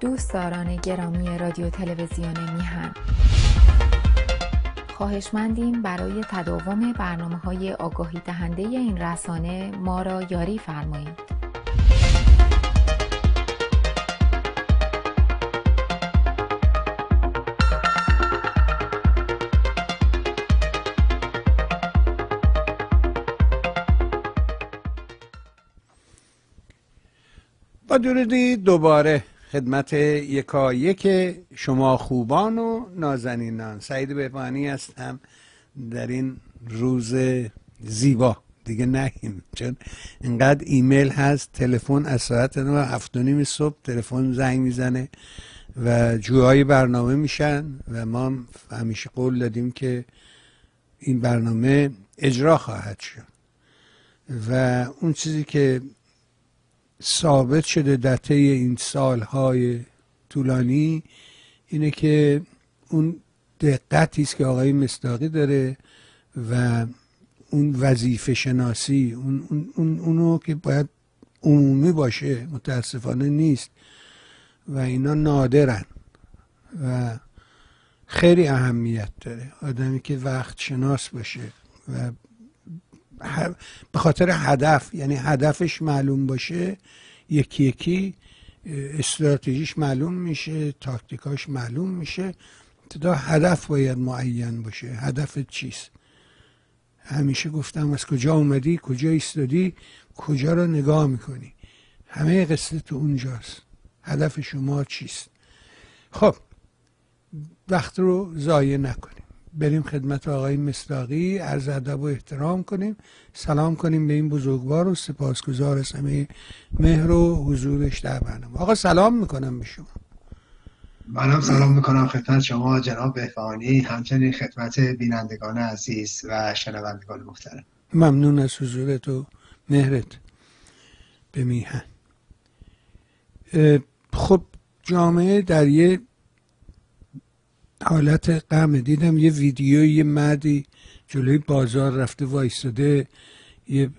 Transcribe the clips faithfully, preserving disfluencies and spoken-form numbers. دوستداران گرامی رادیو تلویزیون میهن، خواهشمندیم برای تداوم برنامه‌های آگاهی دهنده این رسانه ما را یاری فرمایید. با درودی دوباره خدمت یکایک شما خوبان و نازنینان، سعید بپانی هستم. در این روز زیبا دیگه نهیم، چون اینقدر ایمیل هست، تلفن از ساعت هفت و نیم صبح تلفن زنگ میزنه و جوهای برنامه میشن و ما همیشه قول دادیم که این برنامه اجرا خواهد شد و اون چیزی که ثابت شده در طی این سالهای طولانی اینه که اون دقتی است که آقای مصداقی داره و اون وظیفه شناسی اون اون اون اونو که باید عمومی باشه متاسفانه نیست و اینا نادرن و خیلی اهمیت داره. آدمی که وقت شناس باشه و به خاطر هدف، یعنی هدفش معلوم باشه، یکی یکی استراتژیش معلوم میشه، تاکتیکاش معلوم میشه. ابتدا هدف باید معین باشه، هدفت چیست؟ همیشه گفتم از کجا اومدی، کجا ایستادی، کجا رو نگاه میکنی، همه قصه تو اونجاست. هدف شما چیست؟ خب وقت رو ضایع نکنیم، بریم خدمت آقای مصداقی، عرض ادب و احترام کنیم، سلام کنیم به این بزرگوار و سپاسگزار از همه مهر و حضورش در برنامه. آقا سلام میکنم به شما. منم سلام میکنم خدمت شما جناب بهفانی، همچنین خدمت بینندگان عزیز و شنوندگان محترم. ممنون از حضورت و مهرت به میهن. خب جامعه در یه حالت غم، دیدم یه ویدیو یه مردی جلوی بازار رفته وایستاده، یه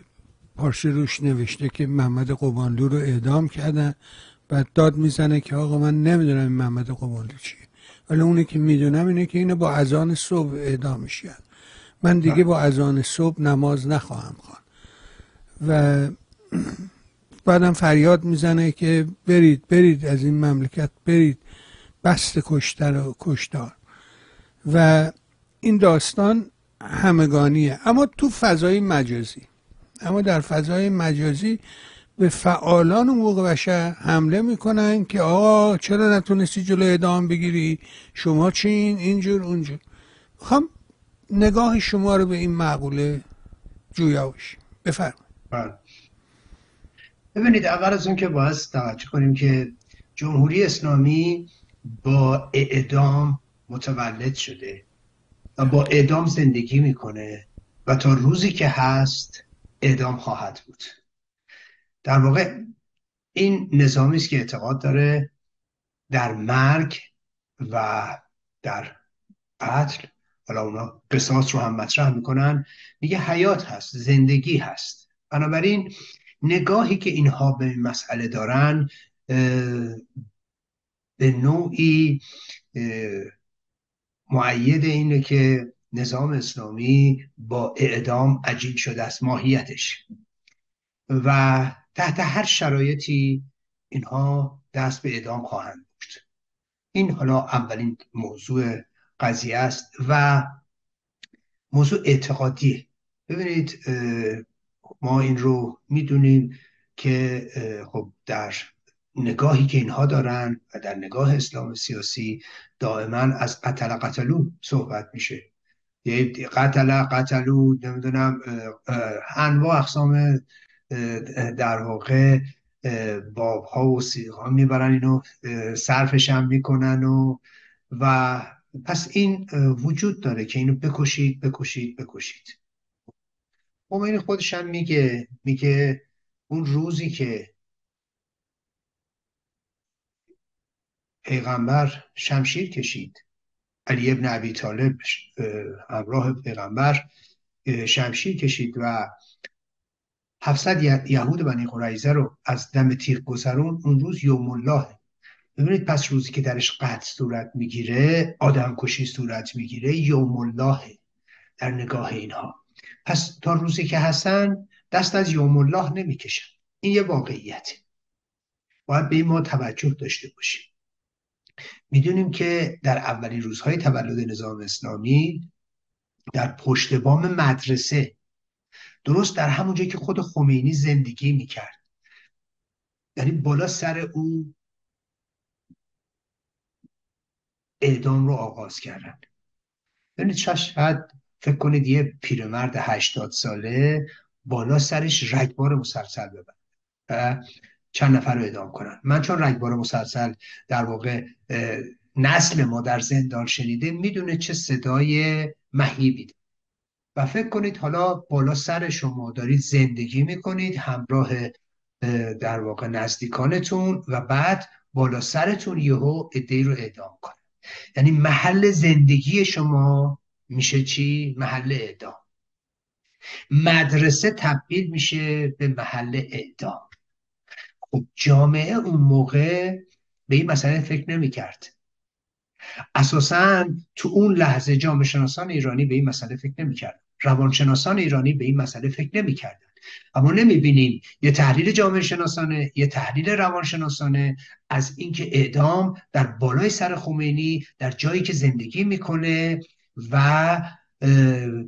پارچه روش نوشته که محمد قبادلو رو اعدام کردن، بعد داد میزنه که آقا من نمیدونم این محمد قبادلو چیه، ولی اونه که میدونم اینه که اینه با اذان صبح اعدامش کرد، من دیگه با اذان صبح نماز نخواهم خوان. و بعدم فریاد میزنه که برید برید از این مملکت، برید، بست کشتار و کشتار. و این داستان همگانیه، اما تو فضای مجازی، اما در فضای مجازی به فعالان حقوق بشر حمله میکنن که آقا چرا نتونستی جلو اعدام بگیری، شما چین، اینجور اونجور. میخوام نگاه شما رو به این مقوله جویا باشیم، بفرمایید. ببینید، اول از اون که باید توجه کنیم که جمهوری اسلامی با اعدام متولد شده و با اعدام زندگی میکنه و تا روزی که هست اعدام خواهد بود. در واقع این نظامی است که اعتقاد داره در مرگ و در قتل، حالا اونا قصاص رو هم مطرح میکنن، میگه حیات هست، زندگی هست. بنابراین نگاهی که اینها به این مسئله دارن به نوعی مؤید اینه که نظام اسلامی با اعدام عجین شده است ماهیتش و تحت هر شرایطی اینها دست به اعدام خواهند بود. این حالا اولین موضوع قضیه است و موضوع اعتقادیه. ببینید، ما این رو میدونیم که خب در نگاهی که اینها دارن و در نگاه اسلام سیاسی دائما از قتل قتلو صحبت میشه، یه قتل قتلو، نمیدونم انواع اقسام در واقع باب ها و سیغ ها میبرن، اینو صرفش هم میکنن و و پس این وجود داره که اینو بکشید بکشید بکشید. خمینی خودش هم میگه میگه اون روزی که پیغمبر شمشیر کشید، علی ابن ابی طالب همراه پیغمبر شمشیر کشید و هفتصد یهود بنی قریظه رو از دم تیغ گذرون، اون روز یوم الله. ببینید پس روزی که درش قتل صورت میگیره، آدم کشی صورت میگیره، یوم الله در نگاه اینها. پس تا روزی که هستن دست از یوم الله نمیکشن. این یه واقعیت باید به این ما توجه داشته باشیم. میدونیم که در اولین روزهای تولد نظام اسلامی در پشت بام مدرسه، درست در همون جایی که خود خمینی زندگی میکرد، یعنی بالا سر او اعدام رو آغاز کردن. یعنی شاید فکر کنید یه پیرمرد هشتاد ساله بالا سرش رگبار مسلسل ببند و چند نفر رو اعدام کنن. من چون رگبار مسلسل در واقع نسل ما در زندان شنیده، میدونه چه صدای مهیبی ده. و فکر کنید حالا بالا سر شما دارید زندگی میکنید همراه در واقع نزدیکانتون و بعد بالا سرتون یهو عده‌ای رو اعدام کنن. یعنی محل زندگی شما میشه چی؟ محل اعدام. مدرسه تبدیل میشه به محل اعدام. خب جامعه اون موقع به این مسئله فکر نمی کرد. اساساً تو اون لحظه جامعه شناسان ایرانی به این مسئله فکر نمی کردن. روانشناسان ایرانی به این مسئله فکر نمی کردن. اما نمی بینیم یه تحلیل جامعه شناسانه، یه تحلیل روانشناسانه از اینکه اعدام در بالای سر خمینی، در جایی که زندگی میکنه و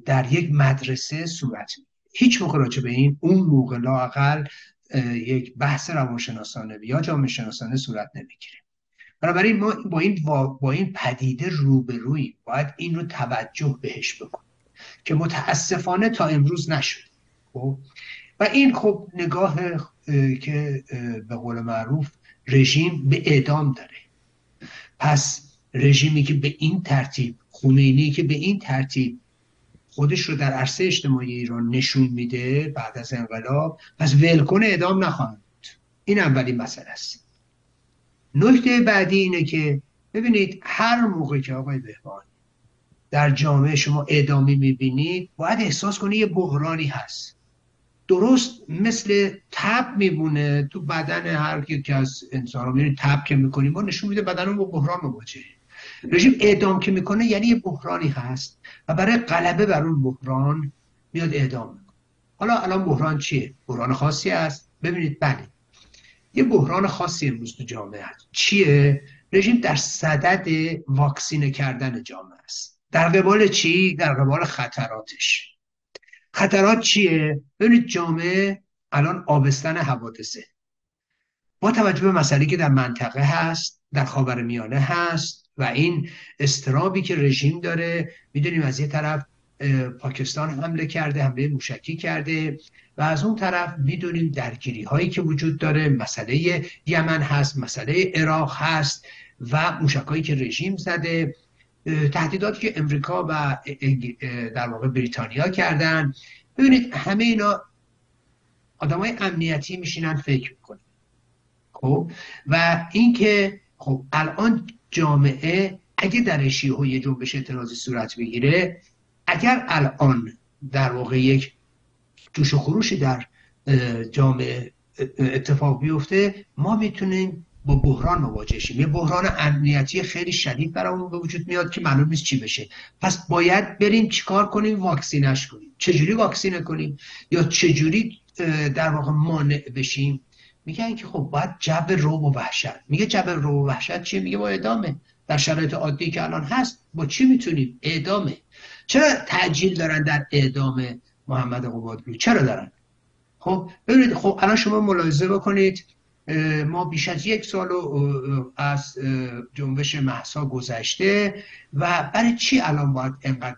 در یک مدرسه صورت میگیره. هیچ موقع راجع به این اون موقع لااقل یک بحث روانشناسانه یا جامعه شناسانه صورت نمیگیره. بنابراین ما با این با این پدیده روبروییم. باید این رو توجه بهش بکنیم که متاسفانه تا امروز نشد. خب و این خب نگاه که به قول معروف رژیم به اعدام داره. پس رژیمی که به این ترتیب، خمینی که به این ترتیب خودش رو در عرصه اجتماعی ایران نشون میده بعد از انقلاب، پس ولکن اعدام نخواهد بود. این اولین مسئله است. نکته بعدی اینه که ببینید هر موقع که آقای بهبهانی در جامعه شما اعدامی میبینید، باید احساس کنید یه بحرانی هست. درست مثل تب میمونه تو بدن هر که از انسان ها، میرین تب که میکنیم ما نشون میده بدن اون با بحران مواجهه. رژیم اعدام که میکنه یعنی یه بحرانی هست و برای غلبه بر اون بحران میاد اعدام میکنه. حالا الان بحران چیه؟ بحران خاصی هست؟ ببینید بله، یه بحران خاصی امروز تو جامعه هست. چیه؟ رژیم در صدد واکسینه کردن جامعه است. در قبال چی؟ در قبال خطراتش. خطرات چیه؟ ببینید جامعه الان آبستن حوادثه. با توجه به مسئله که در منطقه هست، در خاورمیانه هست و این استرابی که رژیم داره، میدونیم از یه طرف پاکستان حمله کرده، حمله موشکی کرده و از اون طرف میدونیم درگیری هایی که وجود داره، مسئله یمن هست، مسئله عراق هست و موشکایی که رژیم زده، تهدیداتی که امریکا و در واقع بریتانیا کردن. ببینید همه اینا آدمای امنیتی میشینن فکر میکنن. خب و اینکه خب الان جامعه اگه درش یه جنبش اعتراضی صورت بگیره، اگر الان در واقع یک جوش و خروشی در جامعه اتفاق بیفته، ما میتونیم با بحران مواجه شیم. یه بحران امنیتی خیلی شدید برامون به وجود میاد که معلوم نیست چی بشه. پس باید بریم چیکار کنیم؟ واکسینش کنیم. چجوری واکسینه کنیم یا چجوری در واقع مانع بشیم؟ میگن که خب باید جو رعب و وحشت. میگه جو رعب و وحشت چیه؟ میگه با اعدامه. در شرایط عادی که الان هست با چی میتونیم؟ اعدامه. چرا تعجیل دارن در اعدام محمد قبادلو؟ چرا دارن؟ خب ببینید، خب الان شما ملاحظه بکنید، ما بیش از یک سال از جنبش مهسا گذشته و برای چی الان باید اینقدر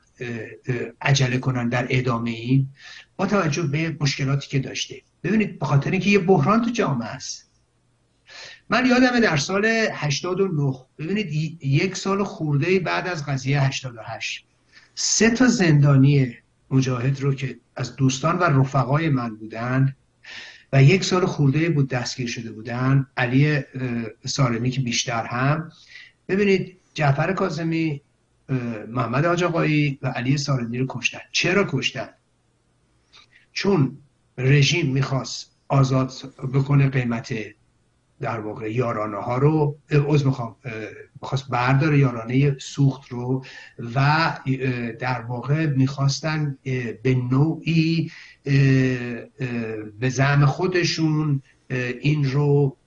عجله کنن در ادامه این با توجه به مشکلاتی که داشته؟ ببینید به خاطر اینکه یه بحران تو جامعه است. من یادمه در سال هشتاد و نه، ببینید یک سال خورده بعد از قضیه هشتاد و هشت، سه تا زندانی مجاهد رو که از دوستان و رفقای من بودن و یک سال خورده بود دستگیر شده بودن، علی سارمی که بیشتر هم، ببینید جعفر کاظمی، محمد حاج آقایی و علی سارمی رو کشتن. چرا کشتن؟ چون رژیم میخواست آزاد بکنه قیمت در واقع یارانه ها رو، عزم میخوام میخواست برداره یارانه سوخت رو و در واقع میخواستن به نوعی به زعم خودشون این رو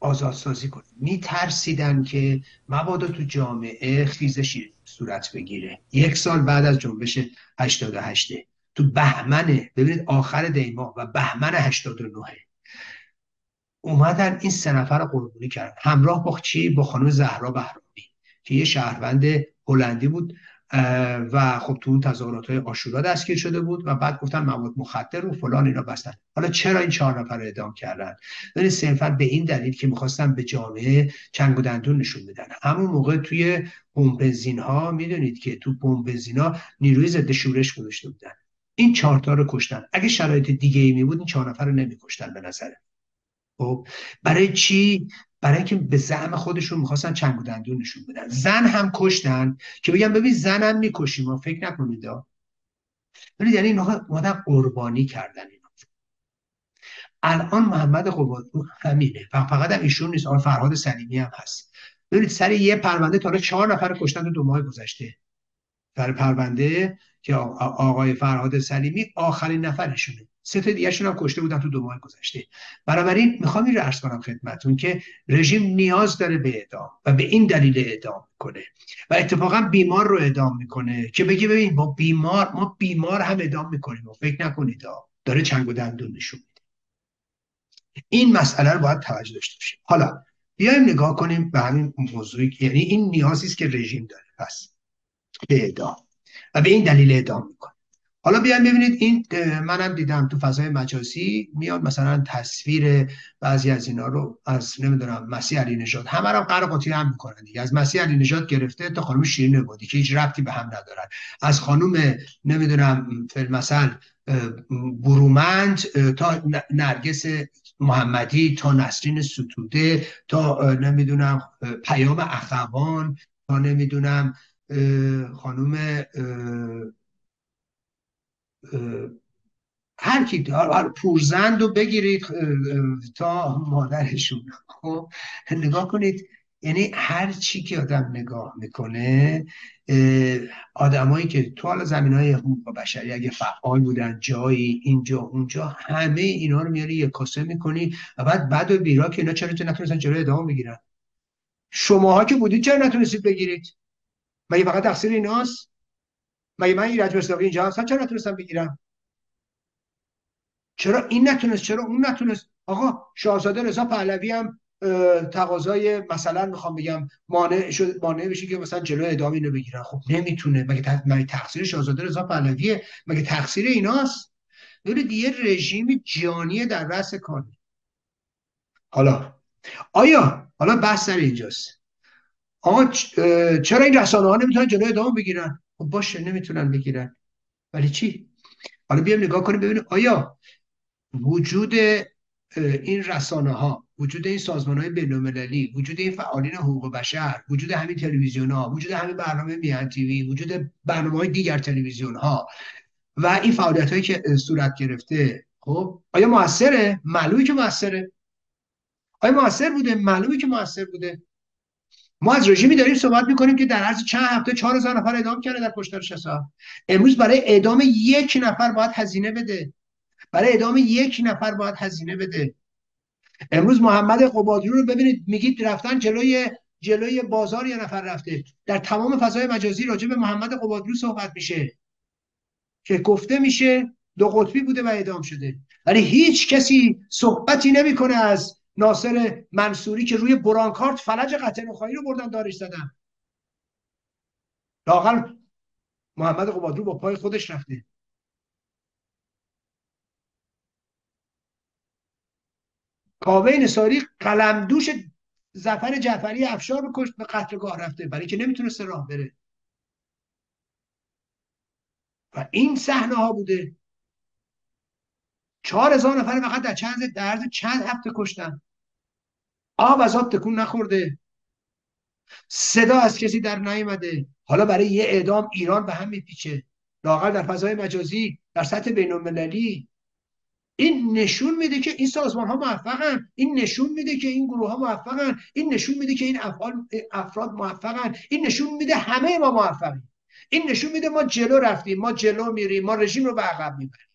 آزادسازی کنن. میترسیدن که مبادا تو جامعه خیزشی صورت بگیره. یک سال بعد از جنبش هشتاد و هشت تو بهمنه، ببینید آخر دی ماه و بهمن هشتاد و نه اومدن این سه نفر رو قربانی کردن، همراه با چی؟ با خانم زهرا بهرامی که یه شهروند هلندی بود و خب تو اون تظاهرات‌های عاشورا دستگیر شده بود و بعد گفتن مواد مخدر و فلان اینا بستن. حالا چرا این چهار نفر رو اعدام کردن؟ یعنی صرفاً به این دلیل که می‌خواستن به جامعه چنگ و دندون نشون بدن. همون موقع توی پمپ بنزین‌ها، میدونید که تو پمپ بنزین‌ها نیروی ضد شورش گذاشته بودن. این چهار تا رو کشتن. اگه شرایط دیگه‌ای می‌بود این چهار نفر رو نمی‌کشتن به نظره. خب برای چی؟ برای اینکه به زعم خودشون می‌خواستن چنگ و دندون نشون بدن. زن هم کشتن که بگن ببین زنم می‌کشیم، ما فکر نکنید. ولی یعنی اینها مادر قربانی کردن اینا. الان محمد قبادلو همینه و فقط هم ایشون نیست، آن فرهاد سلیمی هم هست. ببینید سر یه پرونده تا چهار نفر کشتن تو دو ماه گذشته. در پرونده که آقای فرهاد سلیمی آخرین نفرشونه. سه تا دیگه‌شون هم کشته بودن تو دو ماه گذشته. بنابراین میخوام این رو عرض کنم خدمتتون که رژیم نیاز داره به اعدام و به این دلیل اعدام میکنه و اتفاقا بیمار رو اعدام میکنه که بگی ببین ما بیمار ما بیمار هم اعدام میکنیم و فکر نکنید داره چنگ و دندون نشون میده. این مسئله رو باید توجه داشته باشیم. حالا بیایم نگاه کنیم به همین موضوعی، یعنی این نیازی است که رژیم داره پس به اعدام و به این دلیل اعدام میکنه. حالا بیان ببینید این منم دیدم تو فضای مجازی میاد مثلا تصویر بعضی از اینا رو از نمیدونم مسیح علینژاد، همه رو قرار قاطی هم میکنن دیگه، از مسیح علینژاد گرفته تا خانم شیرین عبادی که هیچ ربطی به هم ندارن، از خانم نمیدونم مثلا برومند تا نرگس محمدی تا نسرین ستوده تا نمیدونم پیام اخوان تا نمیدونم خانم هر کی پورزند رو بگیرید تا مادرشون. خب نگاه کنید، یعنی هر چی که آدم نگاه میکنه آدمایی که تو حالا زمینهای حقوق بشری اگه فعال بودن جایی اینجا اونجا، همه اینا رو میاری یک کاسه میکنی و بعد بعد و بیرا که اینا چرا نتونستن جلوی اعدام بگیرن؟ شماها که بودید چرا نتونستید بگیرید؟ مگه فقط تقصیر ایناست؟ مگه من ایرج مصداقی اینجا هستم چرا نتونستم بگیرم؟ چرا این نتونست؟ چرا اون نتونست؟ آقا شاهزاده رضا پهلوی هم تقاضای مثلا میخوام بگم مانع شد، مانع بشه که مثلا جلو اعدام اینو بگیرن. خب نمیتونه. مگه تقصیر شاهزاده رضا پهلویه؟ مگه تقصیر ایناست؟ ببینید یه رژیم جانی در رأس کار. حالا آیا حالا بحث سر اینجاست آقا چرا این رسانه‌ها نمیتونن جلو اعدام بگیرن؟ خب باشه نمیتونن بگیرن ولی چی؟ حالا بیایم نگاه کنیم ببینیم آیا وجود این رسانه ها، وجود این سازمان های بین‌المللی، وجود این فعالین حقوق بشر، وجود همین تلویزیون ها، وجود همین برنامه میهن تیوی، وجود برنامه های دیگر تلویزیون ها و این فعالیت هایی که صورت گرفته، خب آیا موثره؟ معلومه که موثره. آیا موثر بوده؟ معلومه که موثر بوده. ما از رژیمی داریم صحبت میکنیم که در عرض چند هفته چهار هزار نفر اعدام کرده در کشتار شصت. امروز برای اعدام یک نفر باید هزینه بده. برای اعدام یک نفر باید هزینه بده. امروز محمد قبادلو رو ببینید میگید رفتن جلوی جلوی بازار یه نفر رفته. در تمام فضای مجازی راجع به محمد قبادلو صحبت میشه که گفته میشه دو قطبی بوده و اعدام شده. ولی هیچ کسی صحبتی نمیکنه از ناصر منصوری که روی برانکارد فلج قتل نخواهی رو بردن دارش زدن. لااقل محمد قبادلو با پای خودش رفته. کاوه نصاری قلمدوش ظفر جعفری افشار رو کشت، به قتلگاه رفته برای که نمیتونسته راه بره. و این صحنه ها بوده. چهار هزار نفر فقط در چند در عرض چند هفته کشتن. آب از آب تکون نخورده. صدا از کسی در نیامده. حالا برای یه اعدام ایران به هم میپیچه. لااقل در فضای مجازی، در سطح بین‌المللی، این نشون میده که این سازمان ها موفقن، این نشون میده که این گروه ها موفقن، این نشون میده که این افراد موفقن، این نشون میده همه ما موفقیم، این نشون میده ما جلو رفتیم، ما جلو میریم، ما رژیم رو به عقب میبریم.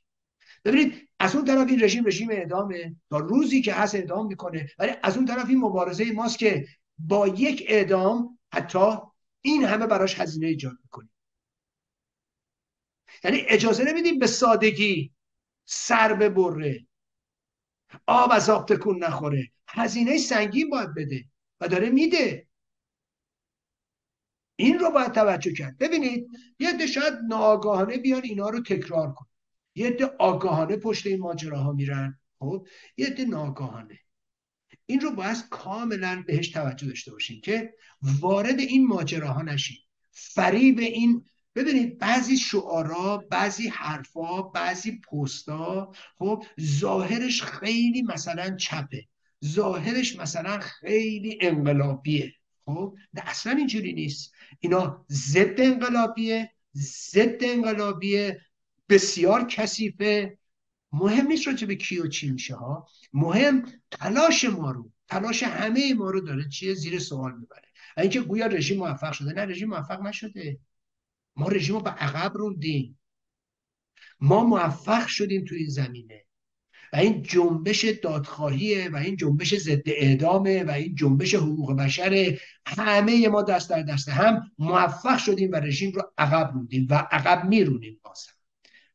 ببینید از اون طرف این رژیم رژیم اعدامه، تا روزی که هست اعدام میکنه، ولی از اون طرف این مبارزه ماست که با یک اعدام حتی این همه براش هزینه ایجاد میکنه. یعنی اجازه نمیدیم به سادگی سر ببره، آب از آب تکون نخوره، هزینه سنگین باید بده و داره میده. این رو باید توجه کرد. ببینید یه ده شاید ناآگاهانه بیان اینا رو تکرار کن، یه ده آگاهانه پشت این ماجراها میرن، خب یه ده ناآگاهانه. این رو باید کاملا بهش توجه داشته باشین که وارد این ماجراها نشین، فریب این. ببینید بعضی شعارا، بعضی حرفا، بعضی پستا، خب ظاهرش خیلی مثلا چپه، ظاهرش مثلا خیلی انقلابیه. خب اصلا اینجوری نیست. اینا ضد انقلابیه، ضد انقلابیه، بسیار کثیفه. مهم نیست راجع به کی و چی میشه ها، مهم تلاش ما رو، تلاش همه ما رو داره چیه زیر سوال میبره. اینکه گویا رژیم موفق شده، نه رژیم موفق نشده. ما رژیم رو به عقب روندیم، ما موفق شدیم تو این زمینه و این جنبش دادخواهیه و این جنبش ضد اعدامه و این جنبش حقوق بشره. همه ما دست در دست هم موفق شدیم و رژیم رو عقب روندیم و عقب میرونیم بازم.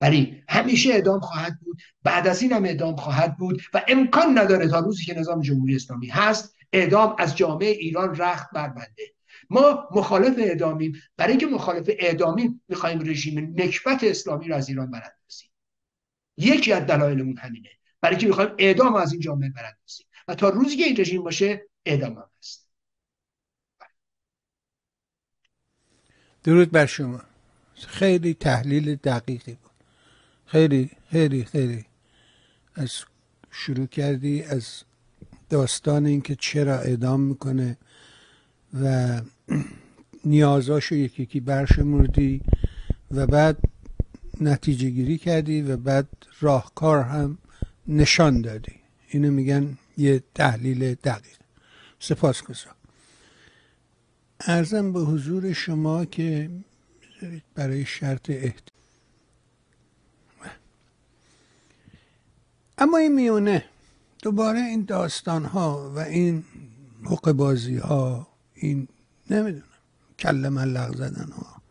ولی همیشه اعدام خواهد بود، بعد از این هم اعدام خواهد بود و امکان نداره تا روزی که نظام جمهوری اسلامی هست اعدام از جامعه ایران رخت بربنده. ما مخالف اعدامیم، برای اینکه مخالف اعدامیم میخوایم رژیم نکبت اسلامی رو از ایران براندازیم. یکی از دلایلمون همینه، برای اینکه میخوایم اعدام از این جامعه براندازیم و تا روزی که این رژیم باشه اعدام هم هست. درود بر شما. خیلی تحلیل دقیقی بود. خیلی خیلی خیلی از شروع کردی از داستان اینکه چرا اعدام میکنه و نیازاشو یکی یکی برشمردی و بعد نتیجه گیری کردی و بعد راهکار هم نشان دادی. اینو میگن یه تحلیل دقیق. سپاسگزارم. عرضم به حضور شما که برای شرط احت... اما این میونه دوباره این داستان ها و این حق بازی ها، این نمیدونم کله ملق زدن ها،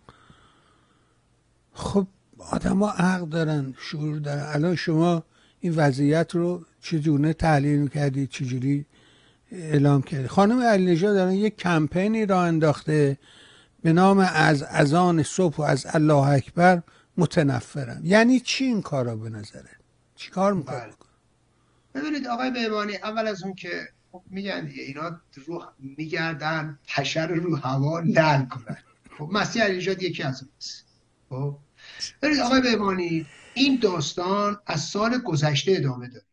خب آدم ها عقل دارن، شعور دارن. الان شما این وضعیت رو چجوری تحلیل کردی، چجوری اعلام کردی؟ خانم علینژاد دارن یک کمپینی را انداخته به نام از اذان صبح و از الله اکبر متنفرم. یعنی چی این کارا به نظره؟ چی کار میکنه؟ ببینید آقای بهمانی، اول از اون که میگن اینا روح میگردن پشر رو هوا نل کنن. خب مسیح علینژاد یکی از اوناست. خب ببینید آقای بهمانی، این داستان از سال گذشته ادامه داره.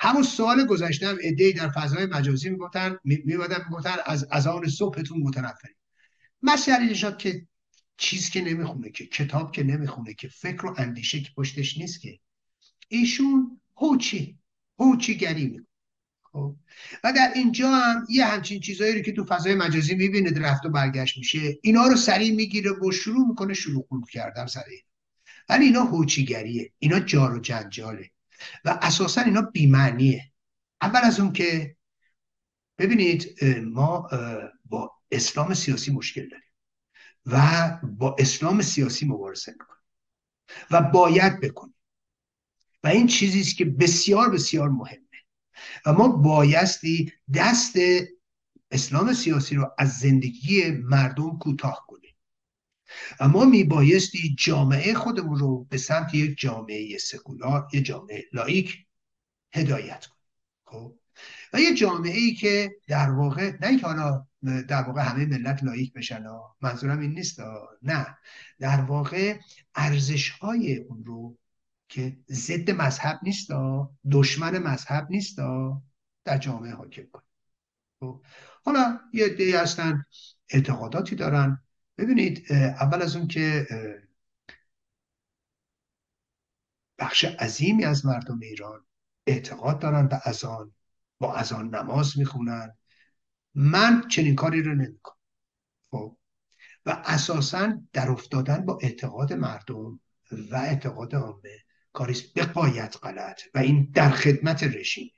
همون سال گذشته هم عده‌ای در فضای مجازی میگفتن میومدن میگفتن از اذان صبحتون متنفرین. مسیح علینژاد که چیز که نمیخونه، که کتاب که نمیخونه، که فکر و اندیشه که پشتش نیست، که ایشون هوچی هوچی گری میکنه. خب و در اینجا هم یه همچین چیزایی رو که تو فضای مجازی میبینید رفت و برگشت میشه، اینا رو سریع میگیره و شروع میکنه شروع خلق کردن سر این. ولی اینا هوچی گریه، اینا جار و جنجاله و اساسا اینا بی‌معنیه. اول از اون که ببینید ما با اسلام سیاسی مشکل داریم و با اسلام سیاسی مبارزه میکنیم و باید بکنیم و این چیزیست که بسیار بسیار مهمه و ما بایستی دست اسلام سیاسی رو از زندگی مردم کوتاه کنیم و ما میبایستی جامعه خودمون رو به سمت یک جامعه سکولار، یک جامعه لایک هدایت کنیم. خب و یه جامعه ای که در واقع نه اینکه حالا در واقع همه ملت لایق بشن، منظورم این نیست، نه، در واقع ارزش های اون رو که ضد مذهب نیست، دشمن مذهب نیست، در جامعه حاکم کنه. حالا یه عده‌ای هستن اعتقاداتی دارن. ببینید اول از اون که بخش عظیمی از مردم ایران اعتقاد دارن به اذان، با اذان نماز میخونن. من چنین کاری رو نمیکنم. خب و اساساً در افتادن با اعتقاد مردم و اعتقاد عامه کاریست به غایت غلط و این در خدمت رژیم،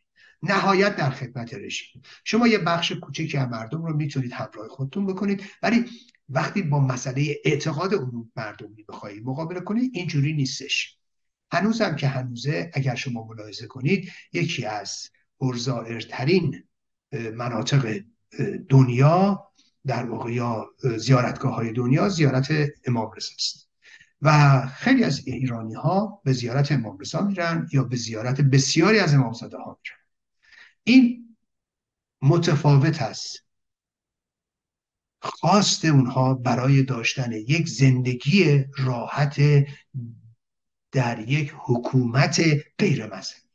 نهایت در خدمت رژیم. شما یه بخش کوچکی از مردم رو میتونید همراه خودتون بکنید، ولی وقتی با مسئله اعتقاد عموم مردمی بخواید مقابله کنید اینجوری نیستش. هنوزم که هنوزه اگر شما ملاحظه کنید یکی از پرزائرترین مناطق دنیا در واقع یا زیارتگاه های دنیا زیارت امام رضا است و خیلی از ایرانی ها به زیارت امام رضا میرن یا به زیارت بسیاری از امامزاده ها میرن. این متفاوت است. خواست اونها برای داشتن یک زندگی راحت در یک حکومت غیر مذهبی.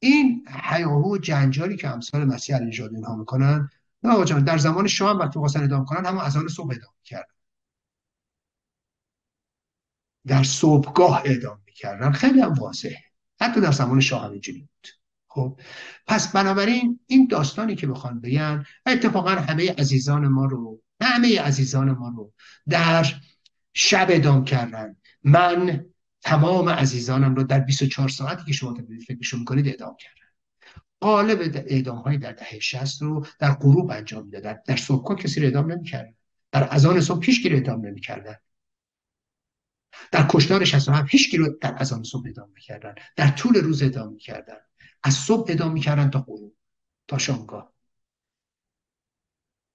این هیاهو و جنجالی که امثال مسیح علینژاد اینها میکنن، نه آقا جان، در زمان شاه هم وقتی خواستن ادام کنن همون اذان صبح ادام میکردن، در صبحگاه اعدام میکردن، خیلی هم واضحه. حتی در زمان شاه هم اینجوری بود. خب پس بنابراین این داستانی که بخوان بگن، اتفاقا همه عزیزان ما رو همه عزیزان ما رو در شب اعدام کردن. من تمام عزیزانم رو در بیست و چهار ساعتی که شما فکرشون میکنید اعدام کردن. غالب اعدام های در دهه شصت رو در غروب انجام میدادن. در صبحگاه کسی رو اعدام نمیکردن، در اذان صبح هیچکی رو اعدام نمیکردن، در کشتار شصت و هفت هیچکی رو در اذان صبح اعدام میکردن، در طول روز اعدام میکردن، از صبح اعدام میکردن تا غروب، تا شامگاه.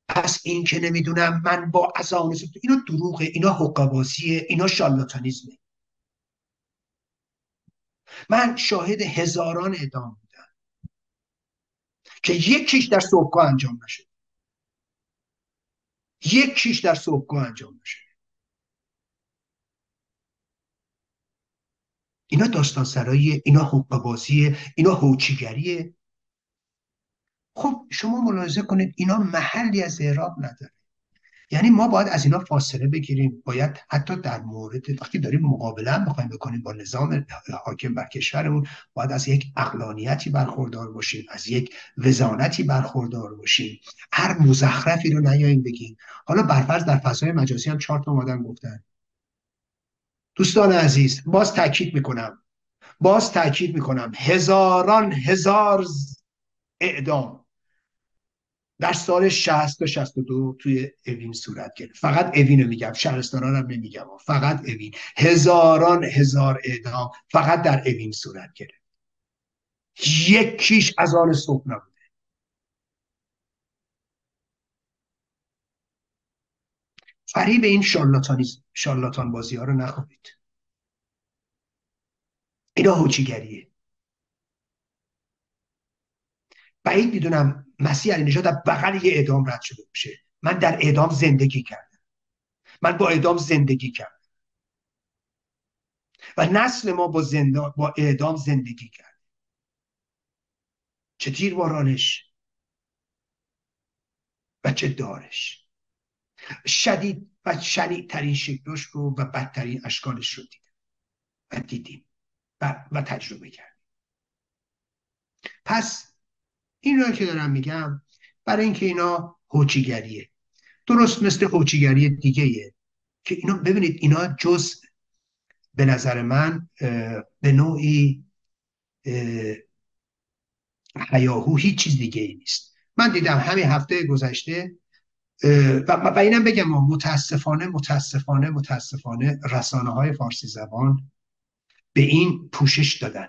پس این که نمیدونم من با اذان صبح، اینا دروغه، اینا حقه‌بازیه، اینا شارلاتانیزمه. من شاهد هزاران اعدام بودم که یکیش در صبحگاه انجام نشد، یکیش در صبحگاه انجام نشد. اینا داستان سراییه، اینا حقه‌بازیه، اینا هوچیگریه. خب شما ملاحظه کنید اینا محلی از اعراب نداره. یعنی ما باید از اینا فاصله بگیریم. باید حتی در مورد وقتی داریم مقابله هم بخوایم بکنیم با نظام حاکم بر کشورمون، باید از یک عقلانیتی برخوردار باشیم، از یک وزانتی برخوردار باشیم. هر مزخرفی رو نیاییم بگیم. حالا برفرض در فضای مجازی هم چهار تا اومدن گفتن. دوستان عزیز، باز تاکید میکنم باز تاکید میکنم هزاران هزار اعدام در سال شصت تا شصت و دو توی اوین صورت گرفت. فقط اوین رو میگم، شهرستانان رو نمیگم، فقط اوین. هزاران هزار اعدام فقط در اوین صورت گرفت. یکیش از آن صبح نبوده. فریب این شارلاتانیزم، شارلاتان بازی ها رو نخورید. اینا هوچیگریه. بعید میدونم مسیح علینژاد در بغل یه اعدام رد شده باشه. من در اعدام زندگی کردم، من با اعدام زندگی کردم و نسل ما با, زندان، با اعدام زندگی کرد. چه تیربارانش و چه دارش، شدید و شنیع ترین شکلش رو و بدترین اشکالش رو دیدم و دیدیم و, و تجربه کردیم. پس این رو که دارم میگم برای اینکه اینا هوچیگریه، درست مثل هوچیگری دیگه‌ایه که اینا، ببینید اینا جز به نظر من به نوعی هیاهو هیچ چیز دیگه‌ای نیست. من دیدم همین هفته گذشته و اینم بگم متاسفانه متاسفانه متاسفانه رسانه‌های فارسی زبان به این پوشش دادن،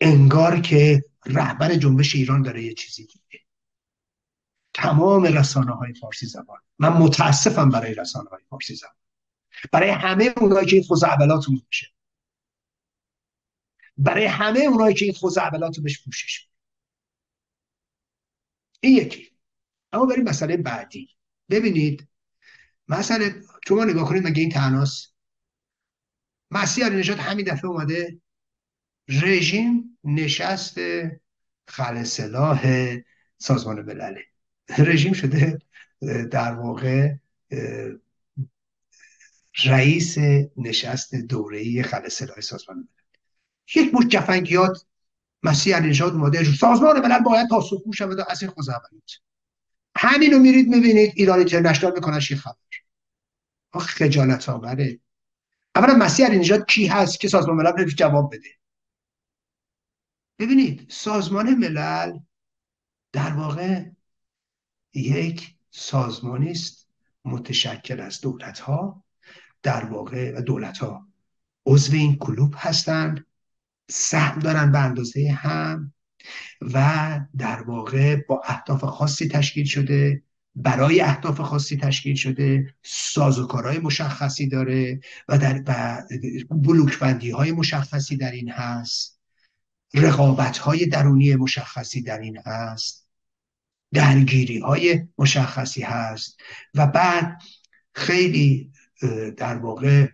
انگار که رهبر جنبش ایران داره یه چیزی دیگه. تمام رسانه‌های فارسی زبان، من متاسفم برای رسانه‌های فارسی زبان، برای همه اونایی که این خزعبلات رو میشه، برای همه اونایی که این خزعبلات رو بهش پوشش میده. این یکی. اما بریم مسئله بعدی. ببینید مسئله شما نگاه کنید، مگه این طعناست؟ مسیح علینژاد همین دفعه اومده رژیم نشست خلع سلاح سازمان ملل، رژیم شده در واقع رئیس نشست دوره‌ای خلع سلاح سازمان ملل. یک مشت جفنگیات مسیح علینژاد ماده سازمان ملل باید پاسخگو شود از این خزعبلیات. همینو میرید میبینید ایران اینترنشنال میکنه چی خبر. آخ خجالت آوره. اولا مسیح علینژاد کی هست که سازمان ملل بهش جواب بده؟ ببینید سازمان ملل در واقع یک سازمانی است متشکل از دولت‌ها، در واقع دولت‌ها عضو این کلوب هستند، سهم دارن به اندازه هم و در واقع با اهداف خاصی تشکیل شده، برای اهداف خاصی تشکیل شده، سازوکارهای مشخصی داره و در بلوکبندی‌های مشخصی در این هست، رقابت‌های درونی مشخصی در این هست، درگیری‌های مشخصی هست و بعد خیلی در واقع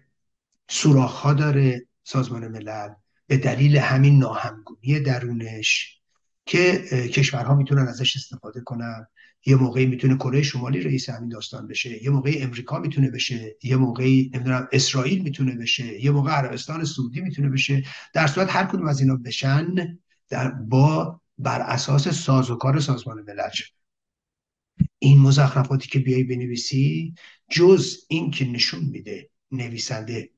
سوراخ‌ها داره سازمان ملل به دلیل همین ناهمگونی درونش که کشورها میتونن ازش استفاده کنن. یه موقعی میتونه کره شمالی رئیس همین داستان بشه، یه موقعی امریکا میتونه بشه، یه موقعی نمیدونم اسرائیل میتونه بشه، یه موقع عربستان سعودی میتونه بشه. در صورت هر کدوم از اینا بشن در با بر اساس سازوکار سازمان ملل شد. این مزخرفاتی که بیای بنویسی جز این که نشون میده نویسنده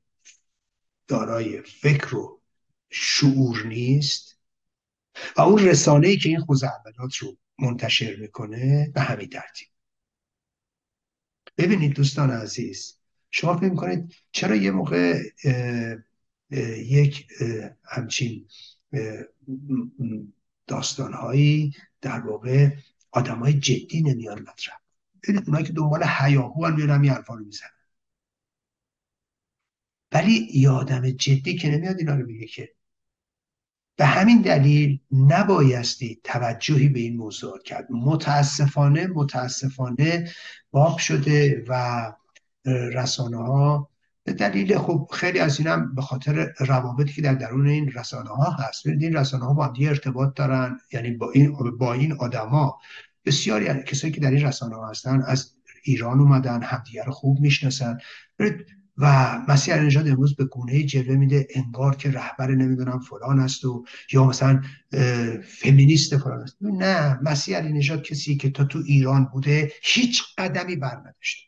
دارای فکر و شعور نیست و اون رسانه‌ای که این خزعبلات رو منتشر میکنه به همین ترتیب. ببینید دوستان عزیز، شما فکر میکنید چرا یه موقع اه، اه، یک اه، همچین داستانهایی در واقع آدمای جدی نمیان مطرح؟ ببینید اونایی که دنبال هیاهو هم میان این حرفا رو میزنن، ولی یه آدم جدی که نمیاد اینا رو بگه که. به همین دلیل نبایستی توجهی به این موضوع کرد. متاسفانه متاسفانه باب شده و رسانه ها به دلیل خب خیلی از این هم به خاطر روابطی که در درون این رسانه ها هست. این رسانه ها با هم دیگه ارتباط دارن، یعنی با این, با این آدم ها بسیاری یعنی کسایی که در این رسانه ها هستن از ایران اومدن، همدیگه رو خوب میشناسن و مسیح علینژاد امروز به گونه‌ای جلوه میده انگار که رهبر نمیدونم فلان است و یا مثلا فمینیست فلان است. نه، مسیح علینژاد کسی که تا تو ایران بوده هیچ قدمی برنداشته.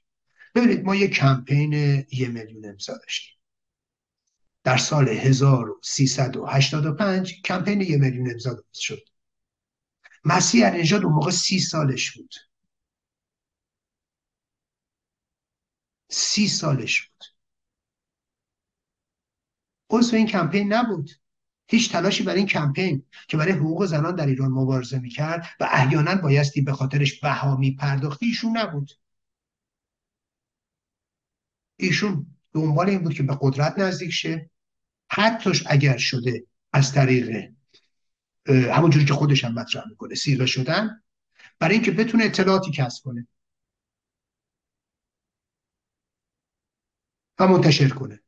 ببینید ما یک کمپین یه میلیون امضا داشتیم در سال هزار و سیصد و هشتاد و پنج. کمپین یه میلیون امضا درست شد. مسیح علینژاد اون موقع سی سالش بود، سی سالش بود، عضو این کمپین نبود، هیچ تلاشی برای این کمپین که برای حقوق زنان در ایران مبارزه میکرد و احیانا بایستی به خاطرش بها میپرداخت ایشون نبود. ایشون دنبال این بود که به قدرت نزدیک شه، حتی اگر شده از طریق همونجوری که خودش هم مطرح میکنه سیرا شدن، برای اینکه بتونه اطلاعاتی کسب کنه و منتشر کنه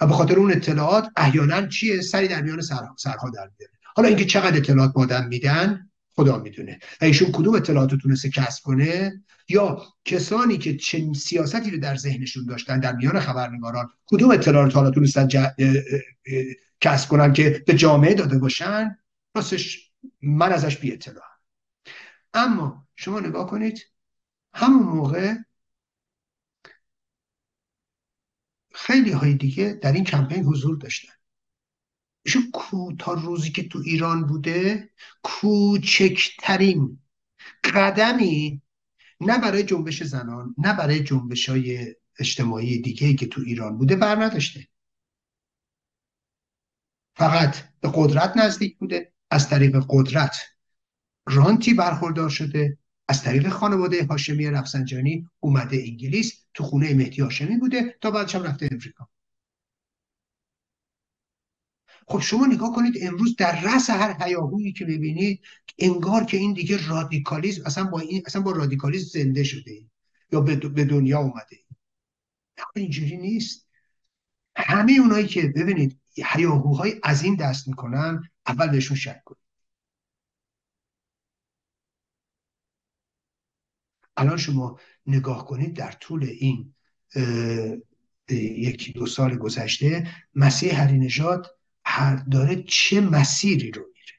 و به خاطر اون اطلاعات احیانا چیه سری در میان سرها, سرها در میاره. حالا اینکه چقدر اطلاعات با آدم میدن خدا میدونه و ایشون کدوم اطلاعات رو تونسته کسب کنه یا کسانی که چه سیاستی رو در ذهنشون داشتن در میان خبرنگاران کدوم اطلاعات رو حالا تونستن ج... اه... اه... اه... کسب کنن که به جامعه داده باشن. راستش من ازش بی اطلاعم. اما شما نگاه کنید همون موقع خیلی های دیگه در این کمپین حضور داشتن. ایشون تا روزی که تو ایران بوده کوچکترین قدمی نه برای جنبش زنان نه برای جنبش های اجتماعی دیگه که تو ایران بوده بر نداشته. فقط به قدرت نزدیک بوده، از طریق قدرت رانتی برخوردار شده، از طریق خانواده هاشمی رفسنجانی اومده انگلیس، تو خونه مهدی هاشمی بوده تا بعدش هم رفته امریکا. خب شما نگاه کنید امروز در رأس هر هیاهویی که ببینید انگار که این دیگه رادیکالیسم اصلا با این اصلا با رادیکالیسم زنده شده اید. یا به دنیا اومده اید. نه اینجوری نیست. همه اونایی که ببینید هیاهوهای از این دست میکنن اول بهشون شک کنید. الان شما نگاه کنید در طول این یکی دو سال گذشته مسیح علینژاد هر داره چه مسیری رو میره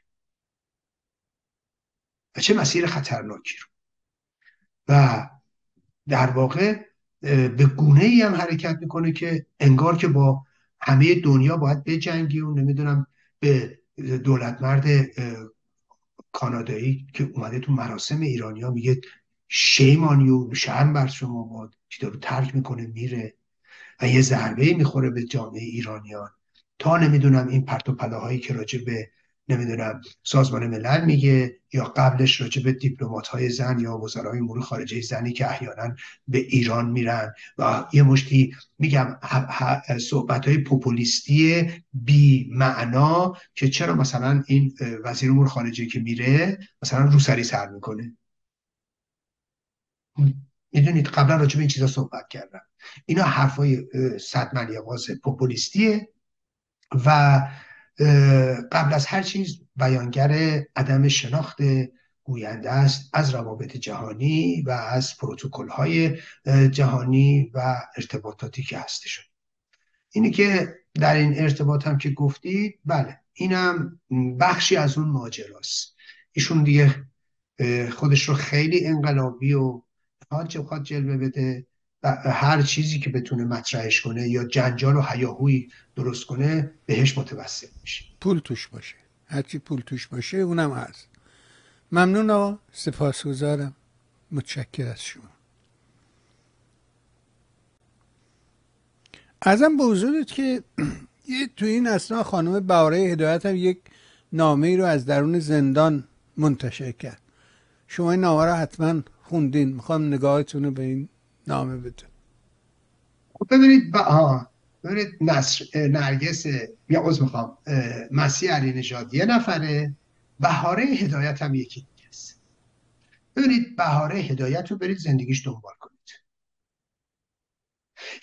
و چه مسیر خطرناکی رو، و در واقع به گونه‌ای هم حرکت میکنه که انگار که با همه دنیا باید بجنگی و نمیدونم به دولتمرد کانادایی که اومده تو مراسم ایرانیا میگه شیمانی و شرم بر شما باد، چی رو ترک میکنه میره و یه ضربه میخوره به جامعه ایرانیان تا نمیدونم این پرت و پلاهایی که راجع به نمیدونم سازمان ملل میگه یا قبلش راجع به دیپلمات‌های زن یا وزرای امور خارجه زنی که احیانا به ایران میرن و یه مشتی میگم صحبت‌های پوپولیستی بی معنا که چرا مثلا این وزیر امور خارجه که میره مثلا روسری سر میکنه. میدونید قبلا راجع به این چیزا صحبت کردم. اینا حرفای صدمنی آغاز پوپولیستیه و قبل از هر چیز بیانگر عدم شناخت گوینده است از روابط جهانی و از پروتکل‌های جهانی و ارتباطاتی که هستشون. اینی که در این ارتباط هم که گفتید، بله اینم بخشی از اون ماجراست. ایشون دیگه خودش رو خیلی انقلابی و حاج بخواد جلوه بده و هر چیزی که بتونه مطرحش کنه یا جنجال و هیاهویی درست کنه بهش متوسل میشه. پول توش باشه، هرچی پول توش باشه اونم هست. ممنون و سپاسگزارم، متشکر از شما. ازم به حضورت که تو این اثنا خانم بهاره هدایت هم یک نامه‌ای رو از درون زندان منتشر کرد. شما این نامه رو حتما خوندین، میخوام نگاهتون رو به این نامه بده. خب ببینید با ببینید نصر نرگس یا عذر میخوام مسیح علینژاد یه نفره، بهاره هدایت هم یکی دیگه است. ببینید بهاره هدایت رو برید زندگیش دنبال کنید.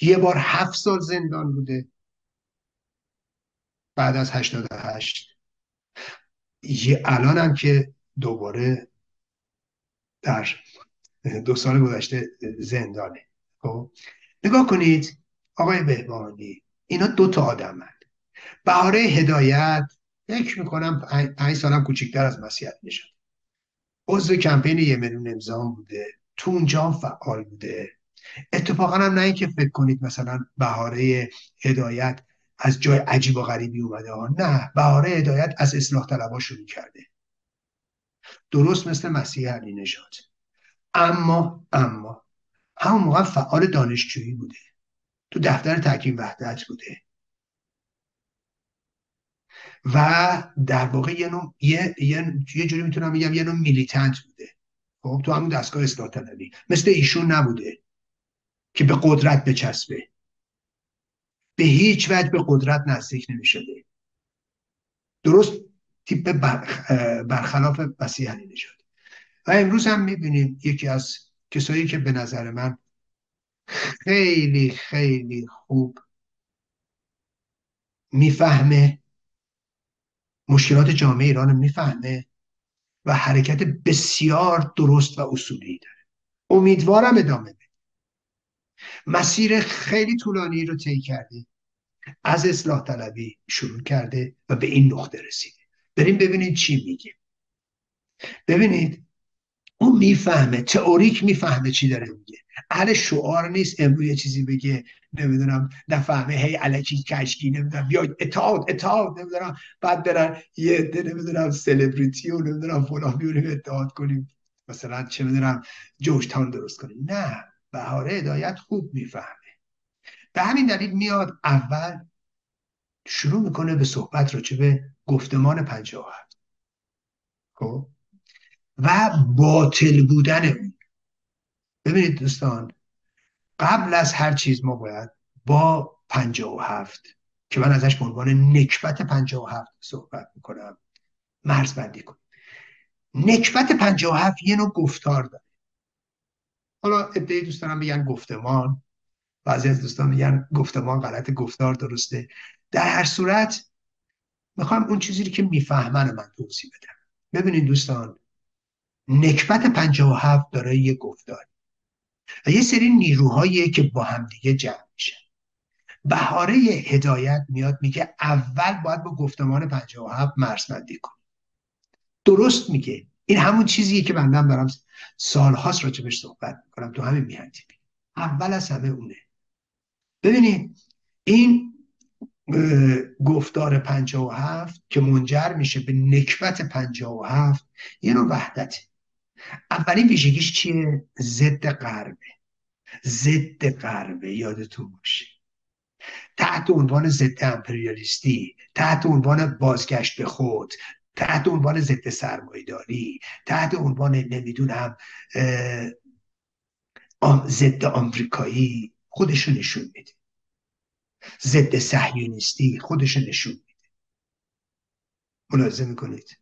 یه بار هفت سال زندان بوده بعد از هشتاد و هشت، یه الان هم که دوباره در دو سال گذشته زندانه. خب نگاه کنید آقای بهبهانی، اینا دو تا آدمن. بهاره هدایت فکر میکنم پنج سالم کوچیکتر از مسیح علینژاد، عضو کمپین یه میلیون امضا بوده، تو اونجا هم فعال بوده. اتفاقا هم نه اینکه فکر کنید مثلا بهاره هدایت از جای عجیب و غریبی اومده ها، نه، بهاره هدایت از اصلاح طلبها شروع کرده، درست مثل مسیح علینژاد. اما اما همون موقع فعال دانشجویی بوده، تو دفتر تحکیم وحدت بوده و در واقع یه نوع یه یه, یه جوری میتونم بگم یه نوع میلیتنت بوده. خب تو همون دستگاه اصلاح طلبی مثل ایشون نبوده که به قدرت بچسبه، به هیچ وجه به قدرت نزدیک نمیشده، درست تیپ برخلاف مسیح علینژاد. و امروز هم میبینیم یکی از کسایی که به نظر من خیلی خیلی خوب میفهمه مشکلات جامعه ایران، میفهمه و حرکت بسیار درست و اصولی داره. امیدوارم ادامه بده. مسیر خیلی طولانی رو طی کرده، از اصلاح طلبی شروع کرده و به این نقطه رسیده. بریم ببینید چی میگه. ببینید اون میفهمه، تئوریک میفهمه چی داره میگه. اهل شعار نیست امروز یه چیزی بگه نمیدونم نفهمه هی الکی کشکی نمیدونم یا اتحاد اتحاد نمیدونم بعد برن یه عده نمیدونم سلبریتی و نمیدونم فلان میونیم اتحاد کنیم مثلا چه میدونم جوشتان درست کنیم. نه، بهاره هدایت خوب میفهمه. به همین دلیل میاد اول شروع میکنه به صحبت راجع به گفتمان پنجاه و هفت خب و باطل بودن اون. ببینید دوستان، قبل از هر چیز ما باید با پنجاه و هفت که من ازش به عنوان نکبت پنجاه و هفت صحبت میکنم مرز بندی کنم. نکبت پنجاه و هفت یه نوع گفتار داره. حالا ادعای دوستانم میگن گفتمان، بعضی از دوستان میگن گفتمان غلط، گفتار درسته. در هر صورت میخوام اون چیزی که میفهمن من توضیح بدم. ببینید دوستان، نکبت پنجاه و هفت داره یه گفتاری و یه سری نیروهایی که با هم دیگه جمع میشن. بهاره هدایت میاد میگه اول باید با گفتمان پنجاه و هفت مرزبندی کنیم. درست میگه. این همون چیزیه که بنده هم دارم سالهاست راجبش صحبت میکنم تو همین میهن تیوی. اول از همه اونه. ببینید این گفتار پنجاه و هفت که منجر میشه به نکبت پنجاه و هفت یه نوع وحدته. اولین ویژگیش چیه؟ ضد غربه. ضد غربه، یادتون باشه. تحت عنوان ضد امپریالیستی، تحت عنوان بازگشت به خود، تحت عنوان ضد سرمایه‌داری، تحت عنوان نمیدونم ضد آمریکایی خودشو نشون میده. ضد صهیونیستی خودشو نشون میده. ملاحظه میکنید؟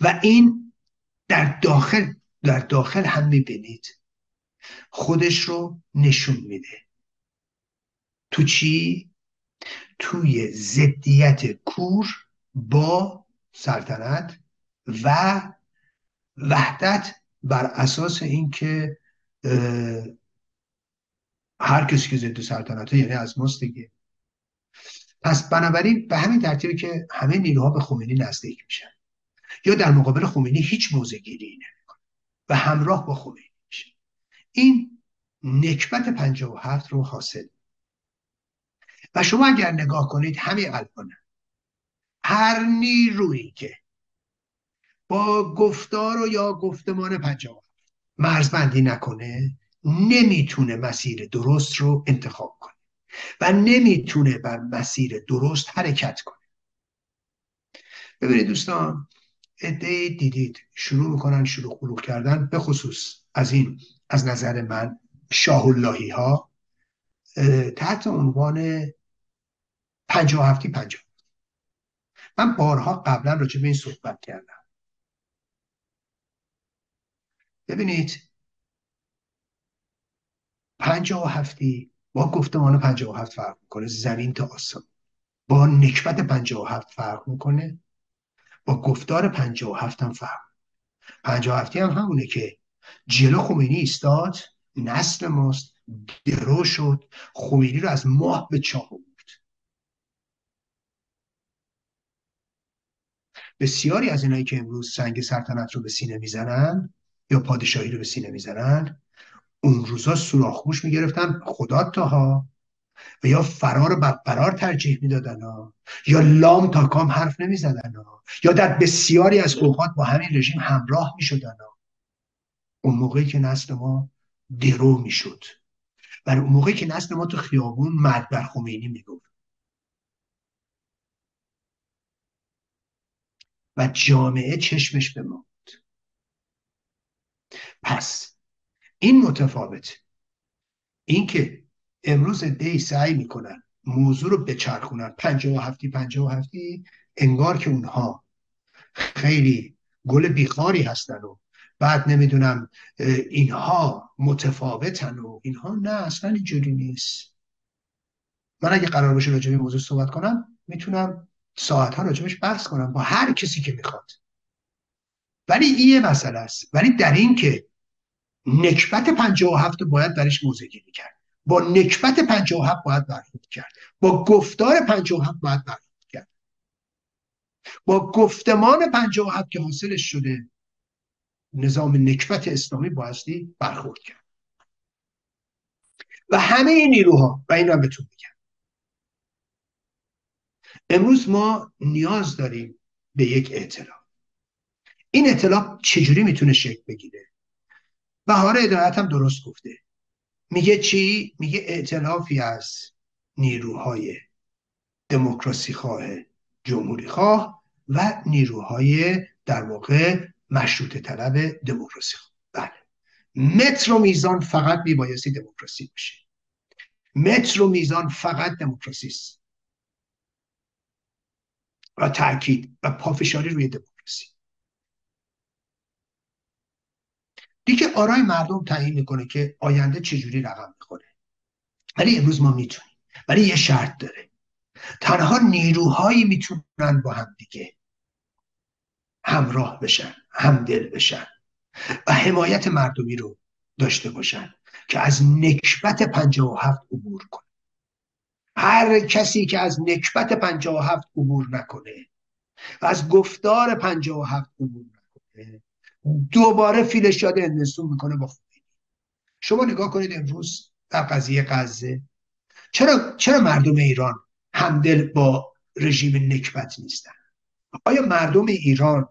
و این در داخل در داخل هم میبینید خودش رو نشون میده. تو چی؟ توی ضدیت کور با سلطنت و وحدت بر اساس اینکه هر کسی که ضد سلطنته یعنی از ماست دیگه. پس بنابراین به همین ترتیبی که همه نیروها به خمینی نزدیک میشن یا در مقابل خمینی هیچ موضع گیری نمیکنه و همراه با خمینی میشن، این نکبت پنجاه و هفت رو حاصل. و شما اگر نگاه کنید همین الان هر نیرویی که با گفتار و یا گفتمان پنجاه و هفت مرزبندی نکنه نمیتونه مسیر درست رو انتخاب کنه و نمیتونه بر مسیر درست حرکت کنه. ببینید دوستان، عده‌ای دیدید شروع میکنن شروع غلو کردن، به خصوص از این از نظر من شاه اللهی ها تحت عنوان پنجاه و هفتی پنجاه. من بارها قبلا راجع به این صحبت کردم. ببینید پنجاه و هفتی با گفتمان پنجاه و هفت فرق میکنه، زمین تا آسمان. با نکبت پنجاه و هفت فرق میکنه، با گفتار پنجاه و هفت هم فرق. پنجاه و هفتی هم همونه که جلو خمینی ایستاد، نسل ماست، درو شد، خمینی رو از ماه به چاه بود. بسیاری از اینایی که امروز سنگ سلطنت رو به سینه میزنن یا پادشاهی رو به سینه میزنن اون روزا سوراخ‌گوش میگرفتن خدا تاها، و یا فرار بدبرار ترجیح میدادن ها، یا لام تا کام حرف نمیزدن ها، یا در بسیاری از اوقات با همین رژیم همراه میشدن ها. اون موقعی که نسل ما درو میشد و اون موقعی که نسل ما تو خیابون مرد بر خمینی میگفت و جامعه چشمش به ما بود. پس این متفاوته. این که امروز عده‌ای سعی میکنن موضوع رو بچرخونن پنجاه و هفت پنجاه و هفت، انگار که اونها خیلی گل بیخاری هستن و بعد نمیدونم اینها متفاوتن و اینها. نه، اصلا اینجوری نیست. من اگه قرار باشه راجع به موضوع صحبت کنم میتونم ساعت‌ها راجعش بحث کنم با هر کسی که میخواد، ولی این یه مسئله است. ولی در این که نکبت پنجاه و هفت باید برش موضع گیری کرد، با نکبت پنجاه و هفت باید برخورد کرد، با گفتار پنجاه و هفت باید برخورد کرد، با گفتمان پنجاه و هفت که حاصلش شده نظام نکبت اسلامی بایستی برخورد کرد. و همه این نیروها، و این رو بهتون میگم، امروز ما نیاز داریم به یک ائتلاف. این ائتلاف چجوری میتونه شکل بگیره؟ بهاره هدایت هم درست گفته. میگه چی؟ میگه ائتلافی از نیروهای دموکراسی خواه، جمهوری خواه و نیروهای در واقع مشروطه طلب دموکراسی خواه. بله. متر و میزان فقط میبایستی دموکراسی باشه. متر و میزان فقط دموکراسی است. و تاکید و پافشاری روی دموکراسی. دیگه آرای مردم تعیین میکنه که آینده چجوری رقم میخوره. ولی امروز ما میتونیم، ولی یه شرط داره. تنها نیروهایی میتونن با هم دیگه همراه بشن، همدل بشن و حمایت مردمی رو داشته باشن که از نکبت پنجاه و هفت عبور کنن. هر کسی که از نکبت پنجاه و هفت عبور نکنه و از گفتار پنجاه و هفت عبور نکنه دوباره فیلش یاد اندرسون میکنه با خمینی. شما نگاه کنید امروز در قضیه غزه چرا چرا مردم ایران همدل با رژیم نکبت نیستن؟ آیا مردم ایران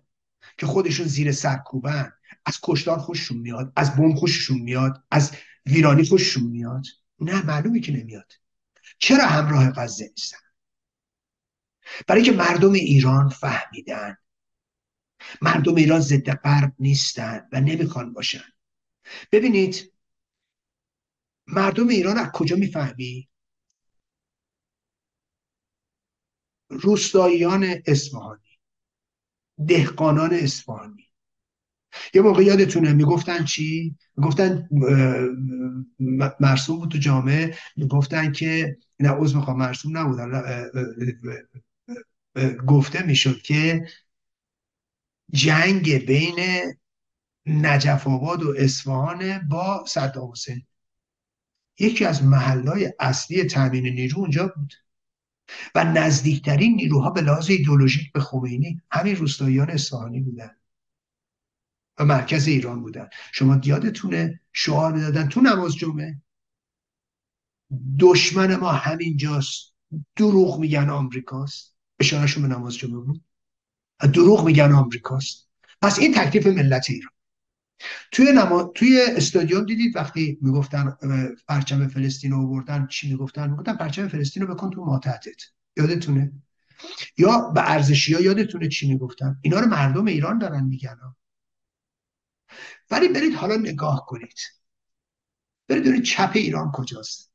که خودشون زیر سرکوبن از کشتار خوششون میاد؟ از بمب خوششون میاد؟ از ویرانی خوششون میاد؟ نه، معلومه که نمیاد. چرا همراه غزه نیستن؟ برای که مردم ایران فهمیدن مردم ایران ضد غرب نیستن و نمیخوان باشن. ببینید مردم ایران از کجا میفهمی؟ روستاییان اصفهانی، دهقانان اصفهانی. یه موقع یادتونه میگفتن چی؟ میگفتن مرسوم بود تو جامعه، میگفتن که نه عضو میخوام مرسوم نبودن، گفته میشد که جنگ بین نجف آباد و اصفهان با صدام حسین. یکی از محلهای اصلی تامین نیرو اونجا بود و نزدیکترین نیروها به لحاظ ایدئولوژیک به خمینی همین روستاییان اصفهانی بودن و مرکز ایران بودن. شما یادتونه شعار میدادن تو نماز جمعه دشمن ما همینجاست، دروغ میگن آمریکاست. اشارهشون به نماز جمعه بود، دروغ میگن آمریکاست. پس این تکلیف ملت ایران. توی نما... توی استادیوم دیدید وقتی میگفتن پرچم فلسطین رو آوردن چی میگفتن؟ میگفتن پرچم فلسطین رو بکن تو ماتحتت. یادتونه؟ یا به ارزشیا یادتونه چی میگفتن؟ اینا رو مردم ایران دارن میگن. ولی برید حالا نگاه کنید، برید دونید چپ ایران کجاست.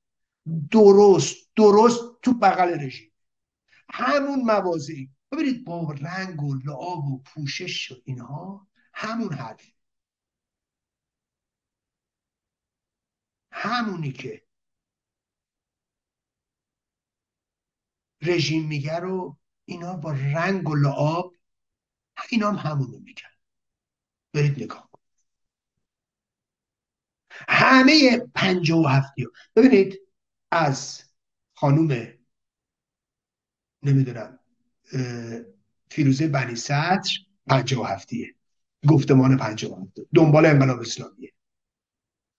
درست درست تو بغل رژیم، همون موازی. ببینید با رنگ و لعاب و پوشش و اینها همون حرف، همونی که رژیم میگه رو اینا با رنگ و لعاب اینا هم همونو میگن. برید نگاه کن همه پنجاه و هفتی رو. ببینید از خانوم نمیدونم فیروزه بنی صدر پنجاه و هفتیه، گفتمان پنجاه و هفته دنبال انقلاب اسلامیه،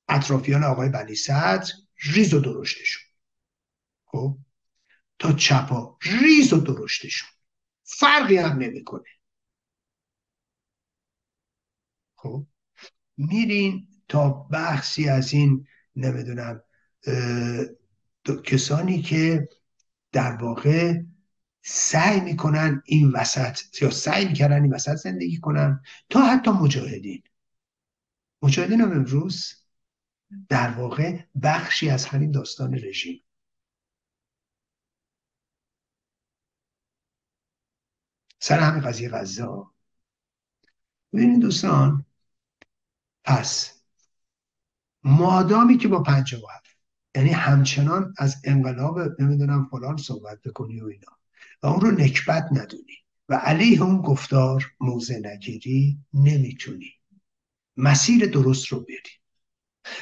اطرافیان آقای بنی صدر ریز و درشتشون خب تا چپا ریز و درشتشون فرقی هم نمیکنه. خب میرین تا بخشی از این نمیدونم کسانی که در واقع سعی میکنن این وسط یا سعی میکنن این وسط زندگی کنن، تا حتی مجاهدین مجاهدین هم امروز در واقع بخشی از همین داستان رژیم. سر همین قضیه غزه ها ببینید دوستان، پس مادامی که با پنجاه و هفت یعنی همچنان از انقلاب نمیدونم فلان صحبت بکنی و اینا و اون رو نکبت ندونی و علیه اون گفتار موضع نگیری، نمیتونی مسیر درست رو بری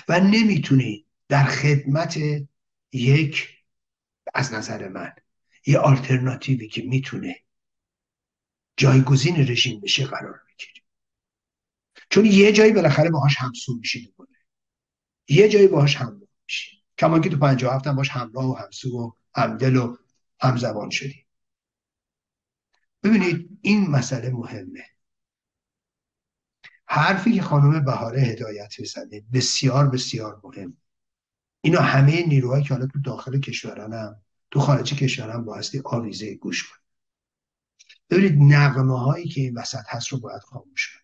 و نمیتونی در خدمت یک از نظر من یه آلترناتیوی که میتونه جایگزین رژیم بشه قرار بگیری، چون یه جایی بالاخره باهاش همسو میشی، یه جایی باهاش همراه میشی، کمان که تو پنجاه و هفت هم باهاش همراه و همسو و همدل و همزبان شدی. ببینید این مسئله مهمه. حرفی که خانم بهاره هدایت میزنه بسیار بسیار مهم. اینا همه نیروهایی که حالا تو داخل کشورن هم تو خارج کشورن بایستی آویزه گوش کنن. ببینید نغمه هایی که این وسط هست رو باید خاموش کنن.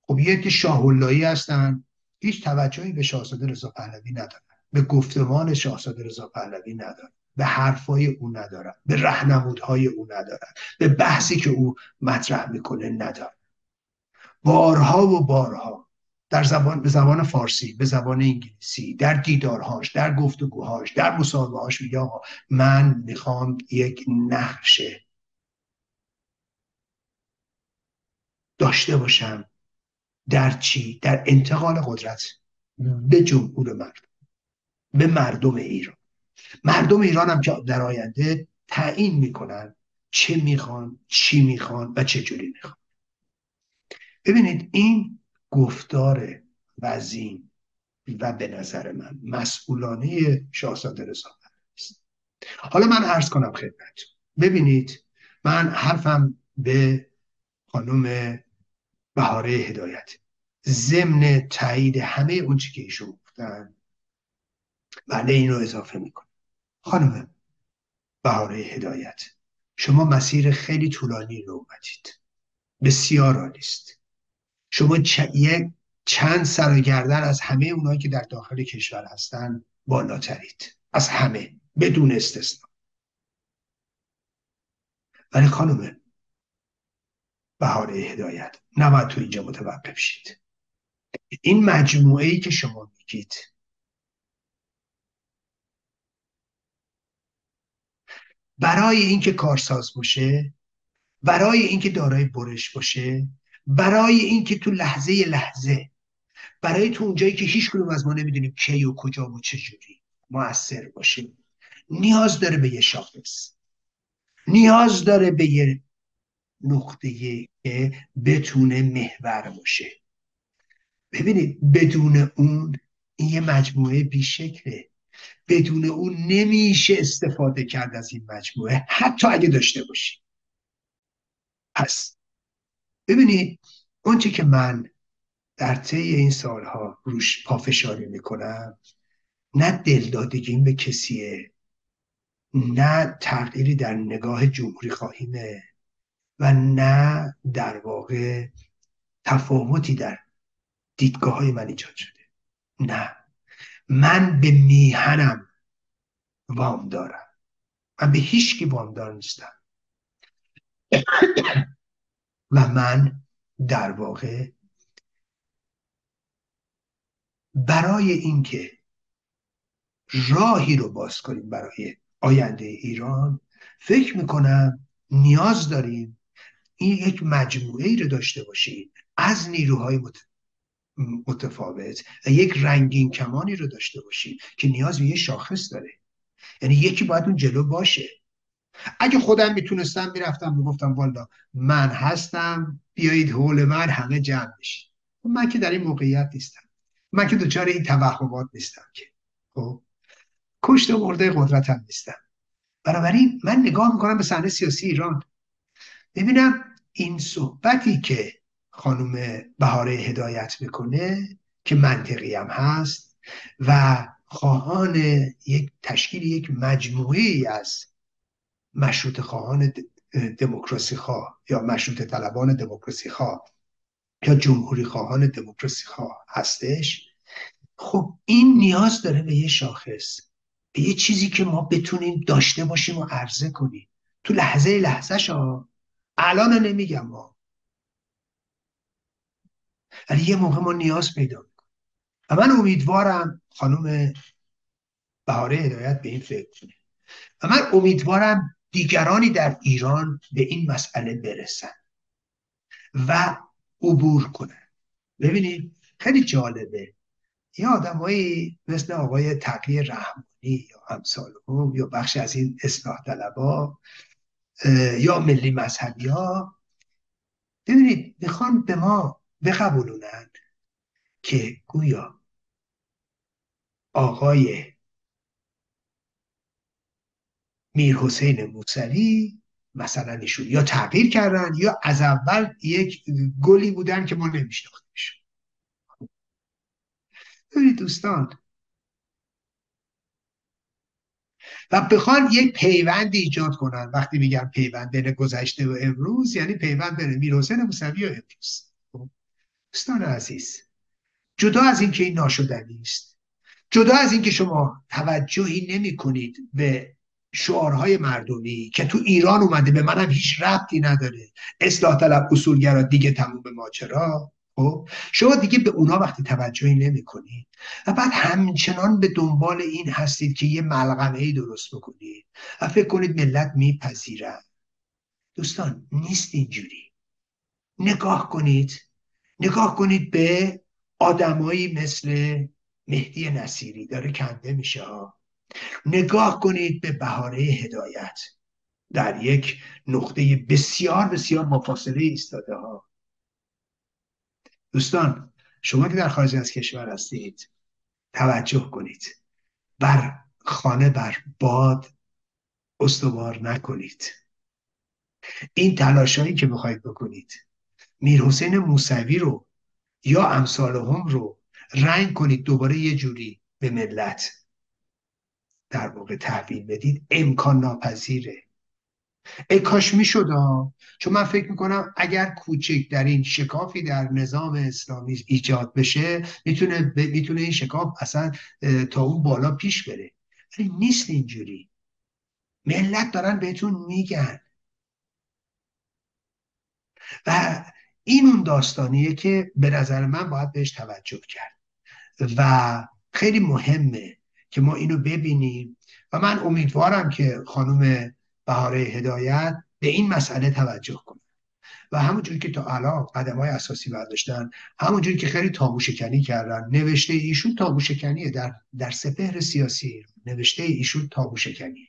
خب یه عده شاه اللهی هستن هیچ توجهی به شاهزاده رضا پهلوی ندارن، به گفتمان شاهزاده رضا پهلوی ندارن، به حرفای او ندارن، به راهنمودهای او ندارن، به بحثی که او مطرح میکنه ندارن. بارها و بارها در زبان به زبان فارسی، به زبان انگلیسی، در دیدارهاش، در گفتگوهاش، در مصاحبه‌هاش میگه آقا من میخوام یک نقش داشته باشم. در چی؟ در انتقال قدرت به جمهور مردم، به مردم ایران. مردم ایران هم که در آینده تعیین میکنن چه میخوان، چی میخوان و چه جوری میخوان. ببینید این گفتار وزین و به نظر من مسئولانه شاهزاده رضا است. حالا من عرض کنم خدمت. ببینید من حرفم به خانم بهاره هدایت ضمن تایید همه اون چی که ایشون گفتن بله این رو اضافه میکنم. خانم بهاره هدایت شما مسیر خیلی طولانی رو اومدید، بسیار عالی است. شما یک چند سر و گردن از همه اونایی که در داخل کشور هستن بالاترید، از همه بدون استثنا. ولی خانم بهاره هدایت نباید تو اینجا متوقف شید. این مجموعه‌ای که شما میگید برای اینکه کارساز باشه، برای اینکه دارای برش باشه، برای اینکه تو لحظه لحظه، برای تو اونجایی که هیچ کدوم از ما نمیدونیم کی و کجا و چجوری مؤثر باشه، نیاز داره به یه شاخص، نیاز داره به یه نقطه‌ای که بتونه محور باشه. ببینید بدون اون این یه مجموعه بیشکله، بدون اون نمیشه استفاده کرد از این مجموعه حتی اگه داشته باشی. پس ببینید اون چی که من در طی این سالها روش پافشاری میکنم نه دلدادگیم به کسیه، نه تغییری در نگاه جمهوری خواهیمه و نه در واقع تفاوتی در دیدگاه های من ایجاد شده. نه، من به میهنم وام دارم، من به هیچکی وام دار نیستم و من در واقع برای اینکه راهی رو باز کنیم برای آینده ایران فکر میکنم نیاز داریم این یک مجموعه‌ای رو داشته باشیم از نیروهای مت... متفاوت و یک رنگین کمانی رو داشته باشیم که نیاز به یه شاخص داره. یعنی یکی باید اون جلو باشه. اگه خودم میتونستم میرفتم میگفتم والا من هستم بیایید حول من همه جمع بشید. من که در این موقعیت نیستم، من که دوچار این توهمات نیستم که خب کشت و مرده قدرتم نیستم. بنابراین من نگاه میکنم به صحنه سیاسی ایران، ببینم این صحبتی که خانم بهاره هدایت میکنه که منطقی هم هست و خواهان یک تشکیل یک مجموعی از مشروط خواهان دموکراسی خواه یا مشروط طلبان دموکراسی خواه یا جمهوری خواهان دموکراسی خواه هستش، خب این نیاز داره به یه شاخص، به یه چیزی که ما بتونیم داشته باشیم و عرضه کنیم تو لحظه لحظه شا. الان نمیگم ما، ولی یه موقع ما نیاز پیدا میکنیم و من امیدوارم خانم بهاره هدایت به این فکر کنه و من امیدوارم دیگرانی در ایران به این مسئله برسن و عبور کنن. ببینید خیلی جالبه یه آدمایی مثل آقای تقی رحمانی یا امثالهم یا بخش از این اصلاح طلبا یا ملی مذهبی ها ببینید میخوان به ما بقبولونن که گویا آقای میرحسین موسوی مثلا ایشون یا تغییر کردن یا از اول یک گلی بودن که ما نمیشناختیمشون. ببینید دوستان و بخوان یک پیوند ایجاد کنن. وقتی میگم پیوند بین گذشته و امروز یعنی پیوند بین میرحسین موسوی و امروز. دوستان عزیز جدا از اینکه این ناشدنی است، جدا از اینکه شما توجهی نمی کنید به شعارهای مردمی که تو ایران اومده به منم هیچ ربطی نداره، اصلاح طلب اصولگرا دیگه تموم ماجرا، خب شما دیگه به اونا وقتی توجهی نمی کنید و بعد همچنان به دنبال این هستید که یه ملغمه‌ای درست بکنید و فکر کنید ملت میپذیرن. دوستان نیست اینجوری. نگاه کنید، نگاه کنید به آدمایی مثل مهدی نصیری داره کنده میشه ها، نگاه کنید به بهاره هدایت در یک نقطه بسیار بسیار مفاصله ایستاده ها. دوستان شما که در خارج از کشور هستید توجه کنید، بر خانه بر باد استوار نکنید. این تلاشایی که میخواید بکنید میرحسین موسوی رو یا امثالهم رو رنگ کنید دوباره یه جوری به ملت در واقع تحویل بدید، امکان ناپذیره. ای کاش میشد، چون من فکر میکنم اگر کوچک در این شکافی در نظام اسلامی ایجاد بشه میتونه ب... میتونه این شکاف اصلا تا اون بالا پیش بره، ولی نیست اینجوری. ملت دارن بهتون میگن و این اون داستانیه که به نظر من باید بهش توجه کرد و خیلی مهمه که ما اینو ببینیم و من امیدوارم که خانم بهاره هدایت به این مسئله توجه کنه و همونجوری که تا الان قدم‌های اساسی برداشتن، همونجوری که خیلی تابوشکنی کردن، نوشته ایشون تابوشکنیه در در سپهر سیاسی، نوشته ایشون تابوشکنیه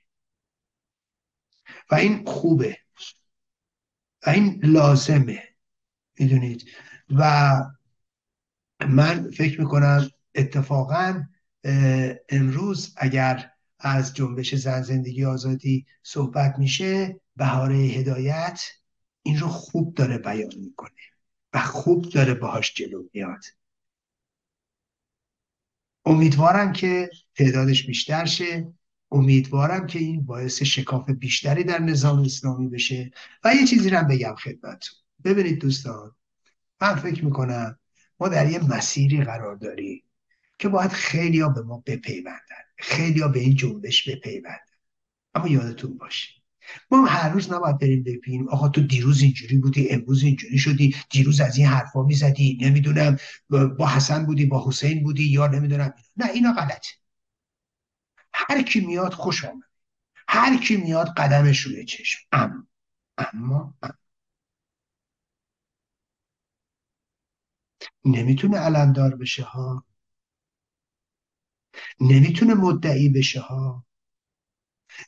و این خوبه و این لازمه، میدونید. و من فکر میکنم اتفاقا امروز اگر از جنبش زن زندگی آزادی صحبت میشه، بهاره هدایت این رو خوب داره بیان میکنه و خوب داره باهاش جلو میاد. امیدوارم که تعدادش بیشتر شه، امیدوارم که این باعث شکاف بیشتری در نظام اسلامی بشه. و یه چیزی رو بگم خدمتتون، ببینید دوستان، من فکر میکنم ما در یه مسیری قرار داریم که باید خیلی ها به ما بپیوندن، خیلی ها به این جنبش بپیوندن. اما یادتون باشه ما هر روز نباید بریم ببینیم آقا تو دیروز اینجوری بودی، امروز اینجوری شدی، دیروز از این حرفا میزدی، نمیدونم با حسن بودی، با حسین بودی، یا نمیدونم. نه، اینا غلطه. هر کی میاد خوش آمد، هر کی میاد قدمش روی چشم، اما اما ام. نمیتونه علمدار بشه ها، نمیتونه مدعی بشه ها،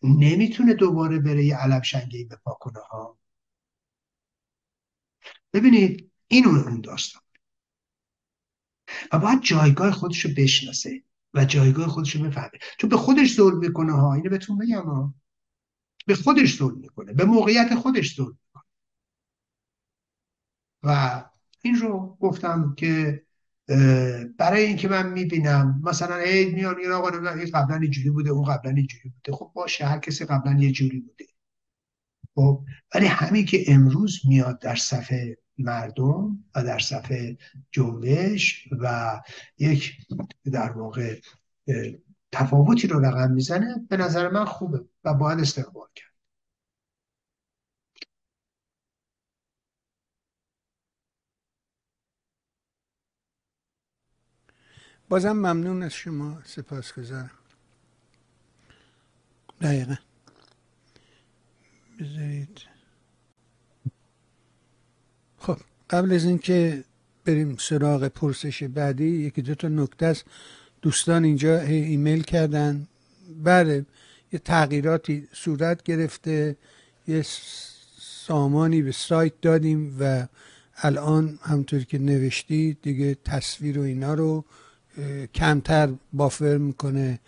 نمیتونه دوباره بره یه علم شنگهی بپا کنه ها. ببینید این اون داستان و باید جایگاه خودشو بشناسه و جایگاه خودشو بفهمه، چون به خودش ظلم میکنه ها. اینو بهتون بگم ها، به خودش ظلم میکنه، به موقعیت خودش ظلم میکنه. و این رو گفتم که برای اینکه من میبینم مثلا عید میان این آقا این قبلا اینجوری بوده، اون قبلا اینجوری بوده. خب باشه، هر کسی قبلا یه جوری بوده. خب ولی همین که امروز میاد در صف مردم و در صف جنبش و یک در واقع تفاوتی رو رقم میزنه، به نظر من خوبه و باید استقبال کرد. بازم ممنون از شما، سپاسگزارم. دقیقا بذارید. خب قبل از این که بریم سراغ پرسش بعدی، یکی دو تا نکته است. دوستان اینجا ایمیل کردن، بله یه تغییراتی صورت گرفته، یه سامانی به سایت دادیم و الان همطور که نوشتید دیگه تصویر و اینا رو کمتر بافر میکنه،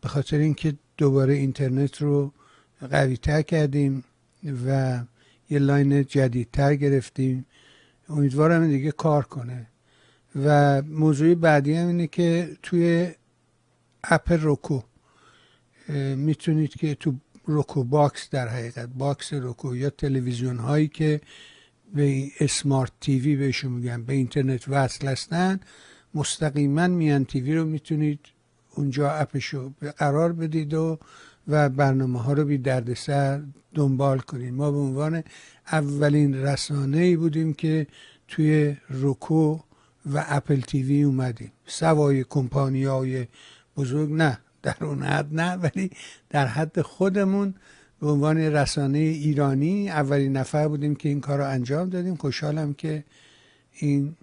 به خاطر اینکه دوباره اینترنت رو قوی تر کردیم و یه لاین جدیدتر گرفتیم. امیدوارم دیگه کار کنه. و موضوع بعدی هم اینه که توی اپ روکو میتونید که تو روکو باکس، در حقیقت باکس روکو یا تلویزیون هایی که به اسمارت تیوی بهشون میگن به اینترنت وصل هستن، مستقیما میان تیوی رو میتونید اونجا اپشو قرار بدید و و برنامه ها رو بی دردسر دنبال کنید. ما به عنوان اولین رسانه‌ای بودیم که توی روکو و اپل تیوی اومدیم، سوای کمپانی‌های بزرگ نه، در اون حد نه، ولی در حد خودمون به عنوان رسانه ایرانی اولین نفر بودیم که این کار رو انجام دادیم. خوشحالم که این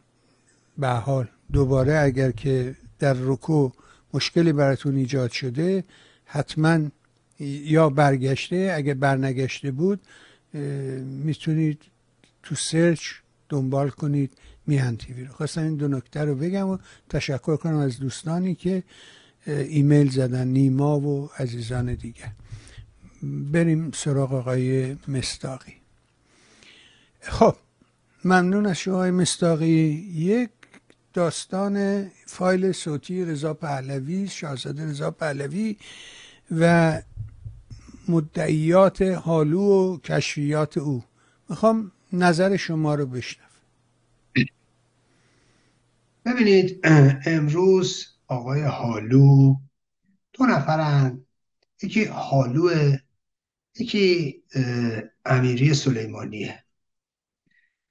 به حال دوباره اگر که در روکو مشکلی براتون ایجاد شده، حتما یا برگشته، اگه برنگشته بود میتونید تو سرچ دنبال کنید میهن تیوی رو. خواستم این دو نکته رو بگم و تشکر کنم از دوستانی که ایمیل زدن، نیما و عزیزان دیگه. بریم سراغ آقای مصداقی. خب ممنون از شما آقای مصداقی. یک داستان فایل صوتی رضا پهلوی، شاهزاده رضا پهلوی و مدعیات حالو و کشفیات او، میخوام نظر شما رو بشنوم. ببینید امروز آقای حالو، دو نفرن، یکی حالوه یکی امیری سلیمانیه.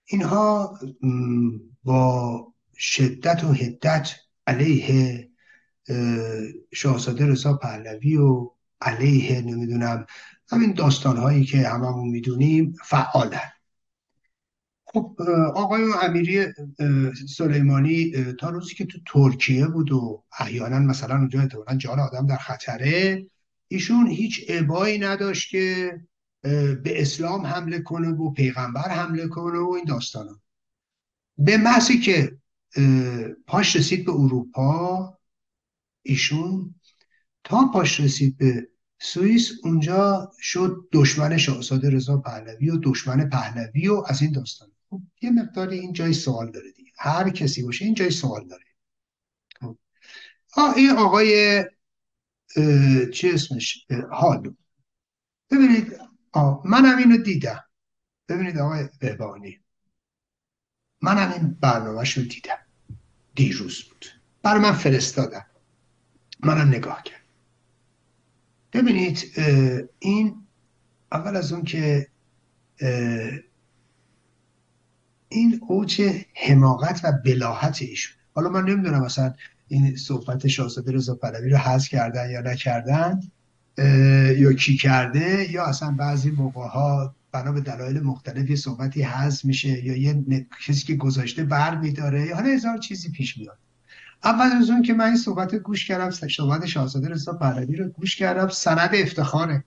اینها با شدت و حدت علیه شاهزاده رضا پهلوی و علیه نمیدونم همین داستانهایی که هممون میدونیم فعالن. خب آقای امیری سلیمانی تا روزی که تو ترکیه بود و احیانا مثلا اونجا احتمالا جان آدم در خطره، ایشون هیچ ابایی نداشت که به اسلام حمله کنه و پیغمبر حمله کنه و این داستانا. به محضی که پاش رسید به اروپا، ایشون تا پاش رسید به سوئیس، اونجا شد دشمن شاهزاده رضا پهلوی و دشمن پهلوی و از این داستان. یه مقدار این جای سوال داره دیگه، هر کسی باشه این جای سوال داره. آه این آقای چه اسمش حالو، ببینید من هم اینو دیدم. ببینید آقای بهبانی، من هم این برنامه‌ش رو دیدم، دیروز بود برای من فرستادن، منم نگاه کردم. ببینید این اول از اون که این اوج حماقت و بلاهت ایشون. حالا من نمیدونم مثلا این صحبت شاهزاده رضا پهلوی رو حذف کردن یا نکردن یا کی کرده، یا اصلا بعضی موقع‌ها بنا به دلایل مختلف یه صحبتی حذف میشه یا یه کسی که گذاشته بر میداره یا هزار چیزی پیش میاد. اول از اون که من این صحبت رو گوش کردم، صحبت شاهزاده رضا پهلوی رو گوش کردم، سند افتخاره.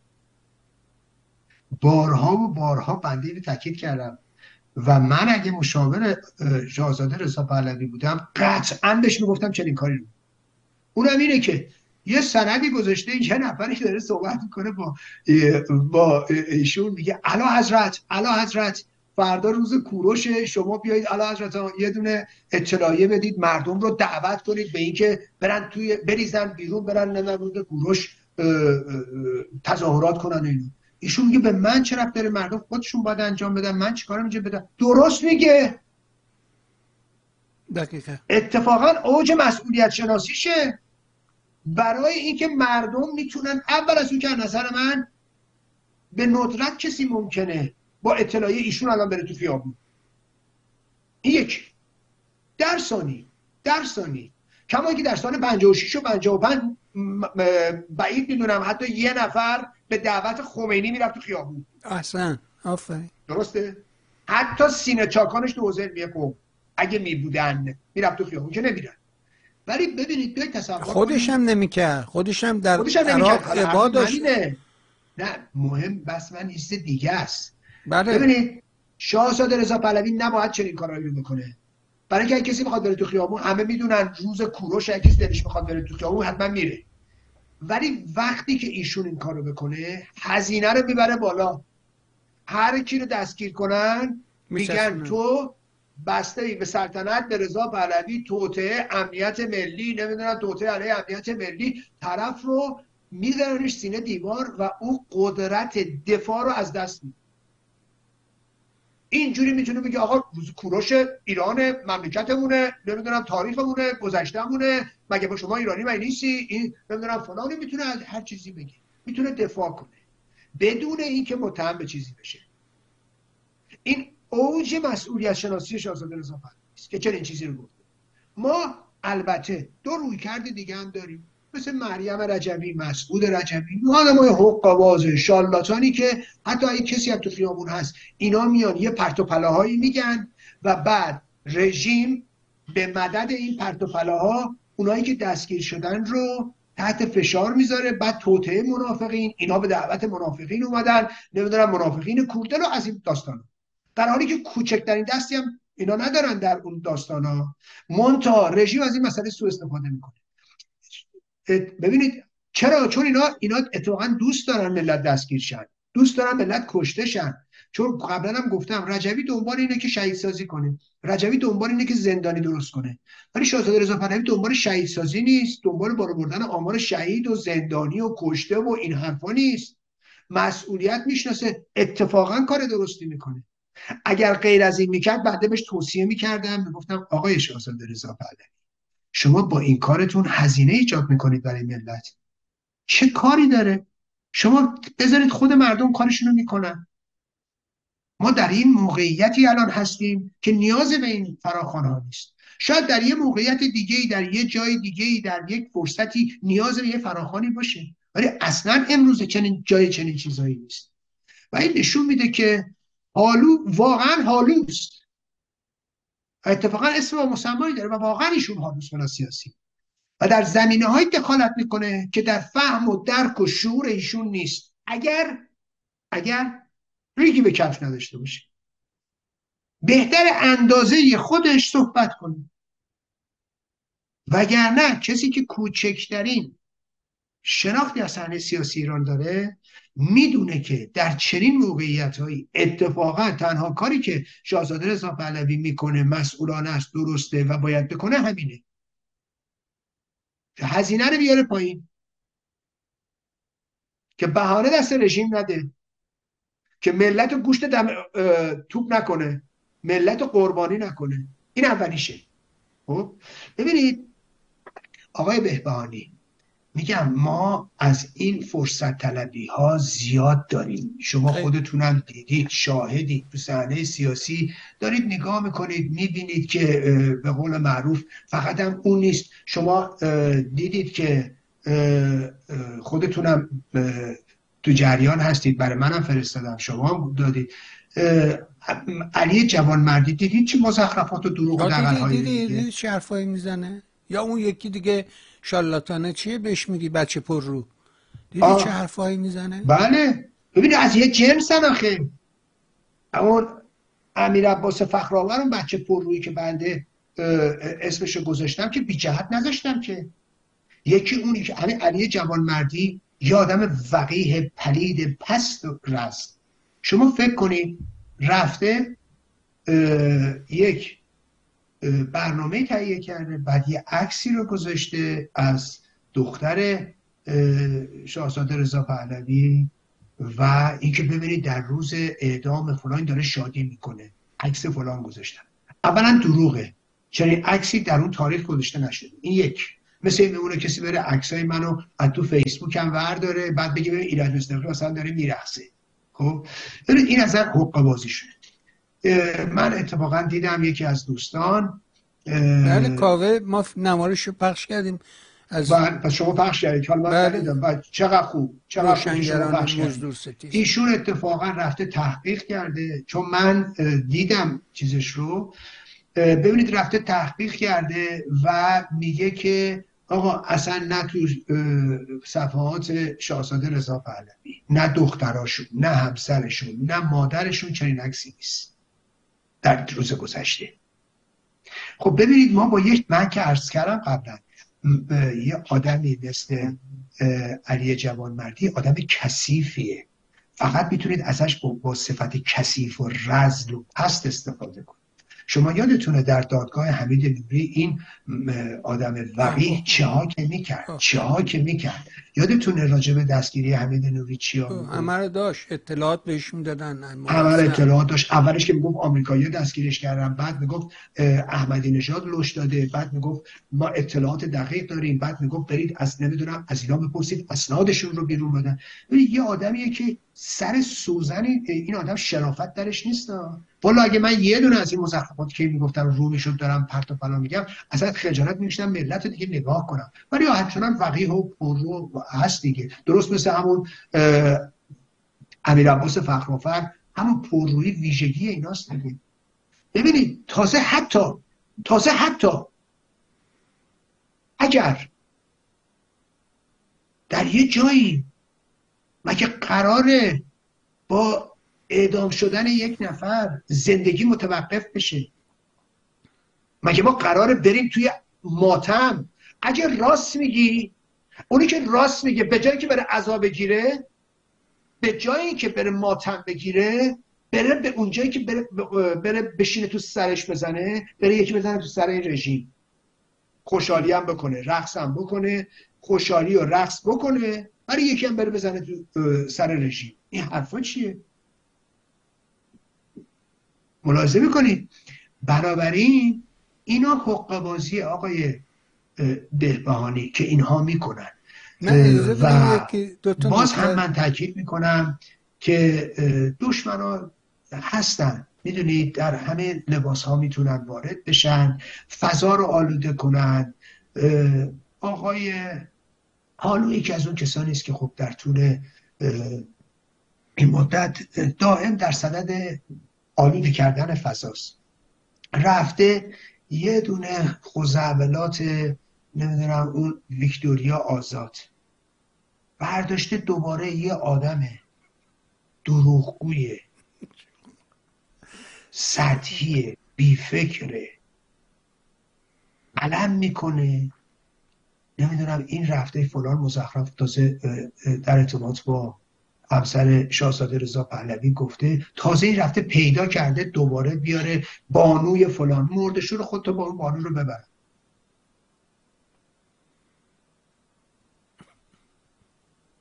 بارها و بارها بنده رو تاکید کردم و من اگه مشاور شاهزاده رضا پهلوی بودم قطعاً بهش میگفتم چنین کاری رو. اونم اینه که یه سندی گذاشته، این چه نفری داره صحبت میکنه با با ایشون، میگه اعلی حضرت اعلی حضرت فردا روز کوروش شما بیایید اعلی حضرت یه دونه اطلاعیه بدید، مردم رو دعوت کنید به اینکه برن توی بریزن بیرون، برن نظر روز کوروش تظاهرات کنن. اینو ایشون میگه به من چه ربطی داره، مردم خودشون باید انجام بدن، من چیکارم اینجا بدم. درست میگه، دقیقاً اتفاقاً اوج مسئولیت شناسیشه، برای اینکه مردم میتونن اول از اون که نظر من به ندرت کسی ممکنه با اطلاعیه ایشون الان بره تو خیابون. یک در ثانی در ثانی کما که در سال پنجاه و شش و پنجاه و پنج بعید میدونم حتی یه نفر به دعوت خمینی میرفت تو خیابون. احسن، آفرین، درسته. حتی سینه چاکانش تو حوزه علمیه قوم اگه میبودن میرفت تو خیابون، که نمیرن. ولی ببینید بیاید تصور کنید، خودش هم نمیکرد، خودش هم در عراق ابا داشت. نه مهم، بس من نیست دیگه است. بله. ببینید شاهزاده رضا پهلوی نباید چنین کارایی بکنه، برای اینکه کسی بخواد بره تو خیابون، همه میدونن روز کوروش اگه کسی دلش بخواد بره تو خیابون حتما میره. ولی وقتی که ایشون این کارو بکنه، هزینه رو میبره بالا. هر کی رو دستگیر کنن میگن تو بسته به سلطنت به رضا پهلوی، توطئه امنیت ملی، نمیدونم توطئه علیه امنیت ملی، طرف رو میذارنش سینه دیوار و او قدرت دفاع رو از دست میده. اینجوری میتونه بگه آقا کوروش ایران مملکتمونه، نمیدونم تاریخمونه، گذشتهمونه، مگه با شما ایرانی مگه نیستی، این نمیدونم فلانی، میتونه از هر چیزی بگه، میتونه دفاع کنه بدون اینکه متهم به چیزی بشه. این اوج مسئولیت شناسی شاهزاده رضا پهلوی است که چنین چیزی رو گفته. ما البته دو رویکرد دیگه هم داریم، مثل مریم رجبی، مسعود رجبی، آدمای حق‌آواز شالاتانی که حتی اگه کسی هم تو خیابون هست اینا میان یه پرت و پلاهایی میگن و بعد رژیم به مدد این پرت و پلاها اونایی که دستگیر شدن رو تحت فشار میذاره، بعد توطئه منافقین، اینا به دعوت منافقین اومدن، نمیدونم منافقین کوردن و از این داستانا، در حالی که کوچکترین دستی هم اینا ندارن در اون داستانا. منتها رژیم از این مسئله سوء استفاده میکنه. ببینید چرا؟ چون اینا اینا اتفاقا دوست دارن ملت دستگیر شن، دوست دارن ملت کشته شن. چون قبلا هم گفتم رجوی دنبال اینه که شهید سازی کنه، رجوی دنبال اینه که زندانی درست کنه، ولی شاهزاده رضا پهلوی دنبال شهید سازی نیست، دنبال بالا بردن آمار شهید و زندانی و کشته و این حرفا نیست. مسئولیت میشناسه، اتفاقا کار درستی میکنه. اگر غیر از این میکرد بعد بهش توصیه میکردم، میگفتم آقای شاهزاده رضا پهلوی شما با این کارتون هزینه ایجاد میکنید برای ملت، چه کاری داره؟ شما بذارید خود مردم کارشون رو میکنن. ما در این موقعیتی الان هستیم که نیاز به این فراخوان ها نیست. شاید در یه موقعیت دیگه‌ای، در یه جای دیگه‌ای، در یک فرصتی نیاز به یه فراخوانی باشه، ولی اصلا امروز چنین جای چنین چیزایی نیست. و این نشون میده که حالو واقعا حالوست. اتفاقا اسم و مسمایی داره و واقعا ایشون حالوست و سیاسی، و در زمینه‌های دخالت میکنه که در فهم و درک و شعور ایشون نیست. اگر اگر ریگی به کف نداشته باشه، بهتر اندازه خودش صحبت کنه، وگرنه کسی که کوچکترین شناختی از صحنه سیاسی ایران داره میدونه که در چنین موقعیت‌هایی اتفاقا تنها کاری که شاهزاده رضا پهلوی میکنه مسئولانه است، درسته و باید بکنه همینه، هزینه رو بیاره پایین، که بهانه دست رژیم نده، که ملت رو گوشت دم توپ نکنه، ملت رو قربانی نکنه. این اولیشه. خب ببینید آقای بهبهانی، میگم ما از این فرصت طلبی ها زیاد داریم، شما خودتونم دیدید، شاهدید، تو صحنه سیاسی دارید نگاه میکنید، میبینید که به قول معروف فقط هم اون نیست، شما دیدید که خودتونم تو جریان هستید، برای منم فرستادم، شما هم دادید، علی جوانمردی دیدید چه مزخرفات و دروغ و دغل‌هایی دیدید، چه حرفایی میزنه. یا اون یکی دیگه شالاتانه چیه بهش میگی، بچه پر رو، دیدی آه. چه حرفایی میزنه. بله ببینید از یه جنس هم آخه اون امیر عباس فخرآور، اون بچه پر رویی که بنده اسمشو گذاشتم که بی جهت نذاشتم، که یکی اونی که علی جوانمردی یه آدم وقیه پلید پست و رست. شما فکر کنید رفته اه، یک برنامه تهیه کرده، بعد یه عکسی رو گذاشته از دختر شاهزاده رضا پهلوی و اینکه ببینید در روز اعدام فلان داره شادی میکنه، عکس فلان گذاشتن. اولا دروغه، چنین عکسی در اون تاریخ گذاشته نشده. این یک مثل میمونه کسی بره عکسای منو از تو فیسبوک هم ورداره بعد بگه ببین ایرج مصداقی مثلا داره میرقصه. خب این از هر حقه بازی شده. من اتفاقا دیدم یکی از دوستان بله کاوه، ما نمارشو پخش کردیم از بعد شما پخش کردید، حالا من دیدم بعد چقدر خوب، چقدر شنگران پخش کردید. ایشون اتفاقا رفته تحقیق کرده، چون من دیدم چیزش رو، ببینید رفته تحقیق کرده و میگه که آقا اصلا نه تو صفحات شاهزاده رضا پهلوی، نه دختراشون، نه همسرشون، نه مادرشون چنین عکسی نیست در روز گذشته. خب ببینید ما با یک، من که عرض کردم قبلا، یه آدمی مثل علی جوانمردی آدم کثیفیه، فقط میتونید ازش با, با صفت کثیف و رذل و پست استفاده کنید. شما یادتونه در دادگاه حمید نوری این آدم وقیح چه ها که میکرد، چه ها که میکرد، یادتونه راجب دستگیری حمید نوری چی ها میکرد؟ عمر داشت اطلاعات بهش میدادن، عمر اطلاعات داشت. اولش که میگفت آمریکایی دستگیرش کردن، بعد میگفت احمدی نژاد لش داده، بعد میگفت ما اطلاعات دقیق داریم، بعد میگفت برید از نمیدونم از اینا بپرسید اسنادشون رو بیرون بدن. ببین یه آدمیه که سر سوزنی، این آدم شرافت درش نیست. والا اگه من یه دونه از این مزخرفات که میگفتم رو میشد دارم پرت و پلا میگم، اصلا خجالت میکشیدم ملت رو دیگه نگاه کنم، ولی همچنان وقیح و پررو هست دیگه. درست مثل همون امیرعباس فخرآور، همون پررویی ویژگی ایناست دیگه. ببینید تازه حتی تازه حتی اگر در یه جایی مگه قراره با اعدام شدن یک نفر زندگی متوقف بشه؟ مگه ما قراره بریم توی ماتم؟ اگه راست میگی، اونی که راست میگه به جایی که بره عزا بگیره، به جایی که بره ماتم بگیره، بره به اونجایی که بره, بره بشینه تو سرش بزنه، بره یکی بزنه تو سر این رژیم، خوشحالی هم بکنه، رقص هم بکنه، خوشحالی و رقص بکنه، برای یکی هم بره بزنه تو سر رژیم. این حرفا چیه؟ ملاحظه میکنید؟ بنابراین اینا حقه‌بازی آقای بهبهانی که اینها میکنن. و باز هم من تاکید میکنم که دشمنان هستن، میدونید، در همه لباس ها میتونن وارد بشن، فضا رو آلوده کنن. آقای حالو یکی از اون کسانی است که خب در طول این مدت دائم در صدد آلوده کردن فضاست. رفته یه دونه خوزعبلات نمیدونم اون ویکتوریا آزاد برداشته، دوباره یه آدمه دروغگویه، سطحیه، بیفکره، علم میکنه، نمیدونم این رفته فلان مزخرف. تازه در ارتباط با همسر شاهزاده رضا پهلوی گفته تازه این رفته پیدا کرده دوباره بیاره بانوی فلان، مردشون رو خودتو با اون بانو رو ببرن.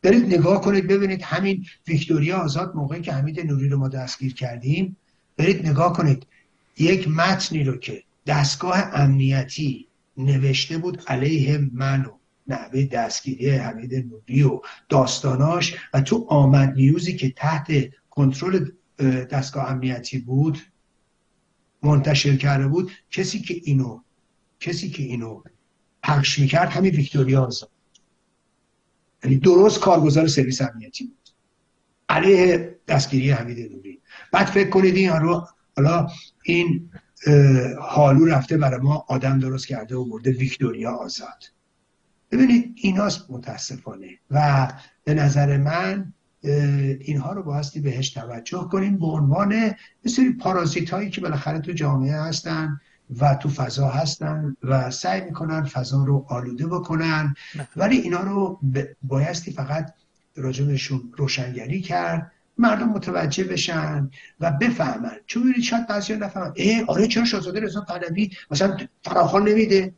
برید نگاه کنید ببینید، همین ویکتوریا آزاد موقعی که حمید نوری رو ما دستگیر کردیم، برید نگاه کنید یک متنی رو که دستگاه امنیتی نوشته بود علیه من و نحوه دستگیری حمید نوری و داستاناش، و تو آمد نیوزی که تحت کنترل دستگاه امنیتی بود منتشر کرده بود، کسی که اینو کسی که اینو پخش میکرد همین ویکتوریا آزاد، یعنی درست کارگزار سرویس امنیتی بود علیه دستگیری حمید نوری. بعد فکر کنید این رو حالا این حالو رفته برای ما آدم درست کرده و برده ویکتوریا آزاد. ببینید ایناست متاسفانه، و به نظر من اینها رو بایستی بهش توجه کنیم به عنوان یه سری پارازیت هایی که بالاخره تو جامعه هستن و تو فضا هستن و سعی میکنن فضا رو آلوده بکنن. ولی اینا رو بایستی فقط راجبشون روشنگری کرد، مردم متوجه بشن و بفهمن. چون می‌بینید شاید بعضیا نفهمن، اه آره چرا شاهزاده رضا پهلوی مثلا فراخوان نمیده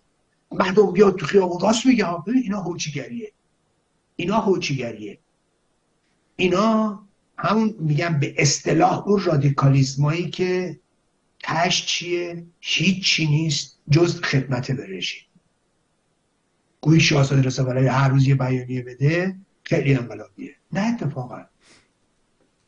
مردم بیاد تو خیابون؟ راست میگه ها. ببین اینا هوچیگریه، اینا هوچیگریه، اینا همون میگم به اصطلاح اون رادیکالیسمایی که تاش چیه؟ هیچی نیست جز خدمت به رژیم. گویی شاهزاده رضا پهلوی هر روز یه بیانیه بده خیلی انقلابیه. نه اتفاقا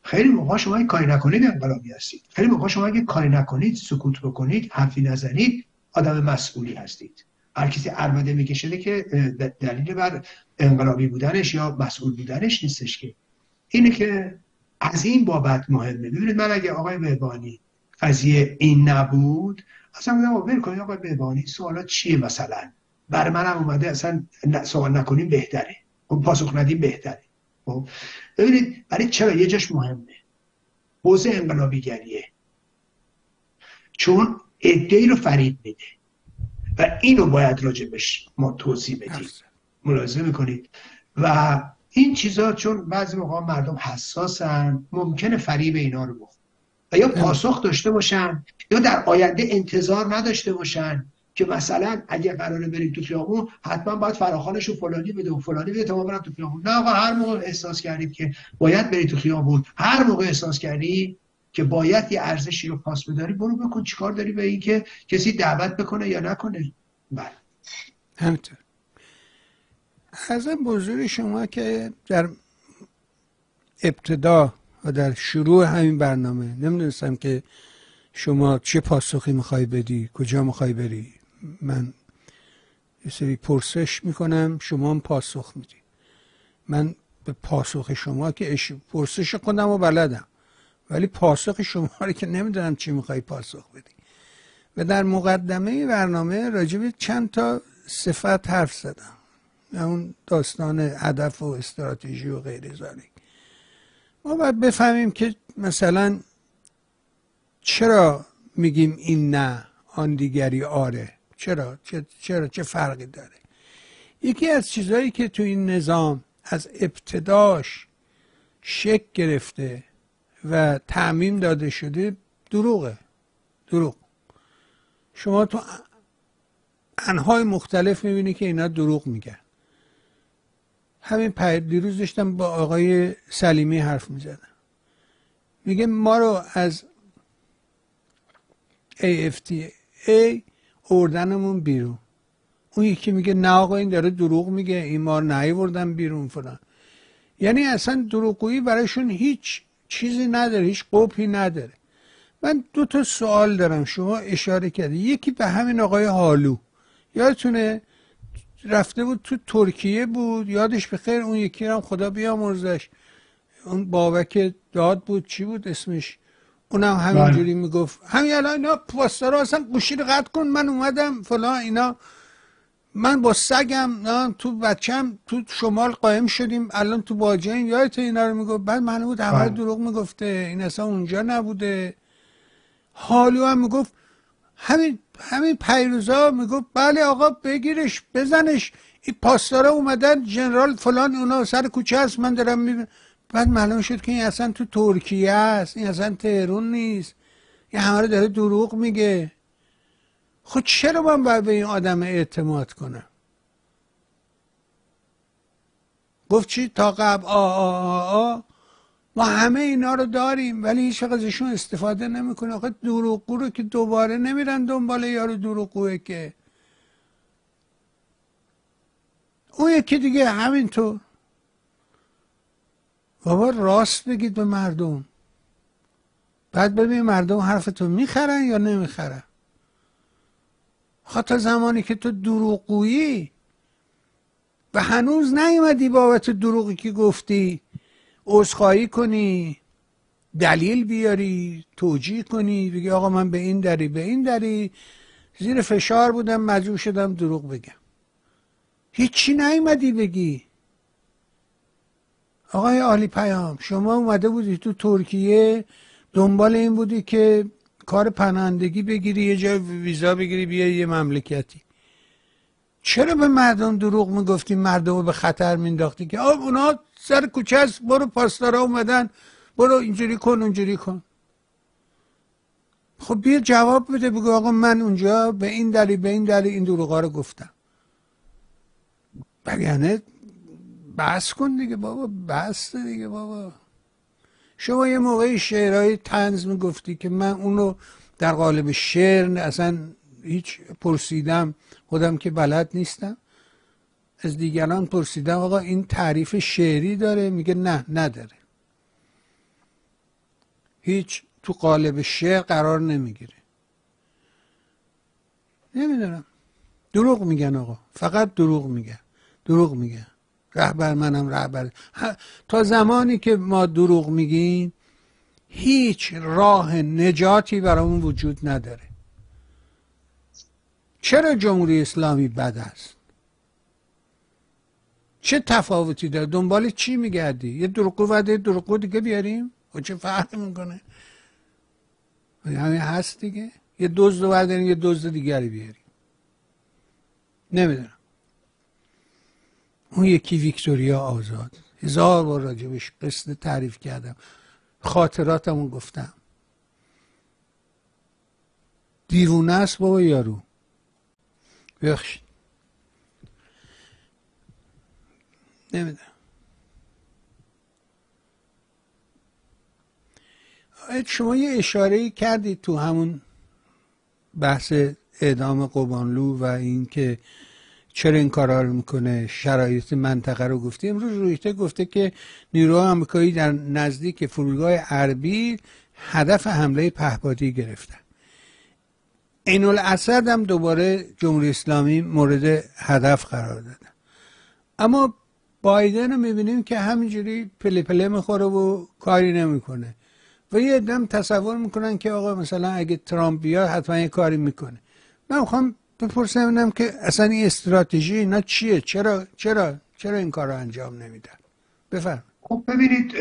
خیلی موقع شما این کاری نکنید انقلابی هستید، خیلی موقع شما اگه کاری نکنید، سکوت بکنید، حرفی نزنید، آدم مسئولی هستید. هر کسی عرمده میکشه که دلیل بر انقلابی بودنش یا مسئول بودنش نیستش که. اینه که از این بابت مهمه. ببینید من اگه آقای بهبهانی قضیه این نبود، اصلا میگم ببین کنید آقای بهبهانی سوالات چیه مثلا؟ بر منم اومده اصلا سوال نکنیم بهتره، پاسخ ندیم بهتره. ببینید برای چرا یه جاش مهمه حوزه انقلابیگریه، چون ادعی رو فرید میده و اینو باید راجبش ما توضیح بدیم. ملاحظه میکنید و این چیزا چون بعضی موقع مردم حساسن، ممکنه فریب اینا رو بخورن و یا پاسخ داشته باشن یا در آینده انتظار نداشته باشن که مثلا اگه قراره بریم تو خیابون حتما باید فراخوانشو فلانی بده و فلانی بده تا بریم تو خیابون. نه آقا، هر موقع احساس کردید که باید بری تو خیابون، هر موقع احساس کردی که باید یه ارزشی رو پاس بداری، برو بکن. چیکار داری به این که کسی دعوت بکنه یا نکنه؟ بله همینطور. از بزرگ شما که در ابتدا و در شروع همین برنامه نمیدونستم که شما چه پاسخی میخوای بدی، کجا میخوای بری، من یه سری پرسش میکنم شما هم پاسخ میدی. من به پاسخ شما که اش... پرسش خودم رو بلدم، ولی پاسخ شما رو که نمیدونم چی میخوای پاسخ بدی. و در مقدمه برنامه راجب چند تا صفت حرف زدم اون داستان هدف و استراتژی و غیر ذالک. ما باید بفهمیم که مثلا چرا میگیم این نه آن دیگری آره، چرا چرا, چرا؟ چه فرقی داره؟ یکی از چیزهایی که تو این نظام از ابتداش شک گرفته و تعمیم داده شده دروغه. دروغ شما تو انهای مختلف میبینی که اینا دروغ میگن. همین دیروز داشتم با آقای سلیمی حرف میزدم، میگه ما رو از ای اف تی ای آوردنمون بیرون، اون یکی میگه نه آقا این داره دروغ میگه، این ما رو نیاوردن بیرون فلان. یعنی اصلا دروغگویی برایشون هیچ چیزی نداره، هیچ قبحی نداره. من دو تا سوال دارم. شما اشاره کردید یکی به همین آقای حالو، یادتونه رفته بود تو ترکیه بود، یادش بخیر، اون یکی هم خدا بیامرزش، اون بابک داد بود چی بود اسمش، اونم همینجوری میگفت همین الان اینا پاستارا اصلا گوشی رو قطع کن، من اومدم فلان اینا، من با سگم نه تو بچم تو شمال قایم شدیم الان تو باجاییم، یادت اینا رو میگفت. بعد معلوم بود همه دروغ میگفته، این اصلا اونجا نبوده. حالو هم میگفت همین همین پیروزا میگفت بله آقا بگیرش بزنش، این پاسدارا اومدن جنرال فلان اونا سر کوچه است من دارم میبینم. بعد معلوم شد که این اصلا تو ترکیه است، این اصلا تهران نیست، این همه رو داره دروغ میگه. خب چرا من باید به این آدم اعتماد کنم؟ گفت چی تا قبل آ آ آ آ ما همه اینا رو داریم ولی هیچ وقت ازشون استفاده نمیکنه. آخه دروغگو رو که دوباره نمیرن دنبال یارو دروغگوه که. اون یکی دیگه همینطور. بابا راست بگید به مردم، بعد ببین مردم حرفتو میخرن یا نمیخرن. حتی زمانی که تو دروغگویی و هنوز نیومدی بابت دروغی که گفتی عذرخواهی کنی، دلیل بیاری، توجیه کنی، بگی آقا من به این دری به این دری زیر فشار بودم مجبور شدم دروغ بگم، هیچی نیومدی بگی. آقای عالی پیام شما اومده بودی تو ترکیه دنبال این بودی که کار پناهندگی بگیری، یه جای ویزا بگیری بیای یه مملکتی، چرا به مردم دروغ میگفتی؟ مردم رو به خطر مینداختی که آه اونا سر کوچه است برو پاسدارا اومدن برو اینجوری کن اونجوری کن. خب بیا جواب بده، بگو آقا من اونجا به این دلیل به این دلیل این دروغا رو گفتم. بگنه بس کن دیگه بابا، بس دیگه بابا. شما یه موقعی شعرهای طنز میگفتی که من اونو در قالب شعر اصلا هیچ پرسیدم خودم که بلد نیستم، از دیگران پرسیدم آقا این تعریف شعری داره؟ میگه نه نداره، هیچ تو قالب شعر قرار نمیگیره. نمیدونم دروغ میگن آقا، فقط دروغ میگن دروغ میگن رهبر منم رهبر. تا زمانی که ما دروغ میگیم هیچ راه نجاتی برامون وجود نداره. چرا جمهوری اسلامی بد است؟ چه تفاوتی داره؟ دنبال چی میگردی؟ یه دروغگو وعده دروغگو دیگه بیاریم و چه فرق میکنه؟ همین هست دیگه. یه دزد ورداریم یه دزد دیگری بیاریم. نمیدونم. اون یکی ویکتوریا آزاد هزار بار راجبش قصه تعریف کردم، خاطراتمون گفتم. دیوونه است بابا یارو. بخش نمیدونم. شما یه اشاره‌ای کردید تو همون بحث اعدام قبانلو و اینکه چرا این کارا رو میکنه، شرایط منطقه رو گفتی. امروز رویته گفته که نیروهای آمریکایی در نزدیک فرودگاه اربیل هدف حمله پهپادی گرفتن. عین الاسد هم دوباره جمهوری اسلامی مورد هدف قرار دادن. اما بایدن رو میبینیم که همینجوری پله پله میخوره و کاری نمیکنه و یه عده‌ام تصور میکنن که آقا مثلا اگه ترامپ بیاد حتما یه کاری میکنه. من میخوام بپرسم اینم که اصلا این استراتژی نه چیه؟ چرا چرا چرا این کار رو انجام نمیدن؟ بفرمایید. خب ببینید،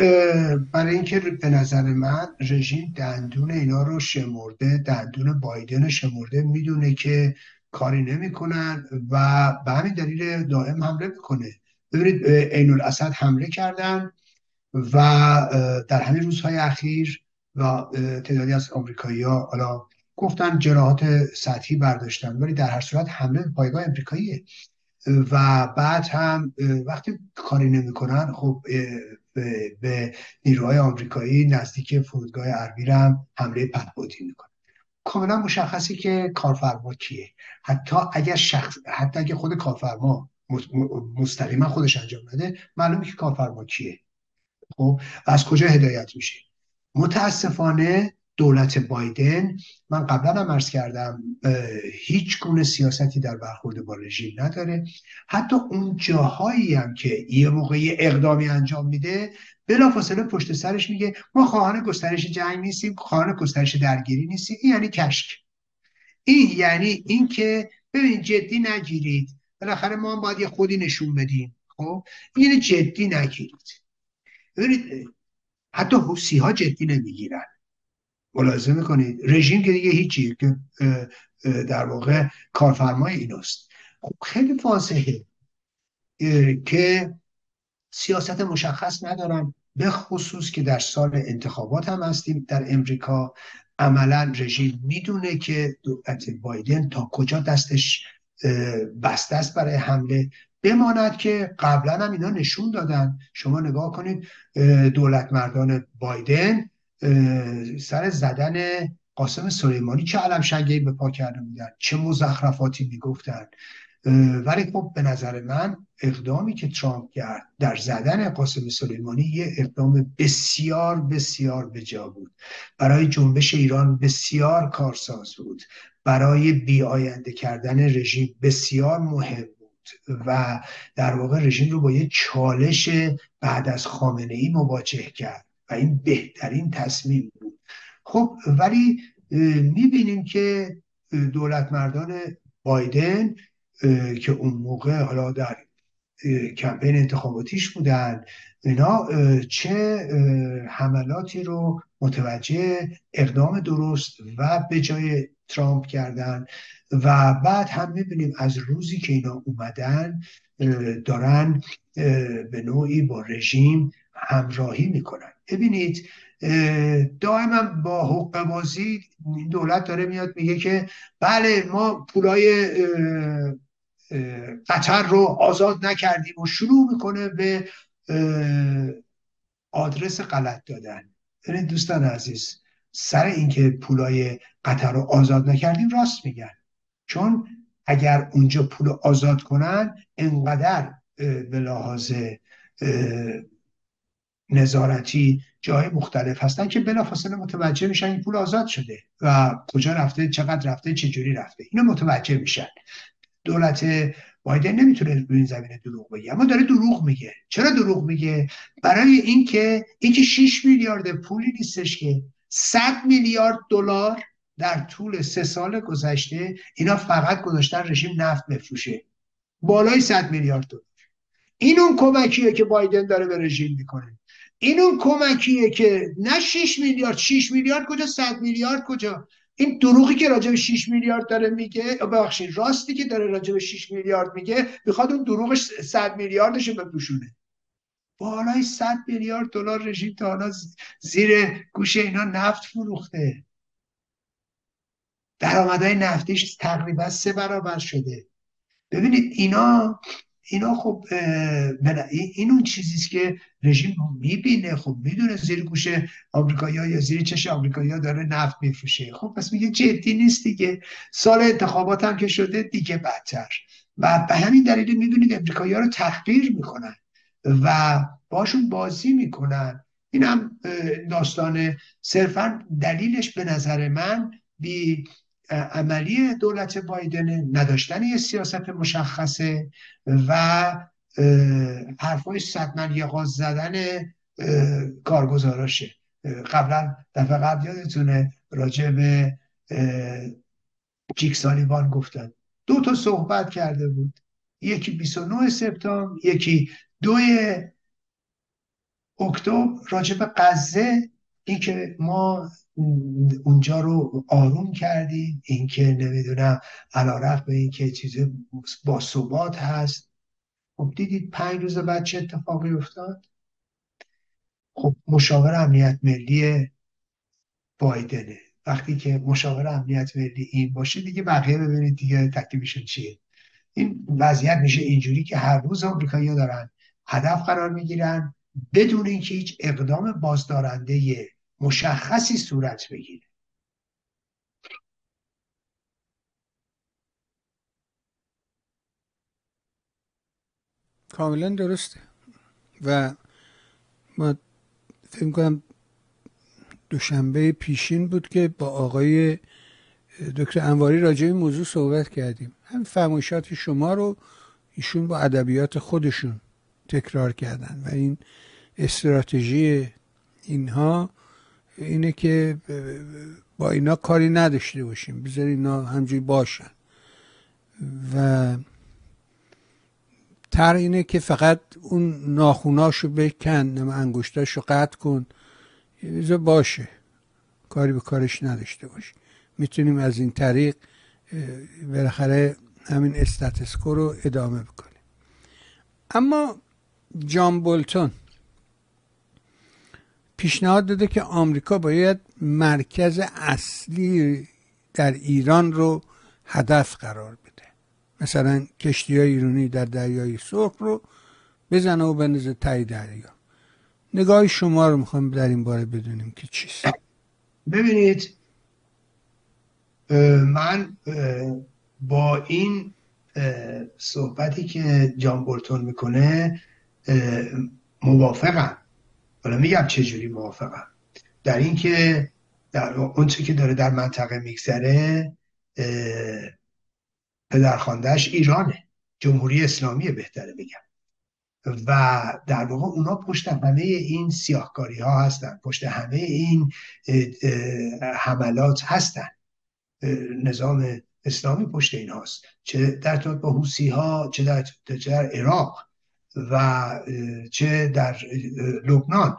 برای اینکه به نظر من رژیم دندون اینا رو شمرده، دندون بایدن شمرده، میدونه که کاری نمیکنن و به همین دلیل دائم حمله میکنه. ببینید عین الاسد حمله کردن و در همین روزهای اخیر و تعدادی از آمریکایی‌ها حالا گفتن جراحات سطحی برداشتن، ولی در هر صورت حمله به پایگاه آمریکاییه و بعد هم وقتی کاری نمیکنن خب به, به نیروهای آمریکایی نزدیک فرودگاه اربیل هم حمله پهپادی میکنن. کاملا مشخصه که کارفرما کیه، حتی اگر شخص حتی اگر خود کارفرما مستقیما خودش انجام نده معلومه که کارفرما کیه. خب از کجا هدایت میشه؟ متاسفانه دولت بایدن، من قبلا هم عرض کردم، هیچ گونه سیاستی در برخورد با رژیم نداره. حتی اون جاهایی هم که یه موقعی اقدامی انجام میده بلافاصله پشت سرش میگه ما خواهان گسترش جنگ نیستیم، خواهان گسترش درگیری نیستیم. این یعنی کشک، این یعنی این که ببین جدی نگیرید، بالاخره ما هم باید یه خودی نشون بدیم. خب این یعنی جدی نگیرید. ببینید حتی حوثی ها جدی نمیگیرن، ملاحظه میکنید. رژیم که دیگه هیچی، که در واقع کارفرمای ایناست. خیلی فاسده که سیاست مشخص ندارن، به خصوص که در سال انتخابات هم هستیم در امریکا. عملا رژیم میدونه که دولت بایدن تا کجا دستش بسته است برای حمله. بماند که قبلا هم اینا نشون دادن. شما نگاه کنید دولت مردان بایدن سر زدن قاسم سلیمانی چه علم شنگهی به پا کرده بودن، چه مزخرفاتی میگفتن. ولی خب به نظر من اقدامی که ترامپ کرد در زدن قاسم سلیمانی یه اقدام بسیار بسیار بجا بود، برای جنبش ایران بسیار کارساز بود، برای بی‌آینده کردن رژیم بسیار مهم بود و در واقع رژیم رو با یه چالش بعد از خامنه‌ای مواجه کرد و این بهترین تصمیم بود. خب ولی میبینیم که دولت مردان بایدن که اون موقع حالا در کمپین انتخاباتیش بودن، اینا چه حملاتی رو متوجه اقدام درست و به جای ترامپ کردن و بعد هم میبینیم از روزی که اینا اومدن دارن به نوعی با رژیم همراهی میکنن. ببینید دائما با حقه بازی دولت داره میاد میگه که بله ما پولای قطر رو آزاد نکردیم و شروع میکنه به آدرس غلط دادن. یعنی دوستان عزیز، سر اینکه پولای قطر رو آزاد نکردیم راست میگن، چون اگر اونجا پول آزاد کنن انقدر به لحاظ نظارتی جای مختلف هستن که بلافاصله متوجه میشن این پول آزاد شده و کجا رفته، چقدر رفته، چجوری رفته، اینو متوجه میشن. دولت بایدن نمیتونه در این زمینه دروغ بگه، اما داره دروغ میگه. چرا دروغ میگه؟ برای اینکه اینکه شش میلیارد پولی نیستش که صد میلیارد دلار در طول سه سال گذشته اینا فقط گذاشتن رژیم نفت بفروشه، بالای صد میلیارد دلار. این اون کمکیه که بایدن داره به رژیم میکنه. این اون کمکیه که نه شش میلیارد، شش میلیارد کجا، صد میلیارد کجا. این دروغی که راجع به شش میلیارد داره میگه، ببخشید راستی که داره راجع به شش میلیارد میگه، میخواد اون دروغش صد میلیاردش رو بپوشونه. بالای صد میلیارد دلار رژیم تا حالا زیر گوشه اینا نفت فروخته. درآمدهای نفتیش تقریبا سه برابر شده. ببینید اینا اینا خب این اون چیزیست که رژیم میبینه. خب میدونه زیر گوش آمریکایی‌ها یا زیر چش آمریکایی‌ها داره نفت میفروشه. خب پس میگه جدی نیست دیگه. سال انتخابات هم که شده دیگه بدتر و به همین دلیل میدونید آمریکایی‌ها رو تحقیر میکنن و باشون بازی میکنن. این هم داستان صرفا دلیلش به نظر من بی عملی دولت بایدن، نداشتن یه سیاست مشخصه و حرفای صدمن یغاز زدن کارگزاراشه. قبلا دفعه قبل یادتونه راجع به جیک سالیوان گفتن دو تا صحبت کرده بود، یکی بیست و نه سپتامبر، یکی دو اکتبر راجع به غزه، این که ما اونجا رو آروم کردیم، این که نمیدونم علارغم این که چیز با ثبات هست. خب دیدید پنج روز بعد چه اتفاقی افتاد؟ خب مشاور امنیت ملی بایدنه، وقتی که مشاور امنیت ملی این باشه دیگه بقیه ببینید دیگه تکلیفشون چیه. این وضعیت میشه اینجوری که هر روز آمریکایی‌ها دارن هدف قرار میگیرن بدون اینکه هیچ اقدام بازدارنده مشخصی صورت بگیره. کاملا درسته و ما فکر می‌کنم دوشنبه پیشین بود که با آقای دکتر انواری راجع به موضوع صحبت کردیم. هم فرمایشات شما رو ایشون با ادبیات خودشون تکرار کردن و این استراتژی اینها اینه که با اینا کاری نداشته باشیم، بذاری اینا همجوری باشن و تر اینه که فقط اون ناخوناشو بکن، انگشتاشو قطع کن، بذار باشه، کاری به کارش نداشته باشه. میتونیم از این طریق بالاخره همین استاتسکو رو ادامه بکنیم. اما جان بولتون پیشنهاد داده که آمریکا باید مرکز اصلی در ایران رو هدف قرار بده، مثلا کشتی‌های ایرانی در دریای سرخ رو بزنه و بندازه ته دریا. نگاه شما رو میخوام در این باره بدونیم که چیست. ببینید من با این صحبتی که جان بولتون میکنه موافقم. حالا میگم چجوری موافقم، در این که در اون چی که داره در منطقه میگذره پدرخوانده‌اش ایرانه، جمهوری اسلامیه بهتره بگم، و در واقع اونا پشت همه این سیاهکاری ها هستن، پشت همه این حملات هستن. نظام اسلامی پشت این هاست، چه در ارتباط با حوثی ها، چه در, در عراق و چه در لبنان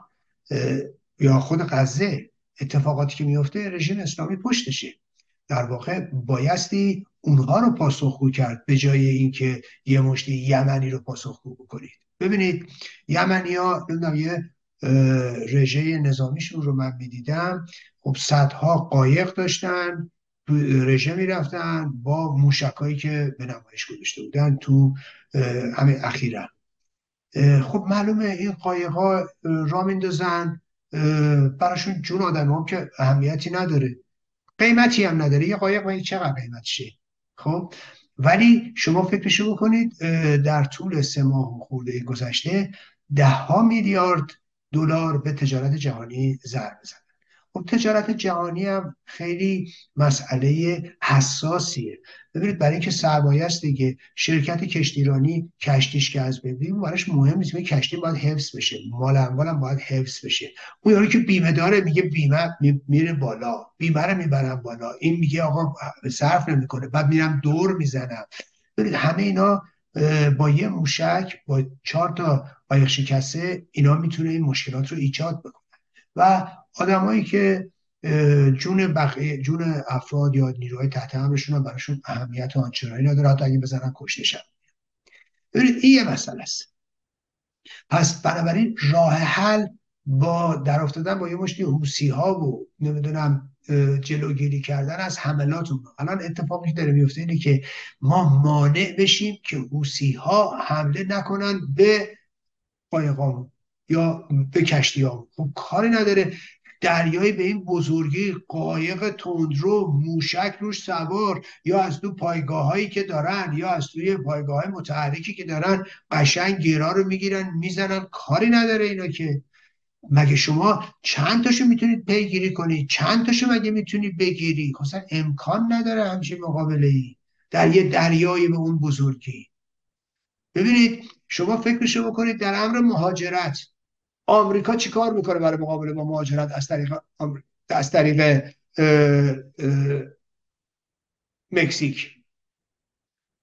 یا خود غزه. اتفاقاتی که میفته رژیم اسلامی پشتشه. در واقع بایستی اونها رو پاسخگو کرد به جای اینکه یه مشتی یمنی رو پاسخگو بکنید. ببینید یمنی‌ها یه رژه نظامیشون رو من می‌دیدم، خب صدها قایق داشتن تو رژه می‌رفتن با موشکایی که به نمایش گذاشته بودن تو همین اخیراً. خب معلومه این قایق‌ها را میندازن، براشون جون آدم‌ها که اهمیتی نداره، قیمتی هم نداره، یه قایق و این چقدر قیمتشه. خب ولی شما فکرشو بکنید در طول سه ماه خورده گذشته ده ها میلیارد دلار به تجارت جهانی ضربه زدن. خب تجارت جهانی هم خیلی مسئله حساسیه. ببینید برای اینکه سرمایه است دیگه، شرکت کشتیرانی کشتیش که از ببینید براش مهم نیست، کشتی باید حفظ بشه، مال اموال هم باید حفظ بشه. اون یارو که بیمه داره میگه بیمه میره بالا، بیمه رو میبرم بالا، این میگه آقا صرف نمیکنه، بعد میرم دور میزنم. ببینید همه اینا با یه موشک با چهار تا قایق شکسته اینا میتونه این مشکلات رو ایجاد بکنه و آدمایی که جون بقیه جون افراد یا نیروهای تحت امرشون هم براشون اهمیت آنچنانی نداره، حتی اگه بزنن کشته شدن. ببینید این یه مسئله است. پس بنابراین راه حل با در افتادن با یه مشتی حوثی‌ها و نمیدونم جلوگیری کردن از حملاتون. الان اتفاقی داره میفته اینه که ما مانع بشیم که حوثی‌ها حمله نکنن به قایقامون یا به کشتی‌ها. خب کاری نداره دریایی به این بزرگی، قایق تندرو، موشک روش سوار، یا از تو پایگاهایی که دارن یا از توی پایگاه‌های متحرکی که دارن قشنگ گیرا رو میگیرن میزنن، کاری نداره اینا که. مگه شما چند تاشو میتونید پیگیری کنید؟ چند تاشو مگه میتونی بگیری؟ اصلا امکان نداره همچین مقابله‌ای در یه دریایی به اون بزرگی. ببینید شما فکرشو بکنید در امر مهاجرت آمریکا چیکار میکنه برای مقابله با مهاجرت از طریق آمر... از طریق اه... اه... مکزیک؟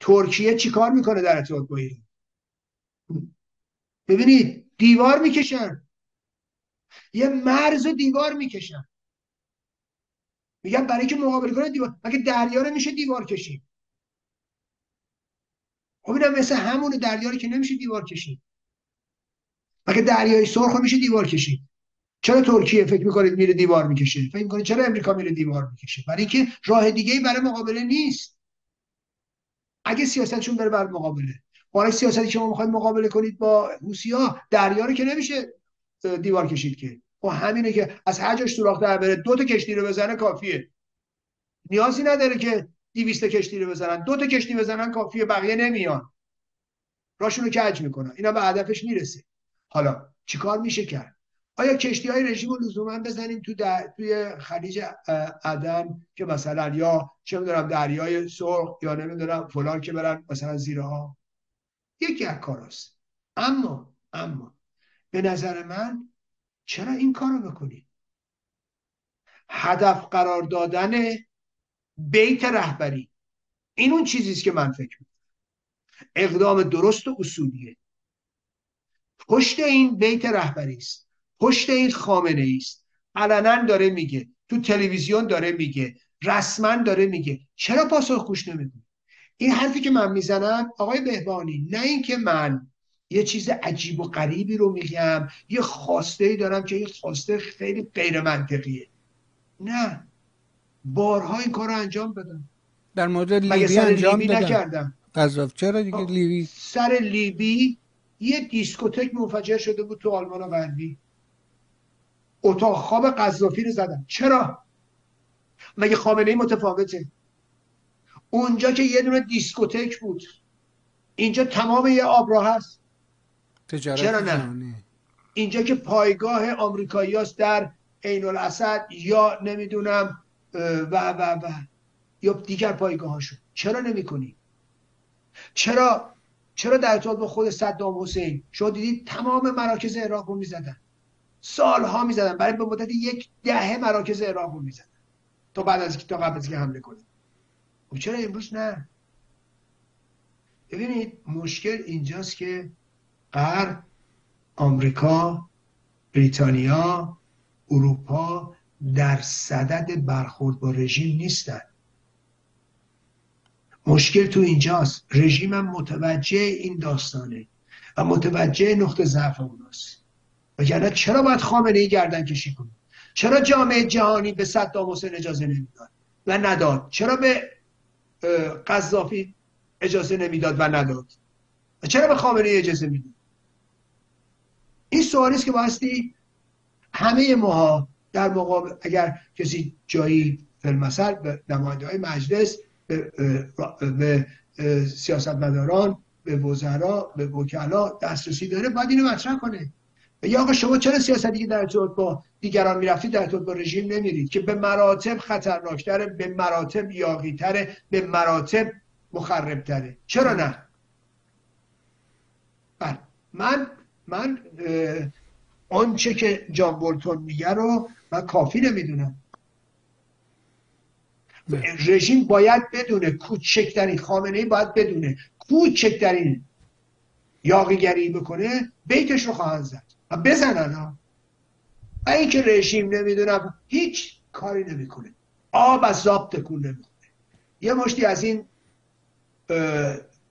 ترکیه چیکار میکنه در ارتباط با ایران؟ ببینید دیوار میکشن، یه مرز دیوار میکشن، میگن برای اینکه مقابله کنه دیوار، مگه دریا رو میشه دیوار کشید؟ خب اینا مثل همون دریا رو که نمیشه دیوار کشید. مگه دریای سرخ رو میشه دیوار کشید؟ چرا ترکیه فکر میکنید میره دیوار میکشه؟ فکر میکنید چرا امریکا میره دیوار میکشه؟ برای اینکه راه دیگه‌ای برای مقابله نیست. اگه سیاستشون بره بر مقابله، برای سیاستی که ما میخوایم مقابله کنید با روسیا، دریا رو که نمیشه دیوار کشید که. و همینه که از هر جاش سوراخ در بره دو تا کشتی رو بزنه کافیه. نیازی نداره که دویست کشتی رو بزنن، دو تا کشتی بزنن کافیه، بقیه نمیان. راشونو کج میکنن. اینا به هدفش میرسه. حالا چیکار میشه کرد؟ آیا کشتی‌های رژیمو لزوما بزنیم تو در... توی خلیج عدن که مثلا، یا چه می‌دونم دریای سرخ، یا نمی‌دونم فلان، که برن مثلا زیرها؟ یکی از کاراست. اما اما به نظر من چرا این کارو بکنید؟ هدف قرار دادن بیت رهبری، این اون چیزیست که من فکر می‌کنم اقدام درست و اصولیه. پشت این بیت رهبری است، پشت این خامنه‌ای است. علنا داره میگه، تو تلویزیون داره میگه، رسما داره میگه. چرا پاسخگوش نمی‌کنی؟ این حرفی که من میزنم آقای بهبانی، نه اینکه من یه چیز عجیب و غریبی رو میگم، یه خواسته‌ای دارم که این خواسته خیلی غیر منطقیه. نه، بارها این کارو انجام بدم. در مورد لیبی انجام لیبی نکردم. قذافی چرا دیگه لیبی؟ سر لیبی یه دیسکوتک منفجر شده بود تو آلمان غربی. اتاق خواب قذافی رو زدن. چرا؟ مگه خامنه‌ای متفاوته؟ اونجا که یه دونه دیسکوتک بود، اینجا تمام یه آبراه هست. چرا نه؟ جانه. اینجا که پایگاه آمریکایی هست در عین الاسد، یا نمیدونم و و و یا دیگر پایگاه هاشون، چرا نمی کنی؟ چرا چرا در ارتباط با خود صدام حسین شما دیدید تمام مراکز عراق رو می زدن، سالها می زدن، برای به مدت یک دهه مراکز عراق رو می زدن تا بعد از تا قبل از که حمله کنه. خب چرا امروز نه؟ ببینید مشکل اینجاست که غرب، آمریکا، بریتانیا، اروپا در صدد برخورد با رژیم نیستن. مشکل تو اینجاست. رژیم هم متوجه این داستانه و متوجه نقطه ضعف اوناست. وگرنه چرا باید خامنه‌ای گردن کشی کنه؟ چرا جامعه جهانی به صدام حسین اجازه نمیداد و نداد؟ چرا به قذافی اجازه نمیداد و نداد؟ و چرا به خامنه‌ای اجازه میداد؟ این سوالی است که بایستی همه ماها در مقابل، اگر کسی جایی فیلمسر به نماینده‌های مجلس، به, به سیاستمداران، به وزرا، به وکلا دسترسی داره، باید اینو مطرح کنه. یا آقا شما چرا سیاستی که در ارتباط با دیگران میرفتید در ارتباط با رژیم نمیرید که به مراتب خطرناک‌تره، به مراتب یاغی‌تره، به مراتب مخرب‌تره؟ چرا نه؟ بله من من آنچه که جان بولتون میگه رو من کافی نمیدونم. رژیم باید بدونه، کوچکترین خامنه‌ای باید بدونه کوچکترین یاغیگری بکنه بیتش رو خواهند زد و بزنن ها. و این که رژیم نمیدونم هیچ کاری نمیکنه، آب از زاب تکون نمیخوره. یه مشتی از این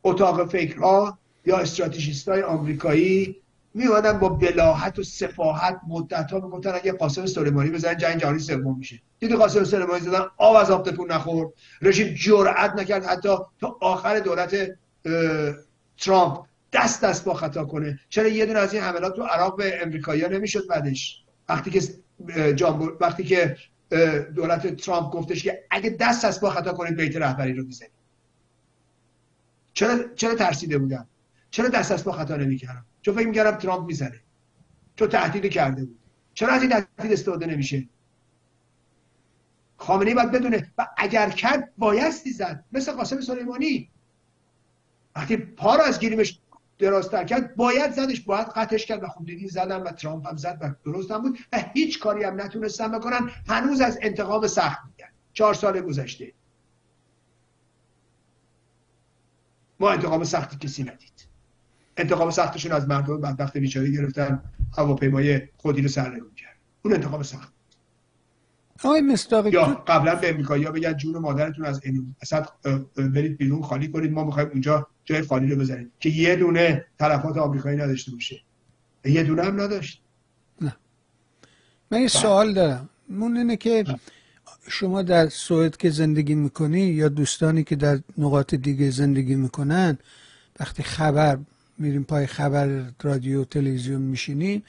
اتاق فکرها یا استراتژیست‌های آمریکایی میومدن با بلاهت و سفاهت مدت‌ها میگفتن اگه قاسم سلیمانی بزنن جنگ جهانی سوم میشه. دیدی قاسم سلیمانی زدن، آب از آب تکون نخورد. رژیم جرئت نکرد حتی تا آخر دولت ترامپ دست دست با خطا کنه. چرا یه دونه از این حملات تو عراق به امریکایی‌ها نمیشد بعدش؟ وقتی که جان وقتی که دولت ترامپ گفتش که اگه دست دست با خطا کنید بیت رهبری رو میزنید. چرا چرا ترسیده بودن؟ چرا دست دست با خطا نمی‌کردن؟ چون فکر می‌کردم ترامپ میزنه، چون تهدید کرده بود. چرا از این تهدید استفاده نمیشه؟ خامنه‌ای باید بدونه و اگر کرد بایستی زد، مثل قاسم سلیمانی وقتی پا رو از گریمش درازتر کرد باید زدش، باید قطعش کرد و خب دیدی زدن و ترامپ هم زد و درست هم بود و هیچ کاری هم نتونستن بکنن. هنوز از انتقام سخت میگن، چهار سال گذشته. ما انتقام سختی کسی ندید. انتقام سختشون از مردم بدبخت بیچاره گرفتن، هواپیمای خودی رو سرنگون کرد. اون انتقام سخت. آقای مصداقی یا قبلا به امریکایی‌ها بگن جون مادرتون از این اصلا برید بیرون خالی کنید، ما می‌خوایم اونجا جای خالی رو بزنید که یه دونه تلفات آمریکایی نداشته باشه. یه دونه هم نداشت. نه. من یه سوال دارم. مون اینه که شما در سوئد که زندگی میکنی یا دوستانی که در نقاط دیگه زندگی میکنن، وقتی خبر میریم پای خبر رادیو تلویزیون میشینیم،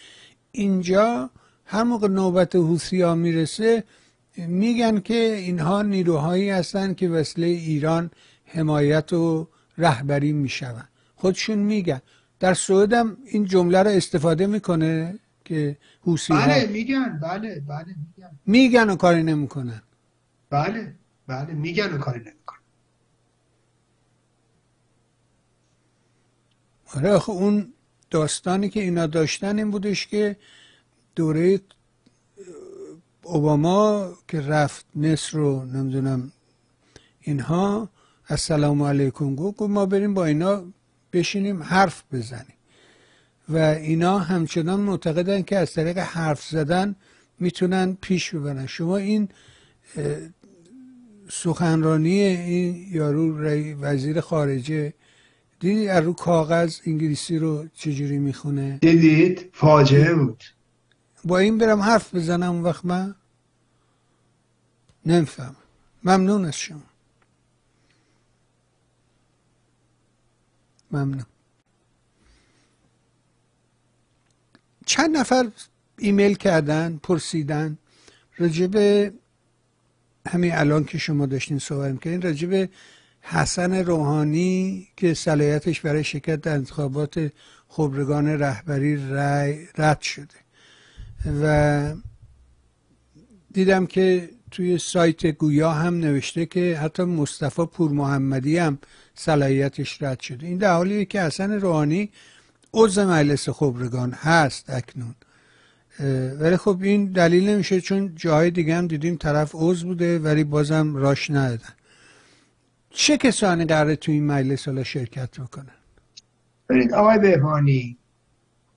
اینجا هر موقع نوبت حوثی‌ها میرسه میگن که اینها نیروهایی هستن که وسیله ایران حمایت و رهبری میشن. خودشون میگن. در سوئد هم این جمله رو استفاده میکنه که حوثی‌ها بله میگن، بله بله میگن. میگن و کاری نمیکنن. بله بله میگن و کاری نمیکنن. آره خب اون داستانی که اینا داشتن این بودش که دوره اوباما که رفت مصر رو نمیدونم اینها السلام علیکم گفت ما بریم با اینا بشینیم حرف بزنیم و اینا همچنان معتقدن که از طریق حرف زدن میتونن پیش ببرن. شما این سخنرانی این یارو رئی وزیر خارجه دیدی از رو کاغذ انگلیسی رو چجوری میخونه؟ دیدید؟ فاجعه بود. با این برم حرف بزنم اون وقت من نمیفهم. ممنون از شما. ممنون. چند نفر ایمیل کردن پرسیدن راجب همین الان که شما داشتین صحبت می‌کردین راجب حسن روحانی که صلاحیتش برای شرکت در انتخابات خبرگان رهبری رد شده و دیدم که توی سایت گویا هم نوشته که حتی مصطفی پورمحمدی هم صلاحیتش رد شده. این در حالیه که حسن روحانی عضو مجلس خبرگان هست اکنون، ولی خب این دلیل نمیشه چون جاهای دیگه هم دیدیم طرف عضو بوده ولی بازم راش ندادن. چه کسانی قراره توی این مجلس حالا شرکت بکنن؟ برید آقای بهانی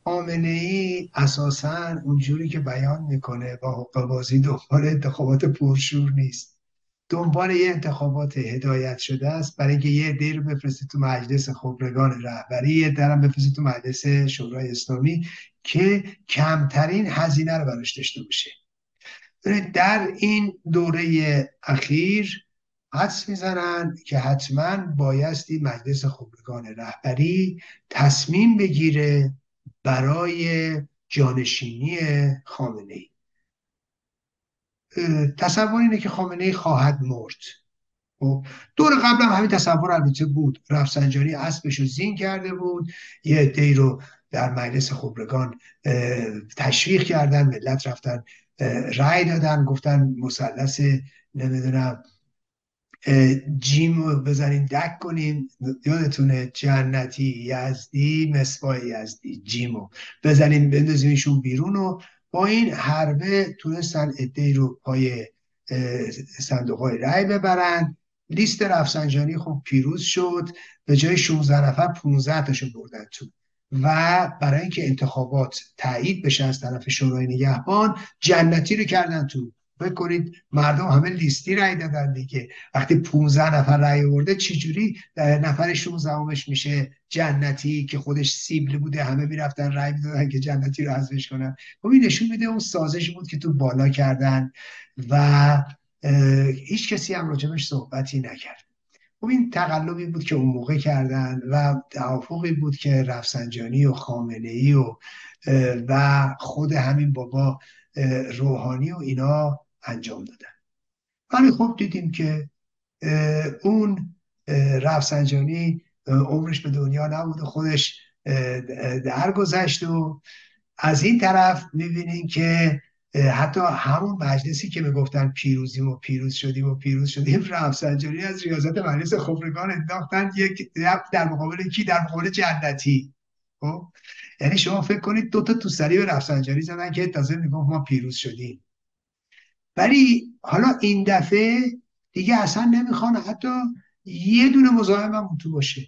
خامنه‌ای اساساً اونجوری که بیان میکنه با حقه بازی دنبال انتخابات پرشور نیست، دنبال یه انتخابات هدایت شده است برای اینکه یه عده‌ای رو بفرسته تو مجلس خبرگان رهبری، یه عده‌ای هم بفرسته تو مجلس شورای اسلامی که کمترین هزینه رو براش داشته باشه. در این دوره اخیر حدس میزنن که حتماً بایستی مجلس خبرگان رهبری تصمیم بگیره برای جانشینی خامنه‌ای. تصور اینه که خامنه‌ای خواهد مرد. دور قبل هم همین تصور البته بود. رفسنجانی اسبش رو زین کرده بود، یه عده‌ای رو در مجلس خبرگان تشویق کردن، ملت رفتن رأی دادن، گفتن مثلث نمیدونم جیم رو بزنیم دک کنیم، یادتونه جنتی یزدی مصباح یزدی جیم رو بزنیم بندازیمشون بیرون و با این حربه تونستن عده‌ای رو پای صندوق‌های رأی ببرن. لیست رفسنجانی خب پیروز شد، به جای شانزده نفر پانزده تاشو بردن تو و برای اینکه انتخابات تایید بشه از طرف شورای نگهبان جنتی رو کردن تو. بکنید مردم همه لیستی رای دادن دیگه، وقتی پانزده نفر رای آورده چجوری نفر شانزدهمش میشه جنتی که خودش سیبل بوده، همه میرفتن رای میدادن که جنتی رو حذفش کنن. خب این نشون میده اون سازشی بود که تو بالا کردن و هیچ کسی هم راجبش صحبتی نکرد. خب این تقلبی بود که اون موقع کردن و توافقی بود که رفسنجانی و خامنه‌ای و و خود همین بابا روحانی و اینا انجام دادن. ولی خب دیدیم که اون رفسنجانی عمرش به دنیا نبود، خودش درگذشت و از این طرف میبینیم که حتی همون مجلسی که میگفتن پیروزیم و پیروز شدیم و پیروز شدیم، رفسنجانی از ریاست مجلس خبرگان انداختن یک در مقابل کی؟ در مقابل جنتی. یعنی شما فکر کنید دوتا تو سری به رفسنجانی زدن که تازه میگفت ما پیروز شدیم. ولی حالا این دفعه دیگه اصلا نمیخوان حتی یه دونه مزاحم هم اون تو باشه.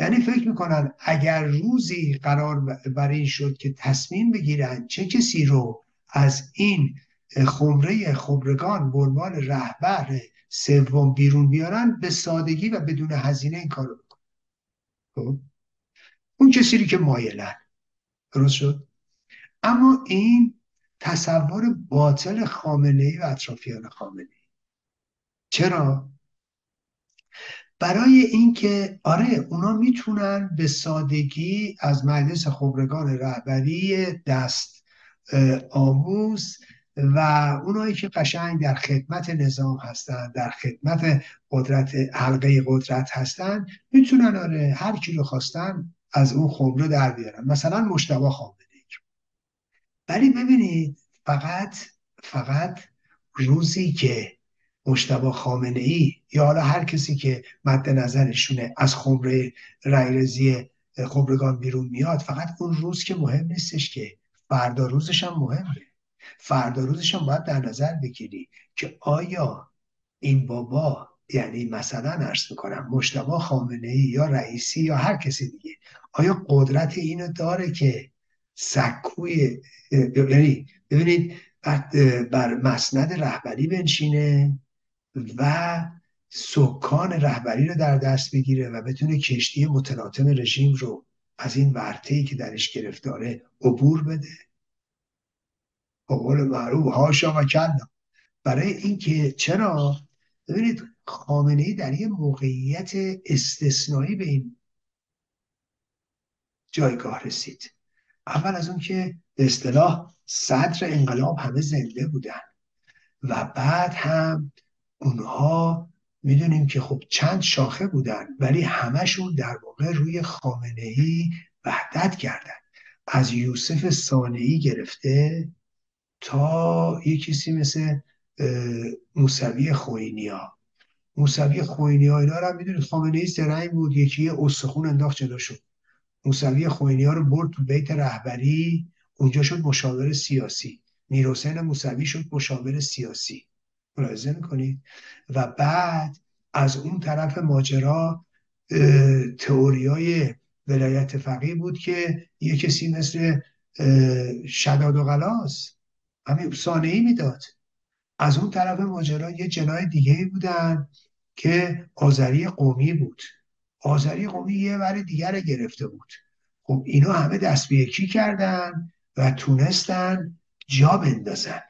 یعنی فکر میکنن اگر روزی قرار بر این شد که تصمیم بگیرن چه کسی رو از این خمره خبرگان به عنوان رهبر سوم بیرون بیارن، به سادگی و بدون هزینه این کارو بکنن، اون کسی که مایلن. درست شد؟ اما این تصور باطل خامنه‌ای و اطرافیان خامنه‌ای. چرا؟ برای اینکه آره اونا میتونن به سادگی از مجلس خبرگان رهبری دست آموز و اونایی که قشنگ در خدمت نظام هستن، در خدمت قدرت، حلقه قدرت هستن، میتونن آره هر کی رو خواستن از اون خمره در بیارن، مثلا مجتبی خامنه‌ای. ولی ببینید فقط فقط روزی که مجتبی خامنه‌ای یا حالا هر کسی که مد نظرشونه از خمره رای‌ریزی خبرگان بیرون میاد، فقط اون روز که مهم نیستش، که فردا روزش هم مهمه. فردا روزش هم باید در نظر بگیری که آیا این بابا، یعنی مثلا عرض میکنم مجتبی خامنه‌ای یا رئیسی یا هر کسی دیگه، آیا قدرت اینو داره که سکوی، یعنی ببینید بر مسند رهبری بنشینه و سکان رهبری رو در دست بگیره و بتونه کشتی متلاطم رژیم رو از این ورطه‌ای که درش گرفتاره عبور بده؟ به قول معروف هاشا و کلا. برای اینکه چرا؟ ببینید خامنه‌ای در یه موقعیت استثنایی به این جایگاه رسید. اول از اون که به اصطلاح صدر انقلاب همه زنده بودن و بعد هم اونها میدونیم که خب چند شاخه بودن ولی همشون در واقع روی خامنه‌ای وحدت کردن، از یوسف صانعی گرفته تا یه کسی مثل موسوی خوینی ها موسوی خوینی ها اینا رو میدونید خامنه‌ای زرنگ بود، یکی استخون انداخت جلوشون، موسوی خوینی ها رو برد تو بیت رهبری، اونجا شد مشاور سیاسی، میرحسین موسوی شد مشاور سیاسی، ملاحظه میکنید؟ و بعد از اون طرف ماجرا تئوریای ولایت فقیه بود که یه کسی مثل شداد و غلاس همین صانعی میداد. از اون طرف ماجرا یه جناح دیگه بودن که آذری قومی بود، آذری قومی یه ور دیگر گرفته بود. خب اینا همه دست به یکی کردن و تونستن جا بندازن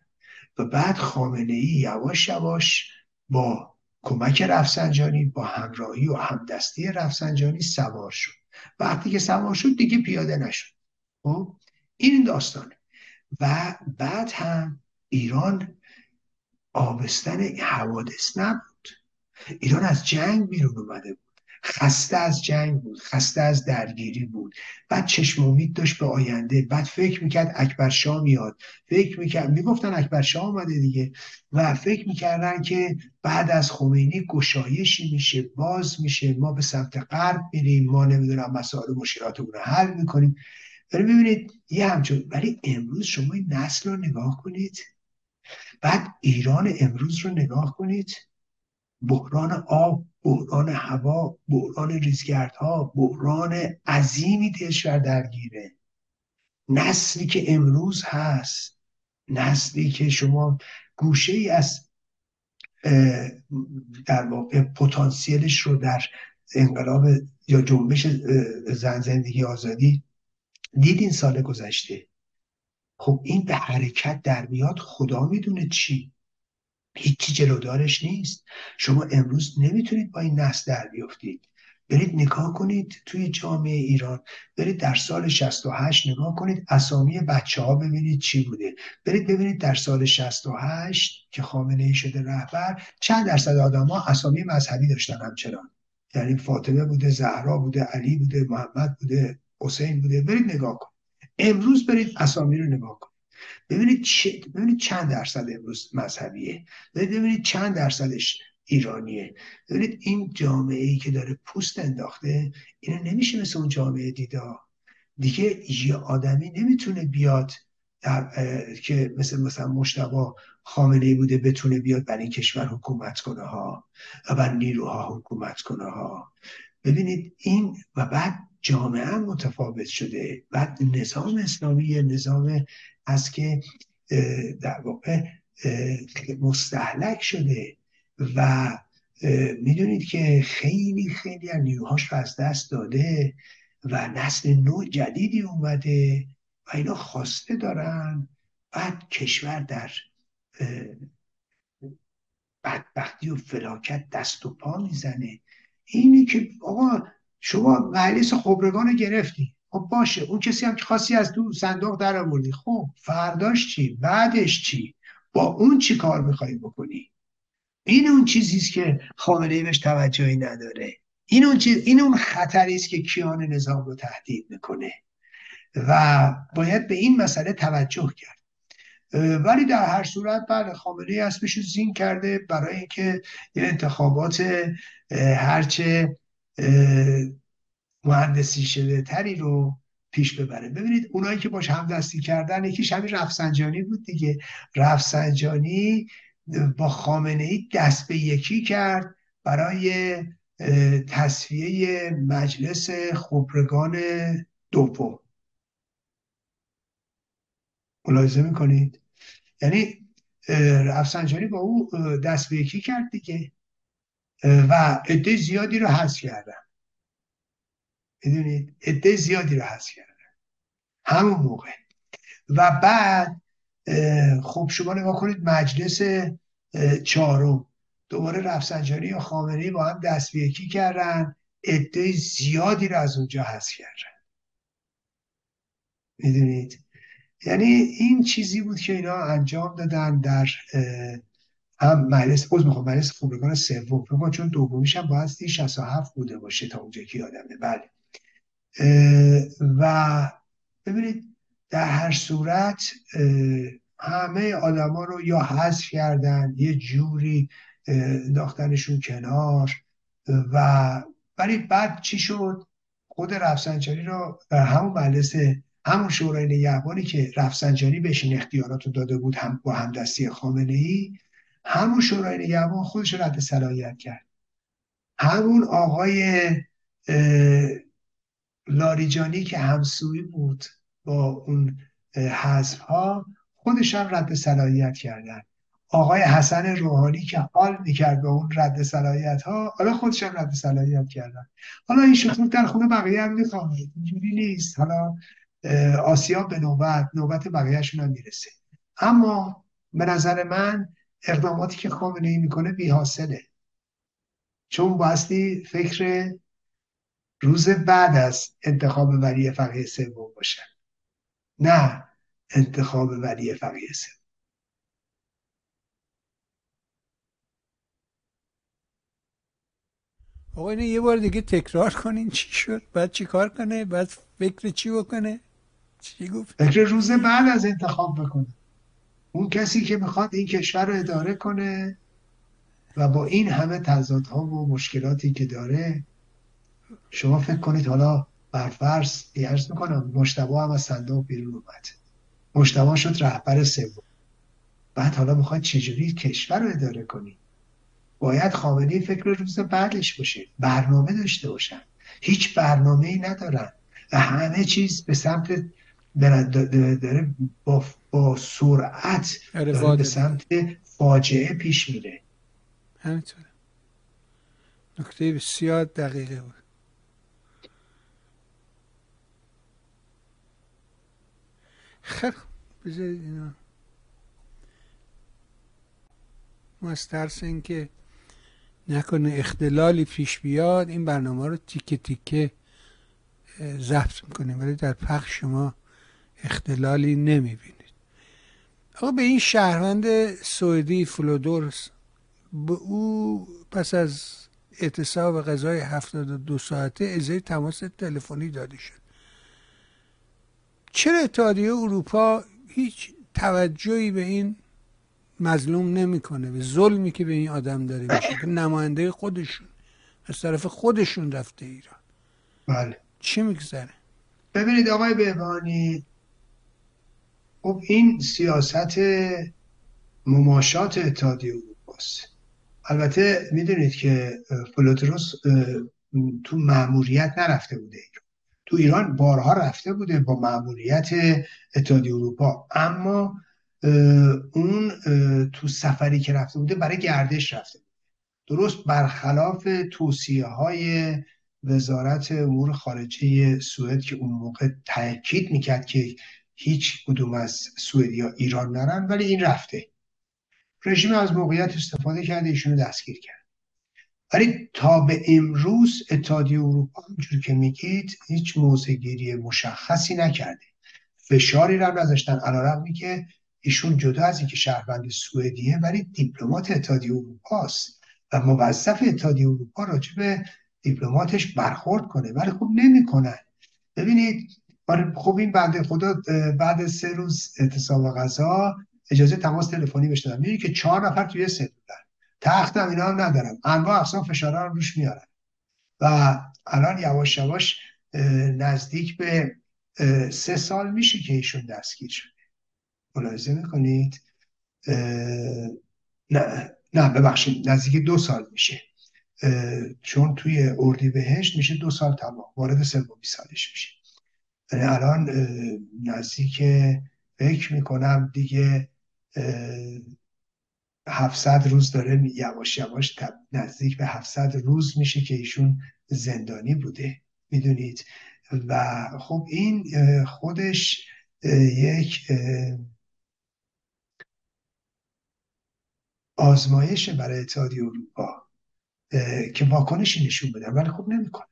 و بعد خامنه‌ای یواش یواش با کمک رفسنجانی، با همراهی و همدستی رفسنجانی سوار شد. وقتی که سوار شد دیگه پیاده نشد. خب این داستانه. و بعد هم ایران آبستن حوادث نبود، ایران از جنگ بیرون اومده بود، خسته از جنگ بود، خسته از درگیری بود، بعد چشم امید داشت به آینده، بعد فکر میکرد اکبر شاه میاد، فکر میکرد، میگفتن اکبر شاه اومده دیگه، و فکر میکردن که بعد از خمینی گشایشی میشه، باز میشه، ما به سمت غرب میریم، ما نمیدونم مسائل مشکلاتمون رو حل میکنیم. ولی ببینید یه همچون، ولی امروز شما این نسل رو نگاه کنید، بعد ایران امروز رو نگاه کنید، بحران آب، بحران هوا، بحران ریزگردها، بحران عظیمی کشور درگیره. نسلی که امروز هست، نسلی که شما گوشه ای از در واقع پتانسیلش رو در انقلاب یا جنبش زن زندگی آزادی دیدین سال گذشته. خب این به حرکت در میاد، خدا میدونه چی، هیچی جلودارش نیست. شما امروز نمیتونید با این نسل در بیافتید. برید نگاه کنید توی جامعه ایران، برید در سال شصت و هشت نگاه کنید، اسامی بچه ها ببینید چی بوده. برید ببینید در سال شصت و هشت که خامنه‌ای شده رهبر، چند درصد آدم ها اسامی مذهبی داشتن همچنان، یعنی فاطمه بوده، زهرا بوده، علی بوده، محمد بوده، حسین بوده. برید نگاه کن امروز، برید اسامی رو نگاه کن، ببینید چه، ببینید چند درصد امروز مذهبیه، ببینید چند درصدش ایرانیه. ببینید این جامعه‌ای که داره پوست انداخته، اینو نمیشه مثل اون جامعه دیدا دیگه. یه آدمی نمیتونه بیاد در که مثل مثلا مجتبی خامنه‌ای بوده بتونه بیاد برای این کشور حکومت کنه ها و بر نیروها حکومت کنه ها. ببینید این و بعد جامعه متفاوت شده، بعد نظام اسلامی نظام از که در واقع مستهلک شده و میدونید که خیلی خیلی نیروهاش رو از دست داده و نسل نو جدیدی اومده و اینا خواسته دارن بعد کشور در بدبختی و فلاکت دست و پا میزنه. اینی که آقا شما مجلس خبرگان گرفتی، خب باشه، اون کسی هم که خاصی از تو صندوق در آوردی، خب فرداش چی؟ بعدش چی؟ با اون چی کار میخوایی بکنی؟ این اون چیزیست که خامنه‌ای بهش توجهی نداره. این اون چیز، این اون خطریست که کیان نظام رو تهدید میکنه و باید به این مسئله توجه کرد. ولی در هر صورت بله خامنه‌ای اسمش رو زین کرده برای اینکه این انتخابات هرچه مهندسی شده تری رو پیش ببره. ببینید اونایی که باش همدستی کردن یکیش همین رفسنجانی بود دیگه. رفسنجانی با خامنه‌ای دست به یکی کرد برای تصفیه مجلس خبرگان دوم. ملاحظه میکنید؟ یعنی رفسنجانی با او دست به یکی کرد دیگه و عده زیادی رو حذف کردن. میدونید عده زیادی رو حذف کردن همون موقع. و بعد خب شما نگاه کنید مجلس چهارم دوباره رفسنجانی و خامنه‌ای با هم دست به یکی کردن، عده زیادی رو از اونجا حذف کردن. میدونید یعنی این چیزی بود که اینا انجام دادن در هم مجلس عضو میخوام مجلس خبرگان سوم بگم چون دومیش هم باید شصت و هفت بوده باشه تا اونجا که یادمه. بله و ببینید در هر صورت همه آدما رو یا حذف کردن یه جوری انداختنشون کنار و ولی بعد چی شد؟ خود رفسنجانی رو در همون مجلس همون شورای نگهبانی که رفسنجانی بهش این اختیارات رو داده بود هم با همدستی خامنه‌ای، همون شورای نگهبان خودش رد صلاحیت کرد. همون آقای لاریجانی که همسویی بود با اون حذف‌ها خودش هم رد صلاحیت کردن. آقای حسن روحانی که حال میکرد به اون رد صلاحیت ها حالا خودش هم رد صلاحیت کردن. حالا این شخص در خونه بقیه هم میخوام اینجوری نیست، حالا آسیاب به نوبت نوبت بقیهشون هم میرسه. اما به نظر من اقداماتی که خامنه‌ای میکنه بی حاصله، چون بایستی فکر روز بعد از انتخاب ولی فقیه سوم باشن نه انتخاب ولی فقیه سوم. آقا اینه یه بار دیگه تکرار کنین چی شد، بعد چی کار کنه، بعد فکر چی بکنه، چی گفت؟ فکر روز بعد از انتخاب بکنه. اون کسی که میخواد این کشور رو اداره کنه و با این همه تضادها و مشکلاتی که داره شما فکر کنید حالا برفرض عرض میکنم مجتبی هم از صندوق بیرون اومد، مجتبی شد رهبر سوم، بعد حالا میخواد چجوری کشور رو اداره کنی؟ باید خامنه‌ای فکر روز بعدش باشه، برنامه داشته باشن. هیچ برنامه‌ای ندارن و همه چیز به سمت داره با, با سرعت داره به سمت فاجعه پیش میره. همینطوره، نکته بسیار دقیقه بود. خب بذارید اینا ما از ترس این که نکنه اختلالی پیش بیاد این برنامه رو تیکه تیکه ضبط میکنیم، ولی در پخش شما اختلالی نمیبینید. آقا به این شهروند سعودی فلودورس به او پس از اعتصاب قضای هفتاد و دو ساعته اجازه تماس تلفنی داده شد. چرا اتحادیه اروپا هیچ توجهی به این مظلوم نمیکنه، به ظلمی که به این آدم داره میشه که نماینده خودشون از طرف خودشون رفته ایران؟ بله چی میگذره؟ ببینید آقای بهبانی خب این سیاست مماشات اتحادیه اروپاست. البته میدونید که فلوتروس تو مأموریت نرفته بوده. ایران تو ایران بارها رفته بوده با مأموریت اتحادیه اروپا، اما اون تو سفری که رفته بوده برای گردش رفته بوده، درست برخلاف توصیه‌های وزارت امور خارجه سوئد که اون موقع تأکید میکرد که هیچ کدوم از سوئدیا ایران نرن، ولی این رفته. رژیم از موقعیت استفاده کرده، ایشونو دستگیر کرد. ولی تا به امروز اتحادیه اروپا اینجور که میگید هیچ موضع‌گیری مشخصی نکرده. فشاری رو گذاشتن علیرغم اینکه ایشون جدا از اینکه شهروند سوئدیه ولی دیپلمات اتحادیه اروپاست و موظف اتحادیه اروپا راجع به دیپلماتش برخورد کنه، ولی خب نمی‌کنن. ببینید خب این بنده خدا بعد سه روز اعتصاب و قضا اجازه تماس تلفنی بهش دادن، می‌بینید که چهار نفر توی سه بودن. تخت هم اینا هم ندارن، انواع اقسام فشارها رو روش میارن و الان یواش یواش نزدیک به سه سال میشه که ایشون دستگیر شده. ملاحظه میکنید؟ نه نه ببخشید نزدیک دو سال میشه، چون توی اردیبهشت میشه دو سال تمام، وارد سومی سالش میشه. الان نزدیک فکر میکنم دیگه هفتصد روز داره، یواش یواش نزدیک به هفتصد روز میشه که ایشون زندانی بوده، میدونید. و خب این خودش یک آزمایش برای اتحادیه اروپا که واکنشی نشون بدن، ولی خب نمیکنه.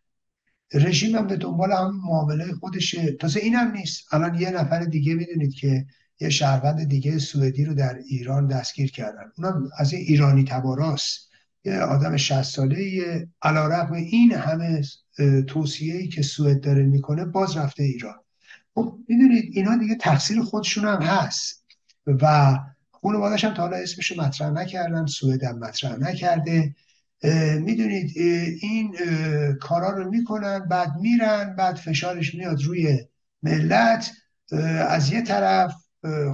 رژیم هم به دنبال هم معامله خودشه. تازه این هم نیست، الان یه نفر دیگه میدونید که یه شهروند دیگه سوئدی رو در ایران دستگیر کردن، اونم از این ایرانی تباراست، یه آدم شصت ساله‌ای. علیرغم این همه توصیه‌ای که سوئد داره میکنه باز رفته ایران. خب میدونید اینا دیگه تقصیر خودشون هم هست و خانواده‌اش هم تا حالا اسمش رو مطرح نکردن، سوئد هم مطرح نکرده. میدونید این کارا رو میکنن، بعد میرن، بعد فشارش میاد روی ملت از یه طرف.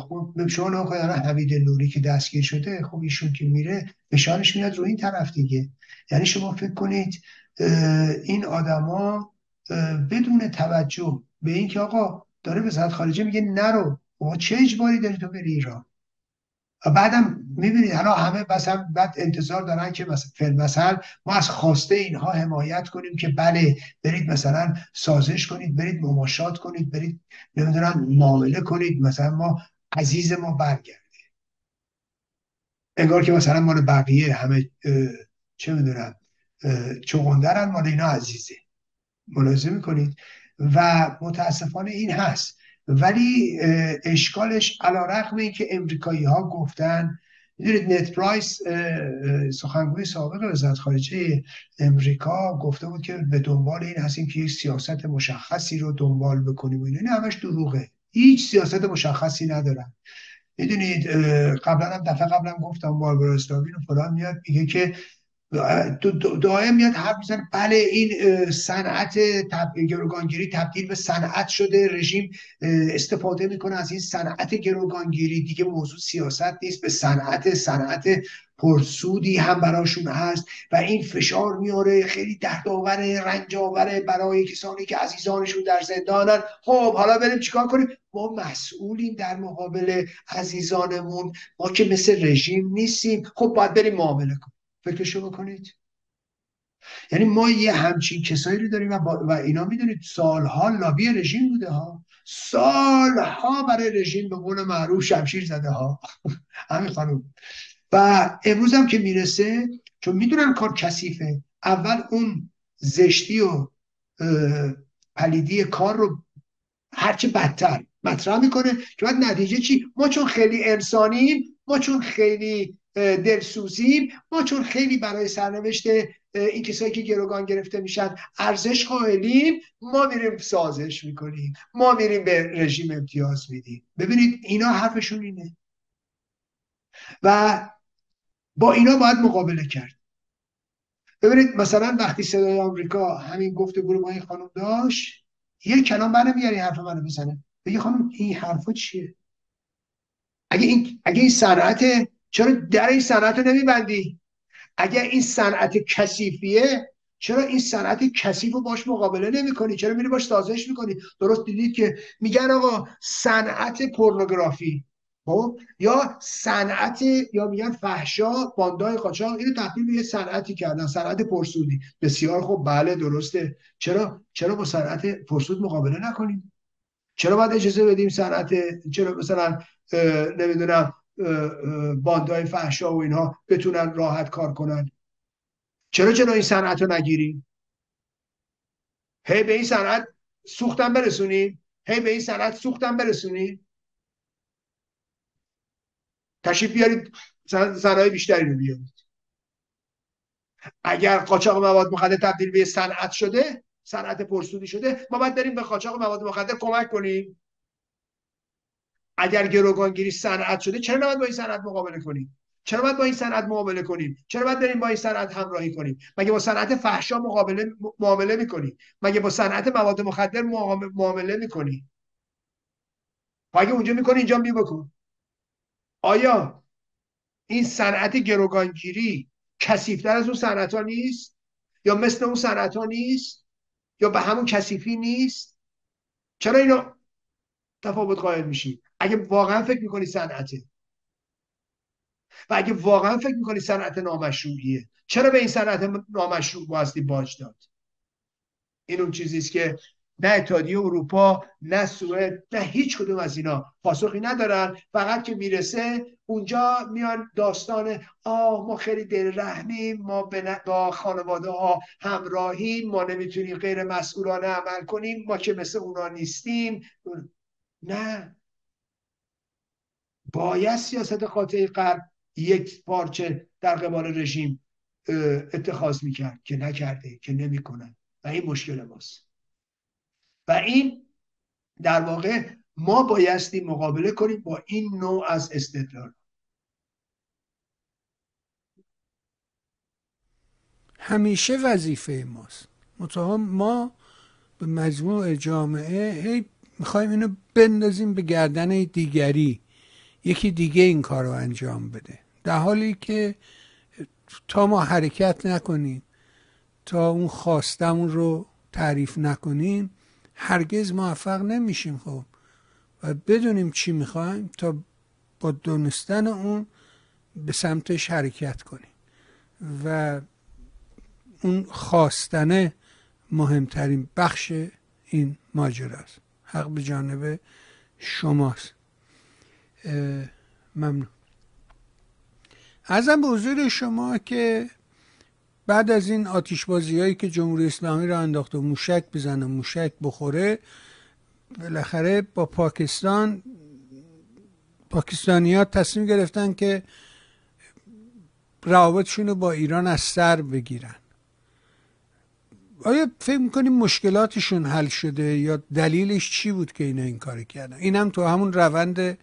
خب شما نگاه کنید حمید نوری که دستگیر شده، خب ایشون که میره فشارش میاد روی این طرف دیگه. یعنی شما فکر کنید این آدما بدون توجه به اینکه آقا داره وزارت خارجه میگه نرو، آقا چه اجباری داری تو بری ایران؟ و بعدم میبینید حالا همه مثلا بعد انتظار دارن که مثلا فیلم مثلا ما از خواسته اینها حمایت کنیم که بله برید مثلا سازش کنید، برید مماشات کنید، برید نمیدونم معامله کنید، مثلا ما عزیز ما برگرده. انگار که مثلا ما بقیه همه چه میدونم چغندرن، ما اینا عزیزه. ملاحظه میکنید؟ و متاسفانه این هست. ولی اشکالش علیرغم اینکه امریکایی ها گفتن، میدونید نت پرایس سخنگوی سابق وزارت خارجه امریکا گفته بود که به دنبال این هستیم که یک سیاست مشخصی رو دنبال بکنیم و این همش دروغه، هیچ سیاست مشخصی ندارن. میدونید قبلا هم دفعه قبلا گفتم باربرا اسلاوین و فلان میاد میگه که دائم میاد حرف میزنه بله این صنعت گروگانگیری تبدیل به صنعت شده، رژیم استفاده میکنه از این صنعت گروگانگیری، دیگه موضوع سیاست نیست، به صنعت صنعت پرسودی هم براشون هست و این فشار میاره خیلی دردآور، رنجآور برای کسانی که عزیزانشون در زندانن. خب حالا بریم چیکار کنیم؟ ما مسئولیم در مقابل عزیزانمون، ما که مثل رژیم نیستیم، خب باید بریم معامله کنیم. فکرشو بکنید. یعنی ما یه همچین کسایی رو داریم و, و اینا میدونید سالها لابی رژیم بوده ها، سالها برای رژیم به قول معروف شمشیر زده ها همین خانوم. و امروز هم که میرسه چون میدونن کار کثیفه، اول اون زشتی و پلیدی کار رو هرچه بدتر مطرح میکنه که بعد نتیجه چی؟ ما چون خیلی انسانیم، ما چون خیلی دلسوزیم، ما چون خیلی برای سرنوشت این کسایی که گروگان گرفته میشن ارزش قائلیم، ما میریم سازش میکنیم، ما میریم به رژیم امتیاز میدیم. ببینید اینا حرفشون اینه و با اینا باید مقابله کرد. ببینید مثلا وقتی صدای آمریکا همین گفتگو با این خانم داشت، یه کلام برنامه میاری حرف منو بزنه، بگی خانم این حرفا چیه؟ اگه این اگه این صنعت، چرا در این صنعت رو نمیبندی؟ اگر این صنعت کثیفیه چرا این صنعت کثیفو باش مقابله نمی‌کنی؟ چرا میری باش سازش می‌کنی؟ درست دیدید که میگن آقا صنعت پورنوگرافی، خب، یا صنعت، یا میگن فحشا، باندای قاچاق، اینو تبدیل به یه صنعتی کردن، صنعت پرسودی. بسیار خوب، بله درسته. چرا چرا با صنعت پرسود مقابله نکنیم؟ چرا باید اجازه بدیم صنعت، چرا مثلا نمیدونم باندای فحشا و اینها بتونن راحت کار کنن؟ چرا چرا این صنعت رو نگیریم؟ هی به این صنعت سوختن برسونیم، هی به این صنعت سوختن برسونیم. تشریف بیارید صنایع بیشتری رو بیارید. اگر قاچاق مواد مخدر تبدیل به صنعت شده، صنعت پرسودی شده، ما باید بریم به قاچاق مواد مخدر کمک کنیم. اگر گروگانگیری صنعت شده، چرا نباید با این صنعت مقابله کنیم؟ چرا باید با این صنعت معامله کنیم؟ چرا باید بریم با این صنعت همراهی کنیم؟ مگه با صنعت فحشا مقابله معامله میکنی؟ مگه با صنعت مواد مخدر معامله میکنی؟ مگه اونجا میکنی اینجا می بکن؟ آیا این صنعت گروگانگیری کثیف‌تر از اون صنعت‌ها نیست؟ یا مثل اون صنعت‌ها نیست؟ یا به همون کثیفی نیست؟ چرا اینا تفاوت قائل میشی؟ اگه واقعا فکر میکنی صنعته و اگه واقعا فکر میکنی صنعت نامشروعیه، چرا به این صنعت نامشروع بایستی باج داد؟ این اون چیزیست که نه اتحادیه اروپا، نه سوئد، نه هیچ کدوم از اینا پاسخی ندارن. فقط که میرسه اونجا میان داستان آه ما خیلی دلرحمیم، ما با خانواده ها همراهیم، ما نمیتونیم غیر مسئولانه عمل کنیم، ما که مثل اونا نیستیم. نه، باید سیاست قاطع غرب یک پارچه در قبال رژیم اتخاذ میکرد که نکرده، که نمیکنن، و این مشکل ماست. و این در واقع ما بایستی مقابله کنیم با این نوع از استدلال. همیشه وظیفه ماست، متهم ما به مجموع جامعه هی میخوایم اینو بندازیم به گردن دیگری، یکی دیگه این کار رو انجام بده، در حالی که تا ما حرکت نکنیم، تا اون خواستمون رو تعریف نکنیم، هرگز موفق نمیشیم. خب و بدونیم چی میخوایم تا با دونستن اون به سمتش حرکت کنیم، و اون خواستنه مهمترین بخش این ماجراست. حق به جانب شماست. ممنون. عرضم به حضور شما که بعد از این آتشبازی هایی که جمهوری اسلامی را انداخت و موشک بزنه موشک بخوره، بالاخره با پاکستان پاکستانی ها تصمیم گرفتن که روابطشون رو با ایران از سر بگیرن. آیا فکر میکنیم مشکلاتشون حل شده یا دلیلش چی بود که اینا این کار کردن؟ این هم تو همون روند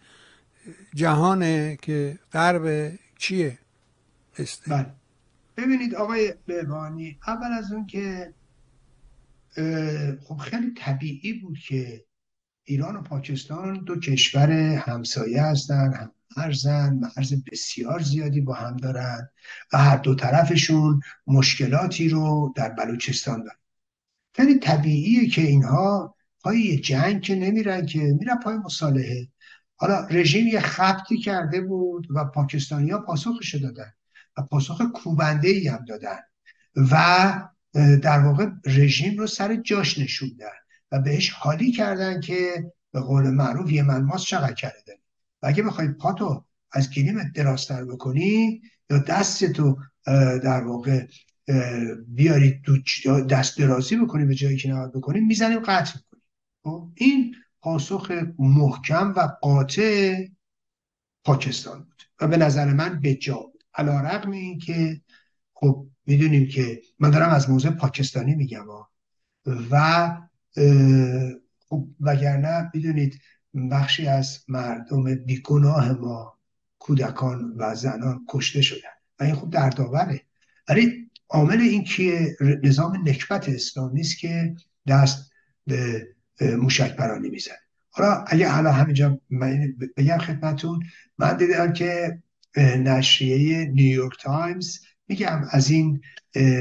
جهانه که غرب چیه؟ بله. ببینید آقای بهبانی، اول از اون که خب خیلی طبیعی بود که ایران و پاکستان دو کشور همسایه هستن، هم مرزن، مرز بسیار زیادی با هم دارن و هر دو طرفشون مشکلاتی رو در بلوچستان دارن. خیلی طبیعیه که اینها پای جنگ که نمیرن، که میرن پای مصالحه. حالا رژیم یه خبطی کرده بود و پاکستانی‌ها پاسخش دادن و پاسخ کوبنده‌ای هم دادن و در واقع رژیم رو سر جاش نشوندن و بهش حالی کردن که به قول معروف یه منماس چقدر کرده. و اگه بخوای پاتو از گلیمت درازتر بکنی یا دستتو در واقع بیاری دست درازی بکنی به جایی که نباید بکنی، میزنیم قطع میکنیم. این پاسخ محکم و قاطع پاکستان بود و به نظر من به جا بود، علی‌رغم این که خب میدونیم که من دارم از موضوع پاکستانی میگم و خب وگرنه میدونید بخشی از مردم بیگناه ما، کودکان و زنان، کشته شدن و این خب دردآوره. ولی عامل این که نظام نکبت اسلامی است که دست به موشک پرانی میزن. حالا اگه حالا همینجا بگم خدمتون، من دیدم که نشریه نیویورک تایمز میگم از این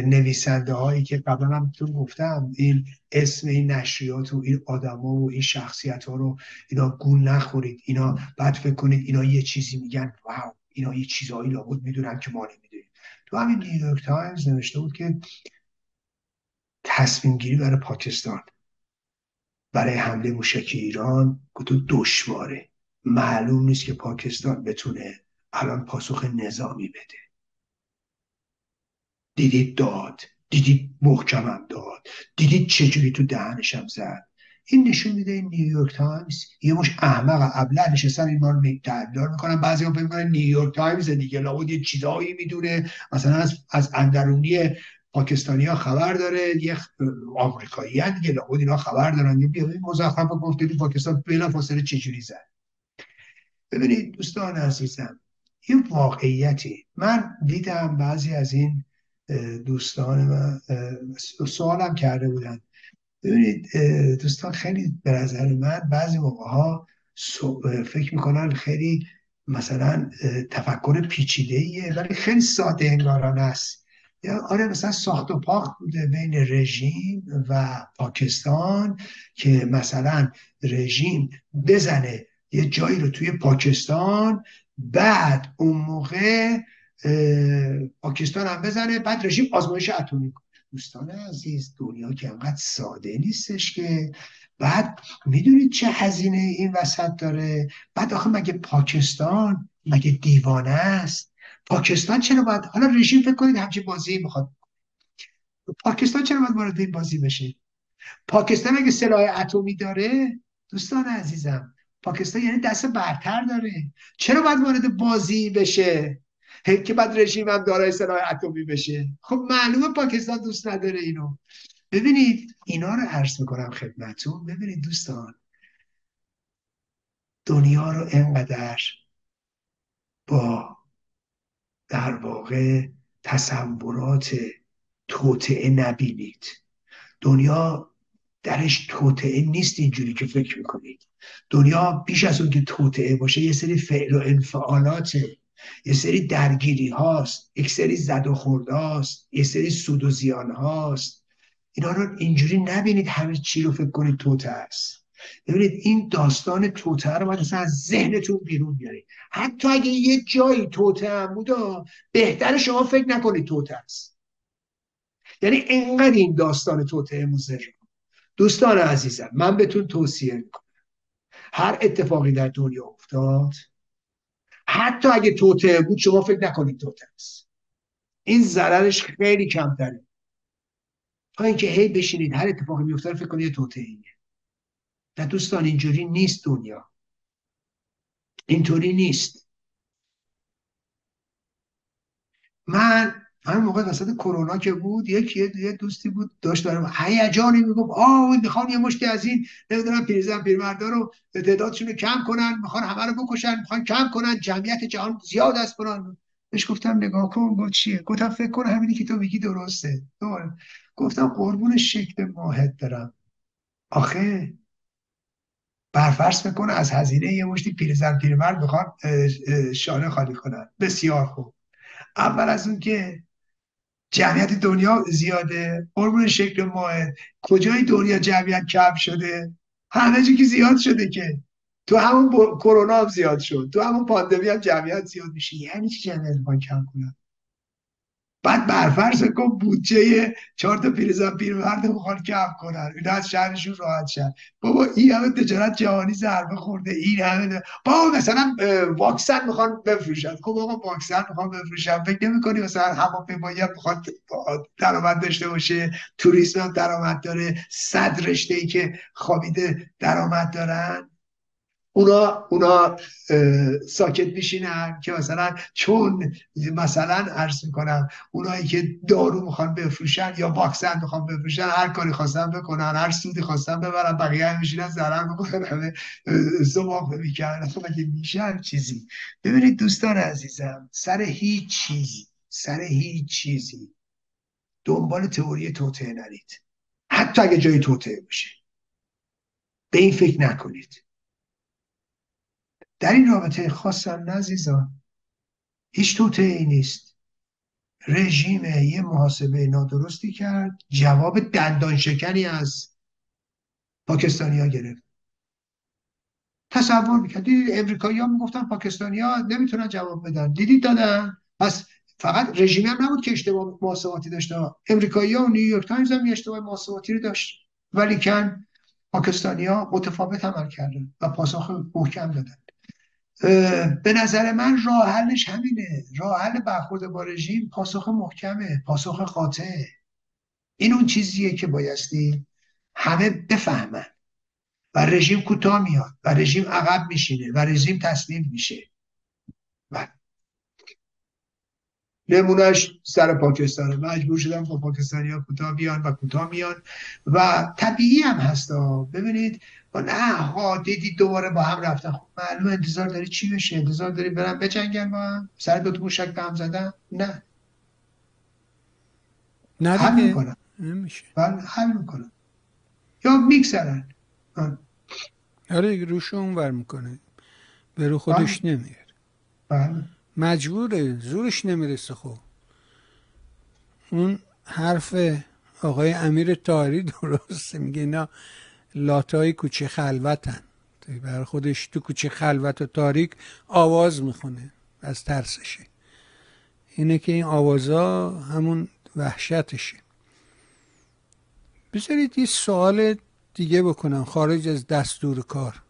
نویسنده هایی که قبلا هم تو گفتم این اسم این نشریات و این آدم ها و این شخصیت ها رو اینا گول نخورید، اینا بعد فکر کنید اینا یه چیزی میگن واو اینا یه چیزایی لابد میدونن که ما نمیدونیم. تو همین نیویورک تایمز نوشته بود که تصمیم گیری برای پاکستان برای حمله موشکی ایران گفتو دشواره، معلوم نیست که پاکستان بتونه الان پاسخ نظامی بده. دیدید داد، دیدید محکمم داد، دیدید چجوری تو دهنشم زد. این نشون میده این نیویورک تایمز یه مش احمق ابله نشستن اینا رو میدعدار میکنن. بعضیا فکر میکنن نیویورک تایمز دیگه لابد یه چیزایی میدونه، مثلا از از اندرونی پاکستانیا خبر داره، یه آمریکایی ان دیگه لابد اینا خبر دارن. یه مزخرف گفت دیدی پاکستان بلافاصله چجوری زد. ببینید دوستان عزیزم، این واقعیتی من دیدم بعضی از این دوستان من سوالم کرده بودن. ببینید دوستان خیلی به نظر من بعضی موقعها فکر میکنن خیلی مثلا تفکر پیچیده‌ایه ولی خیلی ساده انگارانه است. آره مثلا ساخت و پاخت بوده بین رژیم و پاکستان که مثلا رژیم بزنه یه جایی رو توی پاکستان، بعد اون موقع پاکستان هم بزنه، بعد رژیم آزمایش اتمی کنه. دوستان عزیز دنیا که انقدر ساده نیستش که. بعد میدونید چه هزینه این وسط داره؟ بعد آخه مگه پاکستان مگه دیوانه است؟ پاکستان چرا باید حالا رژیم فکر کنید همچین بازی میخواد، پاکستان چرا باید وارد این بازی بشه؟ پاکستان اگه سلاح اتمی داره دوستان عزیزم، پاکستان یعنی دست برتر داره، چرا باید وارد بازی بشه که بعد رژیم هم دارای سلاح اتمی بشه؟ خب معلومه پاکستان دوست نداره اینو. ببینید اینا رو عرض میکنم خدمتون. ببینید دوستان دنیا رو اینقدر با در واقع تصورات توطئه نبینید. دنیا درش توطئه نیست اینجوری که فکر میکنید. دنیا بیش از اون که توطئه باشه یه سری فعل و انفعالاته، یه سری درگیری هاست، یک سری زد و خورد هاست، یه سری سود و زیان هاست. اینا رو اینجوری نبینید همه چی رو فکر کنید توطئه است. ببینید این داستان توطئه رو باید اصلا از ذهنتون بیرون بیارید. حتی اگه یه جایی توطئه بود بهتره شما فکر نکنید توطئه است. یعنی انقدر این داستان توطئه مضر. دوستان عزیزم من بهتون توصیه میکنم هر اتفاقی در دنیا افتاد حتی اگه توطئه بود شما فکر نکنید توطئه است. این ضررش خیلی کمتره تا اینکه هی بشینید هر اتفاقی میفته فکر کنید توطئه ایه. نه دوستان اینجوری نیست، دنیا اینطوری نیست. من همین موقع وسط کرونا که بود یک یه دوستی بود داشت دارم هیجانی میگفت آه میخوان یه مشتی از این نمیدونم پیرزن پیرمردا رو تعدادشون رو کم کنن، میخوان همه رو بکشن، میخوان کم کنن، جمعیت جهان زیاد است بران. بهش گفتم نگاه کن گفت چیه؟ گفتم فکر کن همینی که تو میگی درسته. دوباره گفتم قربون شکل ماهت برم، آخه برفرض بکن از هزینه یه مشتی پیرزن پیرمرد میخوان شانه خالی کنن. بسیار خوب، اول از اون که جمعیت دنیا زیاده، قربون شکل ماه، کجای دنیا جمعیت کم شده؟ همه چی که زیاد شده، که تو همون ب... کرونا هم زیاد شد، تو همون پاندمی هم جمعیت زیاد میشه. یعنی چی جمعیت ما کم کنم؟ بعد برفرض کن بودجه چهار تا پیرزن پیرمرد میخوان کم کنن، اینا از شهرشون راحت شد. بابا این همه تجارت جهانی ضربه خورده، این همه بابا مثلا واکسن میخوان بفروشن. خب آقا واکسن میخوان بفروشن، فکر نمی‌کنی مثلا هواپیمایی میخوان درآمد داشته باشه؟ توریسم هم درآمد داره، صد رشته‌ای که خوابیده درآمد دارن. اونا اونا ساکت میشینن که مثلا چون مثلا عرض میکنم اونایی که دارو میخوان بفروشن یا واکسن میخوان بفروشن هر کاری خواستن بکنن، هر سودی خواستن ببرن، بقیه میشینن ضرر میکنن، همه زباق میکنن. خب اگه میشه چیزی. ببینید دوستان عزیزم سر هیچ چیزی سر هیچ چیزی دنبال تئوری توطئه نرید. حتی اگه جای توطئه باشه به این فکر نکنید. در این رابطه خاصم عزیزان هیچ توطئه‌ای نیست. رژیم یه محاسبه نادرستی کرد، جواب دندان شکنی از پاکستانی‌ها گرفت. تصور می‌کرد دیدید امریکایی‌ها میگفتن پاکستانی‌ها نمیتونن جواب بدن، دیدید دادن. پس فقط رژیم هم نبود که اشتباه محاسباتی داشته، امریکایی‌ها و نیویورک تایمز هم اشتباه محاسباتی رو داشت، ولی کن پاکستانی‌ها متفاوت عمل کردن و پاسخ محکم دادن. به نظر من راه حلش همینه، راه حل برخورد با رژیم پاسخ محکمه، پاسخ قاطعه. این اون چیزیه که بایستی همه بفهمن و رژیم کوتاه میاد و رژیم عقب میشینه و رژیم تسلیم میشه. نمونهش سر پاکستانه، مجبور شدم با پاکستانی ها کوتاه بیان و کوتاه میان و طبیعی هم هستا. ببینید و نه ها دیدی دوباره با هم رفتن، خب معلوم انتظار داری چی بشه؟ انتظار داری برن بجنگن با هم سر دوتا موشک به هم زدن؟ نه نه حل میکنن، نمیشه حل میکنن یا میگذرن. آره روش اونور میکنه، به رو خودش نمیاره، بله مجبوره، زورش نمیرسه. خب اون حرف آقای امیر طاهری درسته، میگه اینا لاتای کوچه خلوتن، برای خودش تو کوچه خلوت و تاریک آواز میخونه از ترسشه، اینه که این آوازا همون وحشتشه. بذارید یه سوال دیگه بکنم خارج از دستور کار،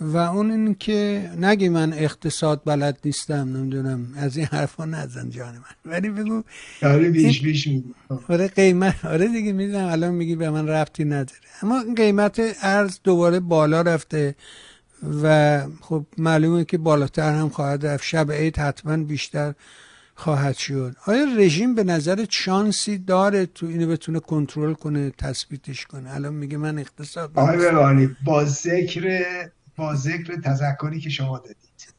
و اون این که نگی من اقتصاد بلد نیستم، نمیدونم از این حرفا نزن جان من، ولی بگو آره بیش بیش میگم آره قیمت، آره دیگه میدونم الان میگی به من ربطی نداره، اما قیمت ارز دوباره بالا رفته و خب معلومه که بالاتر هم خواهد رفت، شب عید حتما بیشتر خواهد شد. آیا رژیم به نظرت شانسی داره تو اینو بتونه کنترل کنه، تثبیتش کنه؟ الان میگه من اقتصاد بلد، با ذکر با ذکر تذکری که شما دادید،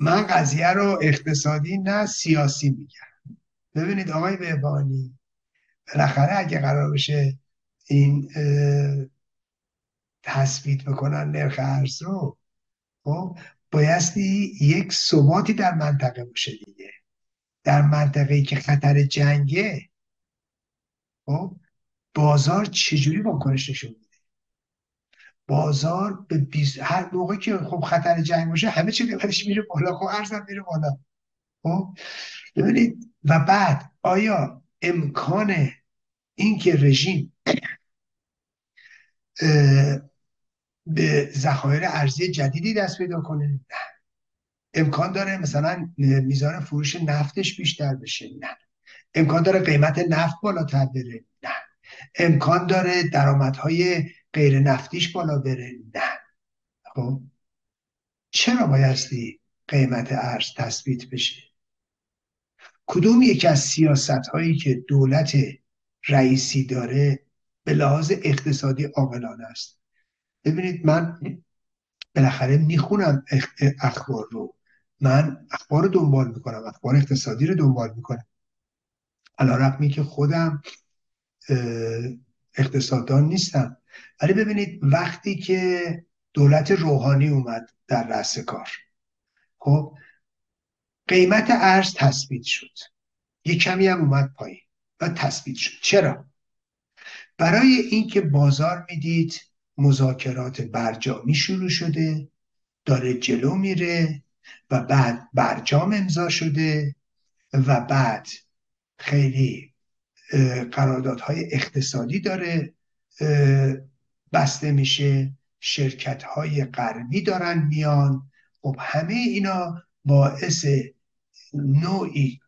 من قضیه رو اقتصادی نه سیاسی میگم. ببینید آقای بهبانی، بالاخره اگه قرار بشه این تثبیت بکنن نرخ ارز رو، خب بایستی یک ثباتی در منطقه باشه دیگه، در منطقه‌ای که خطر جنگه. خب بازار چجوری واکنش نشون میده؟ بازار به بیز... هر موقعی که خب خطر جنگ باشه همه چی قیمتش میره بالا، خب ارز هم میره بالا. خب ببینید و بعد آیا امکان این که رژیم به ذخایر ارزی جدیدی دست پیدا کنه؟ نه. امکان داره مثلا میزان فروش نفتش بیشتر بشه؟ نه. امکان داره قیمت نفت بالاتر بره؟ نه. امکان داره درآمدهای غیر نفتیش بالا بره؟ نه. خب چرا بایستی قیمت ارز تثبیت بشه؟ کدوم یکی از سیاست هایی که دولت رئیسی داره به لحاظ اقتصادی عاقلانه است؟ ببینید من بالاخره میخونم اخبار رو، من اخبار رو دنبال میکنم، اخبار اقتصادی رو دنبال میکنم، علی‌رغمی که خودم اقتصاددان نیستم، ولی ببینید وقتی که دولت روحانی اومد در رأس کار، خب قیمت ارز تثبیت شد، یک کمی هم اومد پایین و تثبیت شد. چرا؟ برای اینکه بازار میدید مذاکرات برجامی شروع شده، داره جلو میره و بعد برجام امضا شده و بعد خیلی قراردادهای اقتصادی داره بسته میشه، شرکت های غربی دارن میان. خب همه اینا باعث نوعی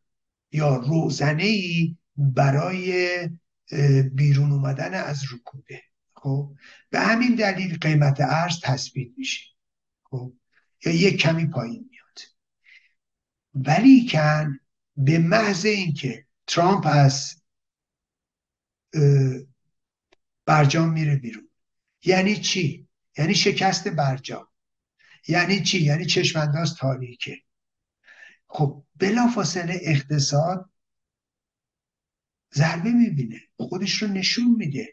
یا روزنه‌ای برای بیرون اومدن از رکوبه. خب به همین دلیل قیمت ارز تثبیت میشه، خب یا یک کمی پایین میاد. ولی کن به محض اینکه ترامپ از برجام میره بیرون، یعنی چی؟ یعنی شکست برجام. یعنی چی؟ یعنی چشمانداز تاریکه. خب بلافاصله اقتصاد ضربه میبینه، خودش رو نشون میده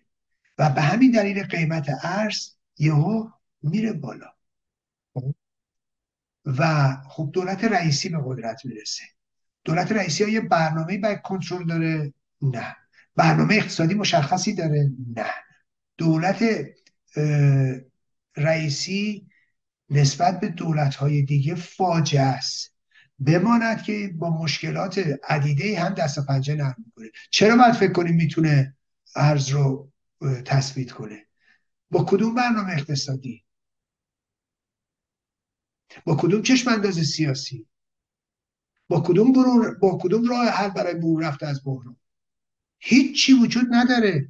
و به همین دلیل قیمت ارز یهو میره بالا و خب دولت رئیسی به قدرت میرسه. دولت رئیسی ها یه برنامه برای کنترل داره؟ نه. برنامه اقتصادی مشخصی داره؟ نه. دولت رئیسی نسبت به دولت‌های دیگه فاجعه است، بماند که با مشکلات عدیده هم دست و پنجه نرم می‌کنه. چرا باید فکر کنیم میتونه ارز رو تثبیت کنه؟ با کدوم برنامه اقتصادی؟ با کدوم چشم انداز سیاسی؟ با کدوم برون، با کدوم راه حل برای برون رفت از بحران؟ هیچی وجود نداره.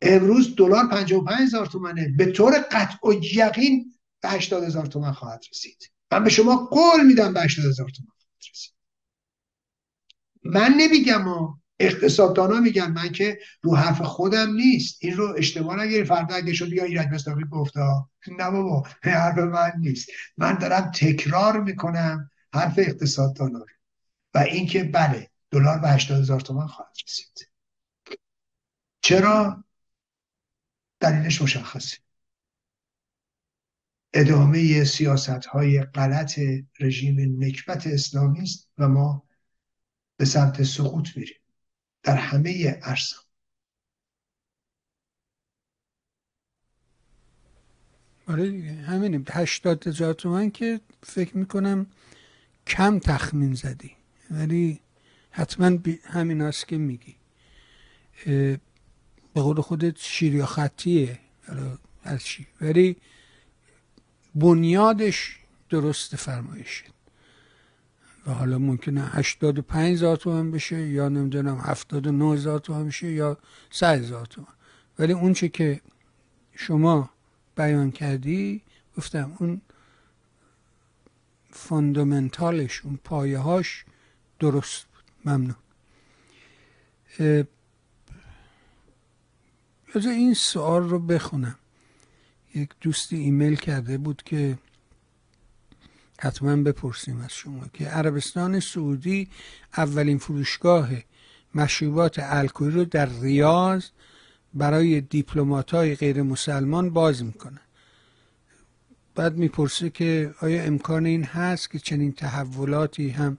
امروز دلار پنجاه و پنج هزار تومنه، به طور قطع و یقین به هشتاد هزار تومن خواهد رسید. من به شما قول میدم به هشتاد هزار تومن خواهد رسید. من نمیگم و اقتصاددانا میگن، من که رو حرف خودم نیست. این رو اشتباه نگیری فردا اگه شد یا ایرج مصداقی گفته، نه بابا حرف من نیست. من دارم تکرار میکنم حرف اقتصاددانا رو، و اینکه بله دلار به هشتاد هزار تومان خواهد رسید. چرا؟ دلیلش مشخصه. ادامه سیاست‌های غلط رژیم نکبت اسلامی است و ما به سمت سقوط میریم در همه عرصه. برای همینه هشتاد هزار تومان که فکر میکنم کم تخمین زدی، ولی حتما همین هست که میگی. به قول خودت شیر یا خطیه از چی، ولی بنیادش درست فرمایشه. و حالا ممکنه هشتاد و پنج هزار تومن بشه، یا نمیدونم هفتاد و نه هزار تومن بشه، یا سی هزار تومن، ولی اون چه که شما بیان کردی گفتم اون فاندامنتالش، اون پایه‌هاش درست بود. ممنون. از این سوال رو بخونم. یک دوستی ایمیل کرده بود که حتما بپرسیم از شما، که عربستان سعودی اولین فروشگاه مشروبات الکلی رو در ریاض برای دیپلمات‌های غیر مسلمان باز میکنه. بعد میپرسه که آیا امکان این هست که چنین تحولاتی هم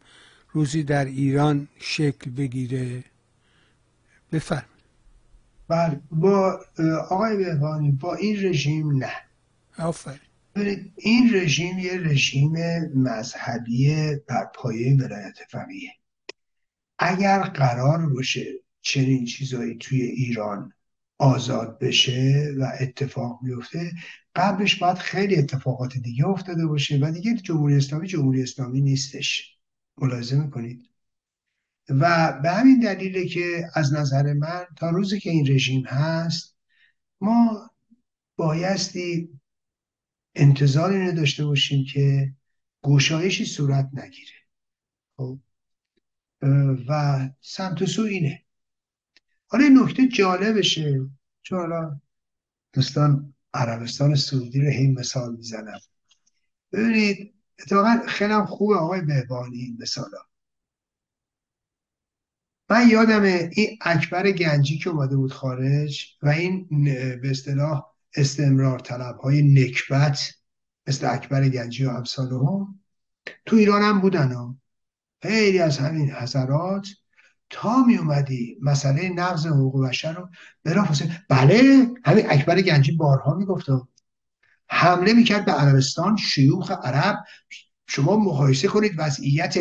روزی در ایران شکل بگیره؟ بفرمایید. بله، با آقای بهانی با این رژیم نه. آفرین. این رژیم یه رژیم مذهبی بر پایه ولایت فقیه. اگر قرار باشه چنین چیزایی توی ایران آزاد بشه و اتفاق بیفته، قبلش باید خیلی اتفاقات دیگه افتاده باشه و دیگه جمهوری اسلامی جمهوری اسلامی نیستش. ملاحظه میکنید؟ و به همین دلیله که از نظر من تا روزی که این رژیم هست ما بایستی انتظار اینو داشته باشیم که گشایشی صورت نگیره. خب و سمت و سو اینه. حالا این نکته جالبشه، چون حالا دوستان عربستان سعودی رو هم مثال میزنم. ببینید اتفاقا خیلی هم خوبه آقای بهبانی این مثالا. من یادمه این اکبر گنجی که اومده بود خارج و این به اصطلاح استمرار طلب‌های نکبت مثل اکبر گنجی و امثال هم تو ایران هم بودن هم. خیلی از همین حضرات تا می اومدی مسئله نقض حقوق بشر رو بلافاصله، بله همین اکبر گنجی بارها میگفتم، حمله میکرد به عربستان، شیوخ عرب. شما مقایسه کنید وضعیت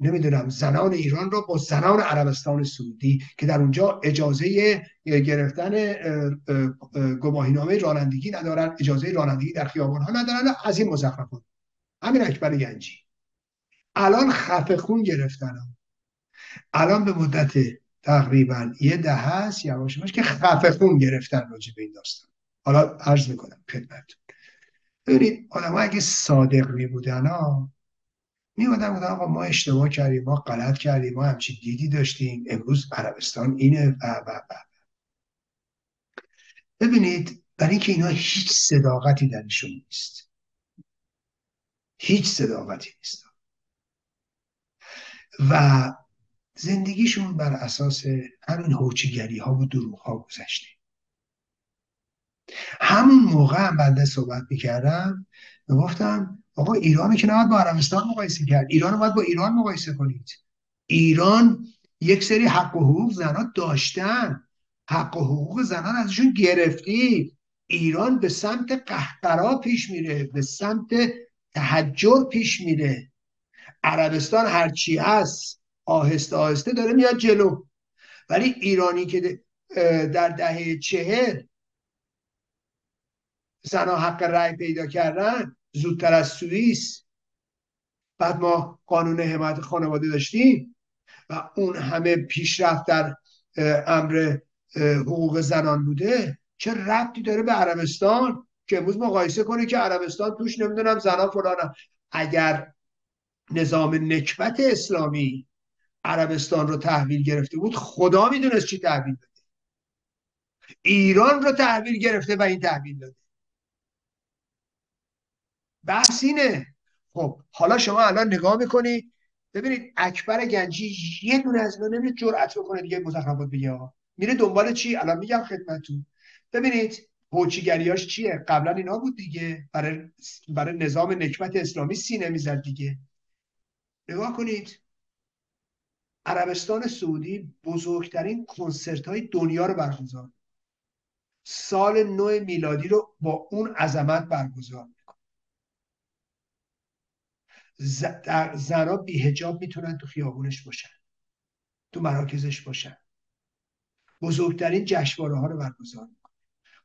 نمیدونم زنان ایران رو با زنان عربستان سعودی که در اونجا اجازه گرفتن گواهینامه رانندگی ندارن، اجازه رانندگی در خیابان‌ها ندارن، از این مزخرفات. همین اکبر گنجی الان خفه خون گرفتن، الان به مدت تقریبا یه دهه است یواش یواش که خفه خون گرفتن راجع به این داستان. حالا عرض میکنم خدمتتون، ببینید آدم‌ها اگه صادق می‌بودن ها می‌گفتن آقا ما اشتباه کردیم، ما غلط کردیم، ما همچین دیدی داشتیم، امروز عربستان اینه و و و. ببینید برای اینکه اینا هیچ صداقتی درشون نیست، هیچ صداقتی نیست و زندگیشون بر اساس همین هوچیگری ها و دروغ ها گذشته. همون موقع هم بنده صحبت میکردم میگفتم آقا ایرانو که نباید با عربستان مقایسه کرد، ایرانو باید با ایران مقایسه کنید. ایران یک سری حق و حقوق زنان داشتن، حق و حقوق زنان ازشون گرفتید. ایران به سمت قهقرا پیش میره، به سمت تهجر پیش میره. عربستان هرچی هست آهسته آهسته داره میاد جلو، ولی ایرانی که در دهه چهل زنها حق رأی پیدا کردن زودتر از سوئیس، بعد ما قانون حمایت خانواده داشتیم و اون همه پیشرفت در امر حقوق زنان بوده، چه ربطی داره به عربستان که امروز مقایسه کنه که عربستان توش نمیدونم زنان فلان. اگر نظام نکبت اسلامی عربستان رو تحویل گرفته بود خدا میدونست چی تحویل داده. ایران رو تحویل گرفته و این تحویل داده. بحث اینه. خب حالا شما الان نگاه میکنی ببینید اکبر گنجی یه دونه از اینا نمیره جرأت بکنه دیگه مزخرفات بگه، آقا میره دنبال چی؟ الان میگم خدمتتون. ببینید پوچیگریاش چیه؟ قبلا اینا بود دیگه، برای برای نظام نکبت اسلامی سینه میزد دیگه. نگاه کنید عربستان سعودی بزرگترین کنسرت های دنیا رو برگزار، سال نو میلادی رو با اون عظمت برگزار میکنه. زنها بی حجاب میتونن تو خیابونش باشن، تو مراکزش باشن. بزرگترین جشنواره ها رو برگزار میکنه،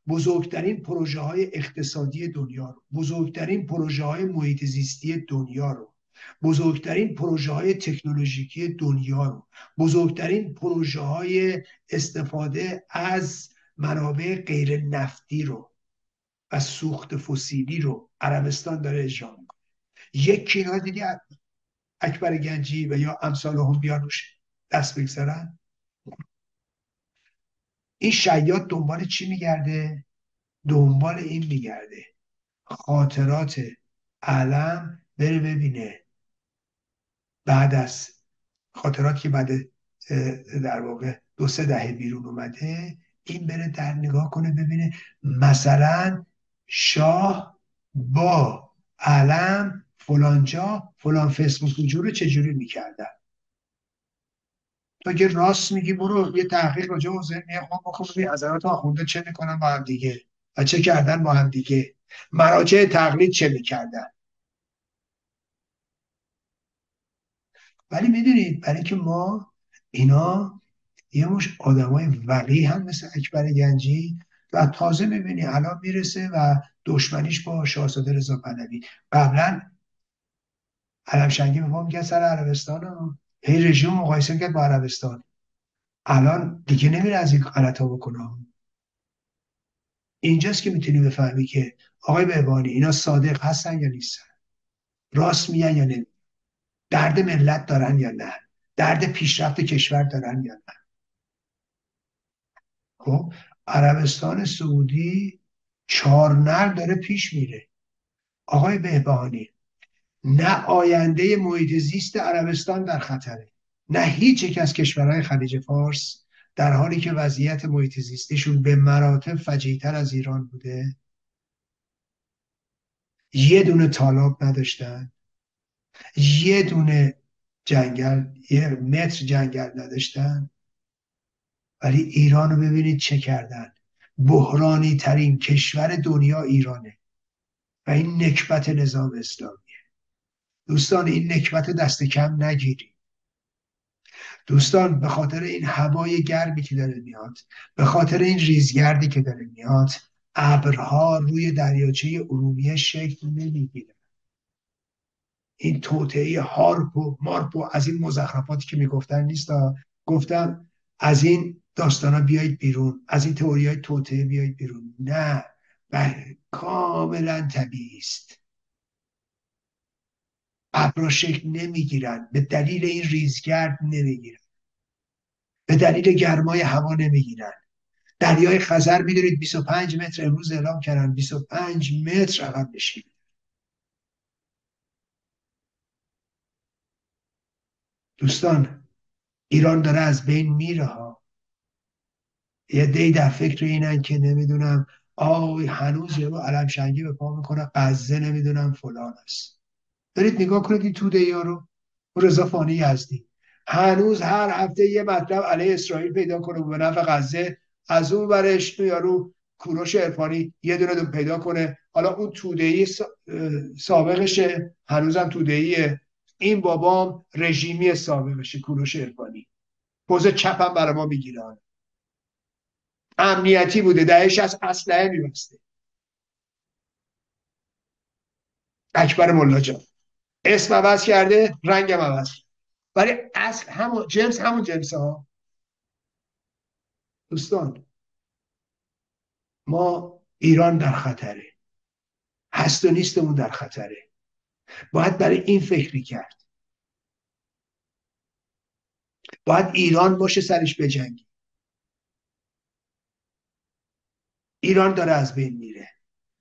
بزرگترین پروژه های اقتصادی دنیا رو، بزرگترین پروژه های محیط زیستی دنیا رو، بزرگترین پروژه های تکنولوژیکی دنیا رو، بزرگترین پروژه های استفاده از منابع غیر نفتی رو و سوخت فسیلی رو عربستان داره اجرا میکنه. یکی را دیدی اکبر گنجی و یا امثال هم بیان روش دست بگذارن؟ این شیاد دنبال چی میگرده؟ دنبال این میگرده خاطرات علم بره ببینه، بعد از خاطرات که بعد در واقع دو سه دهه بیرون اومده، این بره در نگاه کنه ببینه مثلا شاه با علم فلانجا فلان فیسبوک جوره چجوری میکردن. تو که راست میگی برو یه تحقیق راجع به ذهنیه خود بخوری از حضرات آخونده چه میکنن با هم دیگه و چه کردن با هم دیگه، مراجع تقلید چه میکردن. ولی میدونید برای که ما اینا یه مش آدمای وقیح هم مثل اکبر گنجی و تازه میبینی الان میرسه و دشمنیش با شاهزاده رضا پهلوی. قبلا علمشنگی میگم که سر عربستان هی رژیم مقایسه میکرد با عربستان، الان دیگه نمیره از این غلطا بکنه. اینجاست که میتونی بفهمی که آقای بهبانی اینا صادق هستن یا نیستن، راست میگن یا نه، درد ملت دارن یا نه، درد پیشرفت کشور دارن یا نه. خب عربستان سعودی چارنر داره پیش میره. آقای بهبانی نه آینده محیط زیست عربستان در خطره، نه هیچ یک از کشورهای خلیج فارس، در حالی که وضعیت محیط زیستیشون به مراتب فجیع‌تر از ایران بوده. یه دونه تالاب نداشتن، یه دونه جنگل، یه متر جنگل نداشتن. ولی ایران رو ببینید چه کردن. بحرانی ترین کشور دنیا ایرانه و این نکبت نظام اسلامیه. دوستان این نکبت دست کم نگیرید. دوستان به خاطر این هوای گرمی که داره میاد، به خاطر این ریزگردی که داره میاد، ابرها روی دریاچه ارومیه شکل نمیگیره. این توطئه هارپ و مارپ و از این مزخرفاتی که میگفتن نیست. گفتم از این داستانا بیایید بیرون، از این تئوریای توطئه بیایید بیرون. نه، بله کاملا طبیعی است. ابرها شکل نمیگیرن، به دلیل این ریزگرد نمیگیرن، به دلیل گرمای هوا نمیگیرن. دریای خزر میدونید بیست و پنج متر امروز اعلام کردن، بیست و پنج متر عقب نشین. دوستان ایران داره از بین میره ها. یه دی در فکر اینن که نمیدونم آه هنوز یه با علمشنگی به پا میکنه قزه نمیدونم فلان است. برید نگاه کنید این توده ای ها رو. رضا فانی یزدی هنوز هر هفته یه مطلب علیه اسرائیل پیدا کنه به نفع غزه، از اون برش یارو کوروش عرفانی یه دونه دون پیدا کنه، حالا اون توده‌ای سابقشه هنوزم توده‌ایه، این بابام رژیمی سابقشه کوروش عرفانی، پوز چپم برای ما میگیره، امنیتی بوده دهش از اسلحه میبسته. اکبر ملاجان اسم عوض کرده، رنگم عوض کرده، ولی اصل همون جنس، همون جنس ها. دوستان ما ایران در خطره، هست و نیستمون در خطره، باید برای این فکری کرد، باید ایران باشه سرش بجنگی. ایران داره از بین میره،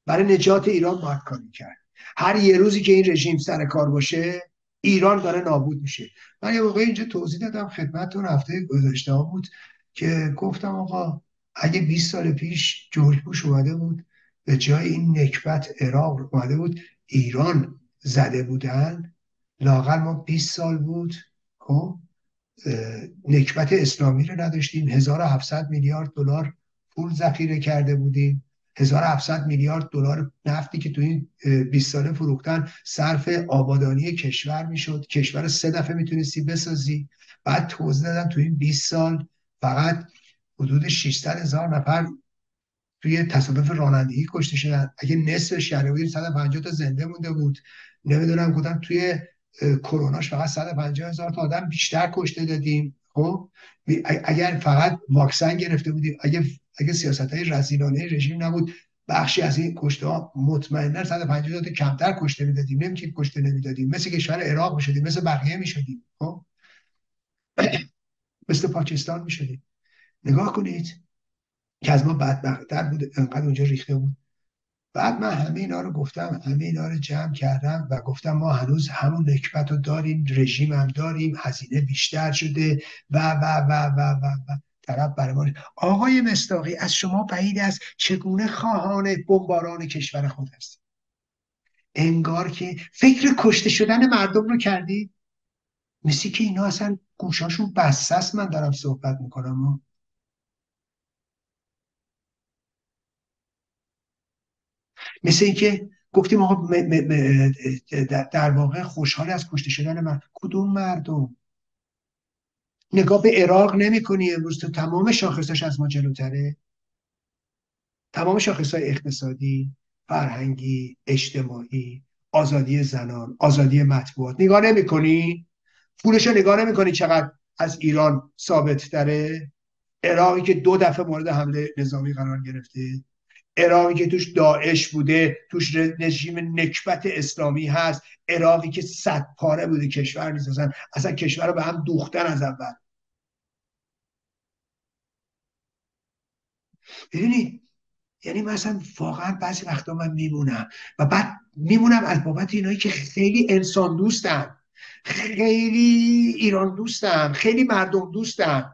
برای نجات ایران باید کاری کرد. هر یه روزی که این رژیم سر کار باشه ایران داره نابود میشه. من یه موقع اینجا توضیح دادم خدمتتون، هفته گذشته ها بود که گفتم آقا اگه بیست سال پیش جورج بوش اومده بود به جای این نکبت عراق اومده بود ایران زده بودن، لااقل ما بیست سال بود خب نکبت اسلامی رو نداشتیم، هزار و هفتصد میلیارد دلار پول ذخیره کرده بودیم، هزار و هفتصد میلیارد دلار نفتی که تو این بیست ساله فروختن صرف آبادانی کشور میشد، کشور سه دفعه میتونستی بسازی. بعد توزیع دادن تو این بیست سال فقط حدود ششصد هزار نفر توی تصادف رانندگی کشته شدن، اگه نصف شهر بودیم صد و پنجاه تا زنده مونده بود، نمیدونم گفتم توی کروناش فقط صد و پنجاه هزار تا آدم بیشتر کشته دادیم. خب اگر فقط واکسن گرفته بودیم، اگه اگه سیاست‌های رزیلانه رژیم نبود بخشی از این کشته‌ها مطمئناً صد و پنجاه تا کمتر کشته می‌دادیم، نمی‌تونیم کشته نمی‌دادیم، مثل کشور عراق می‌شدیم، مثل بقیه می‌شدیم، خب مثل پاکستان می‌شدیم. نگاه کنید که از ما بدبخت‌تر بود، انقدر اونجا ریخته بود. بعد من همه اینا رو گفتم، همه اینا رو جمع کردم و گفتم ما هنوز همون نکبت رو داریم، رژیم هم داریم، هزینه بیشتر شده و و و و و, و. طرف برای ما. آقای مصداقی از شما بعید است چگونه خواهان بمباران کشور خود هستید؟ انگار که فکر کشته شدن مردم رو کردید، مثل که اینا اصلا گوشاشون بسته است من دارم صحبت میکنم و. مثل این که گفتیم آقا م- م- م- در واقع خوشحال از کشته شدن مردم. کدوم مردم؟ نگاه به عراق نمی کنی امروز تو تمام شاخصاش از ما جلوتره، تمام شاخصهای اقتصادی، فرهنگی، اجتماعی، آزادی زنان، آزادی مطبوعات نگاه نمی کنی؟ پولشو نگاه نمی کنی چقدر از ایران ثابت تره؟ عراقی که دو دفعه مورد حمله نظامی قرار گرفته، عراقی که توش داعش بوده، توش رژیم نکبت اسلامی هست، عراقی که صد پاره بوده کشور می‌سازن، اصلا کشور رو به هم دوختن از اول. ببینید یعنی مثلا واقعا بعضی وقتا من میمونم و بعد میمونم از بابت اینایی که خیلی انسان دوستن، خیلی ایران دوستن، خیلی مردم دوستن.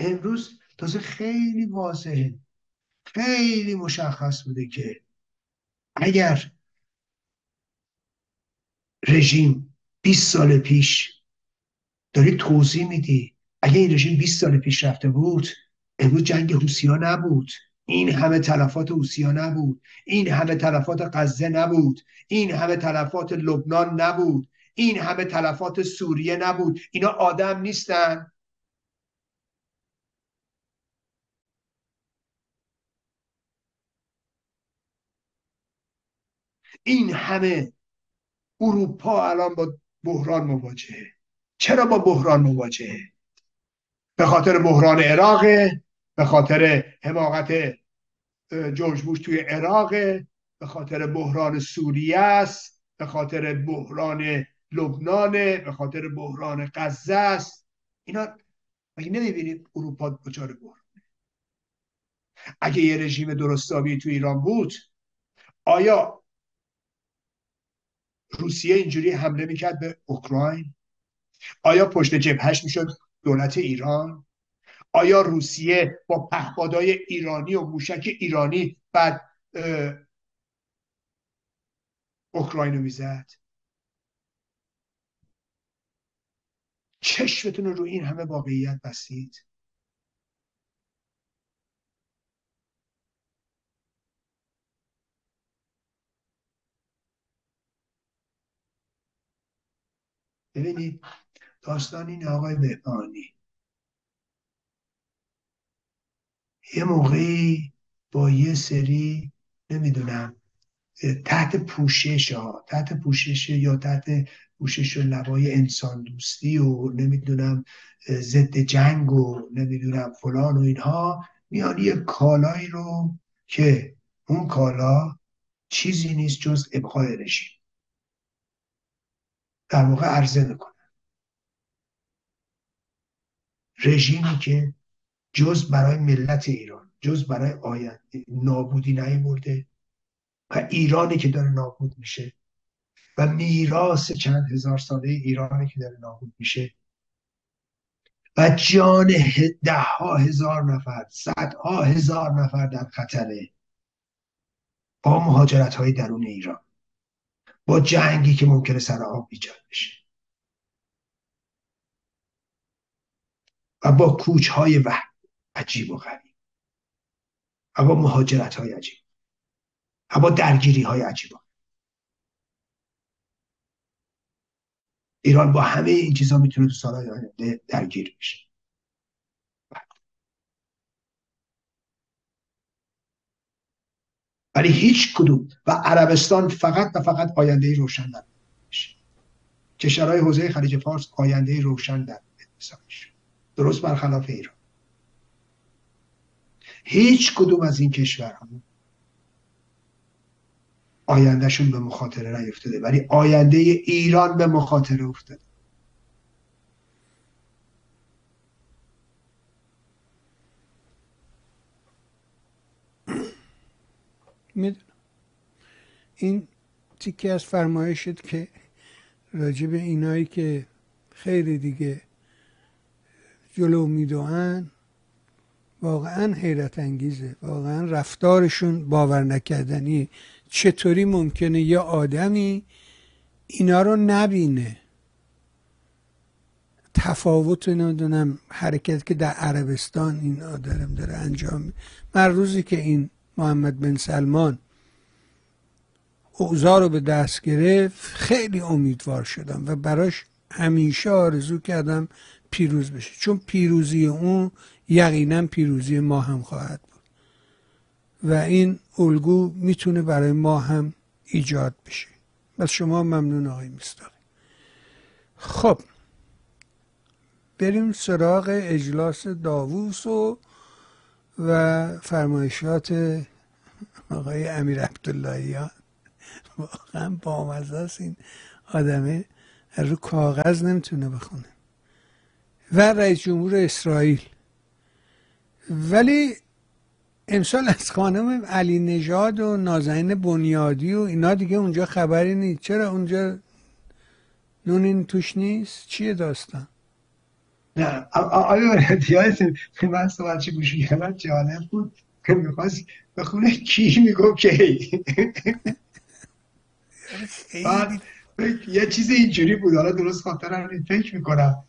امروز تازه خیلی واضحه، خیلی مشخص بوده که اگر رژیم بیست سال پیش داری توضیح میدی، اگر این رژیم بیست سال پیش رفته بود امروز جنگ حوثی‌ها نبود، این همه تلفات حوثی‌ها نبود، این همه تلفات غزه نبود، این همه تلفات لبنان نبود، این همه تلفات سوریه نبود. اینا آدم نیستن؟ این همه اروپا الان با بحران مواجهه. چرا با بحران مواجهه؟ به خاطر بحران عراق، به خاطر حماقت جورج بوش توی عراق، به خاطر بحران سوریه است، به خاطر بحران لبنان، به خاطر بحران غزه است. اینا مگه نمی‌بینید اروپا دچار بحرانه؟ اگه یه رژیم درست‌حسابی توی ایران بود، آیا روسیه اینجوری حمله میکرد به اوکراین؟ آیا پشت جبهش میشد دولت ایران؟ آیا روسیه با پهپادهای ایرانی و موشک ایرانی بعد اوکراین رو میزد، چشمتون رو این همه واقعیت بستید. ببینید داستان این آقای بهبانی یه موقعی با یه سری نمیدونم تحت پوشش ها تحت پوشش یا تحت پوشش و لوای انسان دوستی و نمیدونم ضد جنگ و نمیدونم فلان و اینها میان یه کالایی رو که اون کالا چیزی نیست جز ابقای رژیم در واقع عرضه میکنن، رژیمی که جز برای ملت ایران، جز برای آینده نابودی نیامده و ایرانی که داره نابود میشه و میراث چند هزار ساله ایرانی که داره نابود میشه و جان ده ها هزار نفر، صد ها هزار نفر در خطره با مهاجرت های درون ایران، با جنگی که ممکنه سر آب ایجاد بشه و با کوچهای وحشی عجیب و غریب و با مهاجرت‌های عجیب و با درگیری‌های عجیب، ایران با همه این چیزا میتونه تو سالهای آینده درگیر بشه. ولی هیچ کدوم و عربستان فقط و فقط آینده‌ای روشن نداره. کشورهای حوزه خلیج فارس آینده‌ای روشن در اقتصادش، درست برخلاف ایران. هیچ کدوم از این کشورها آیندهشون به مخاطره نیفتاده، ولی آینده ایران به مخاطره افتاده. میدونم این تیکه از فرمایشت که راجب اینایی که خیلی دیگه جلو میدوئن واقعا حیرت انگیزه، واقعا رفتارشون باور نکردنیه. چطوری ممکنه یه آدمی اینا رو نبینه؟ تفاوت نمیدونم حرکت که در عربستان این آدم داره انجام میده. من روزی که این محمد بن سلمان اوضاع رو به دست گرفت خیلی امیدوار شدم و براش همیشه آرزو کردم پیروز بشه، چون پیروزی اون یقینا پیروزی ما هم خواهد بود و این الگو میتونه برای ما هم ایجاد بشه. بس شما ممنون آقای مصداقی. خب بریم سراغ اجلاس داووس و و فرمایشات آقای امیر عبداللهیان. واقعا بامزه است، این آدمه رو کاغذ نمیتونه بخونه. و رئیس جمهور اسرائیل. ولی امسال از خانم علینژاد و نازنین بنیادی و اینا دیگه اونجا خبری نیست. چرا اونجا نونین توش نیست؟ چیه داستان؟ نه آیا دیایتیم که من سوال چه گوشی کردن جالب بود که میخواست بخونه کی میگو کی. یه چیز اینجوری بود، حالا درست خاطرم نیست، فکر میکنم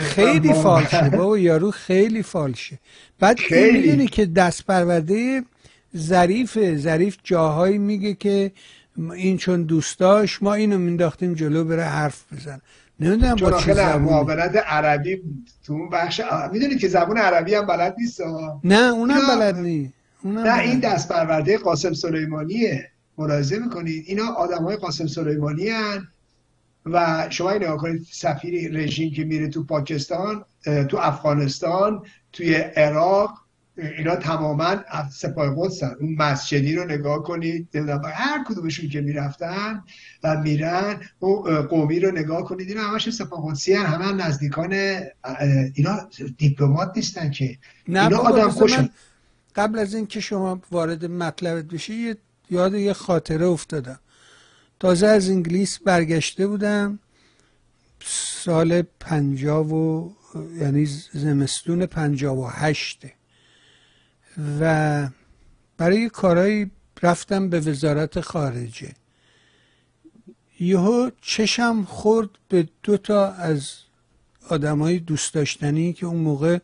خیلی فالشه بابا، یارو خیلی فالشه. بعد میدونی که دست پرورده ظریفه، ظریف جاهایی میگه که این چون دوستاش ما اینو مینداختیم جلو بره حرف بزن، نمیدونم با چه زبون معاونت عربی تو اون بخش. میدونید که زبون عربی هم بلد نیست. نه اونم بلد نیست. نه این دست پرورده قاسم سلیمانیه، ملاحظه میکنید اینا آدمای قاسم سلیمانی هن. و شما این نگاه کنید، سفیر رژیم که میره تو پاکستان، تو افغانستان، توی عراق، اینا تماما سپاه قدسن. اون مسجدی رو نگاه کنید، هر کدومشون که میرفتن و میرن، اون قومی رو نگاه کنید، اینا همش سپاه قدسی هن، همه هم نزدیکان اینا، دیپلمات نیستن که اینا. آدم خوشم قبل از این که شما وارد مطلبت بشید یاد یه خاطره افتادم. تازه از انگلیس برگشته بودم سال پنجاه و یعنی زمستون پنجاه و هشت و برای کارهایی رفتم به وزارت خارجه، یهو چشم خورد به دو تا از آدمای دوست داشتنی که اون موقع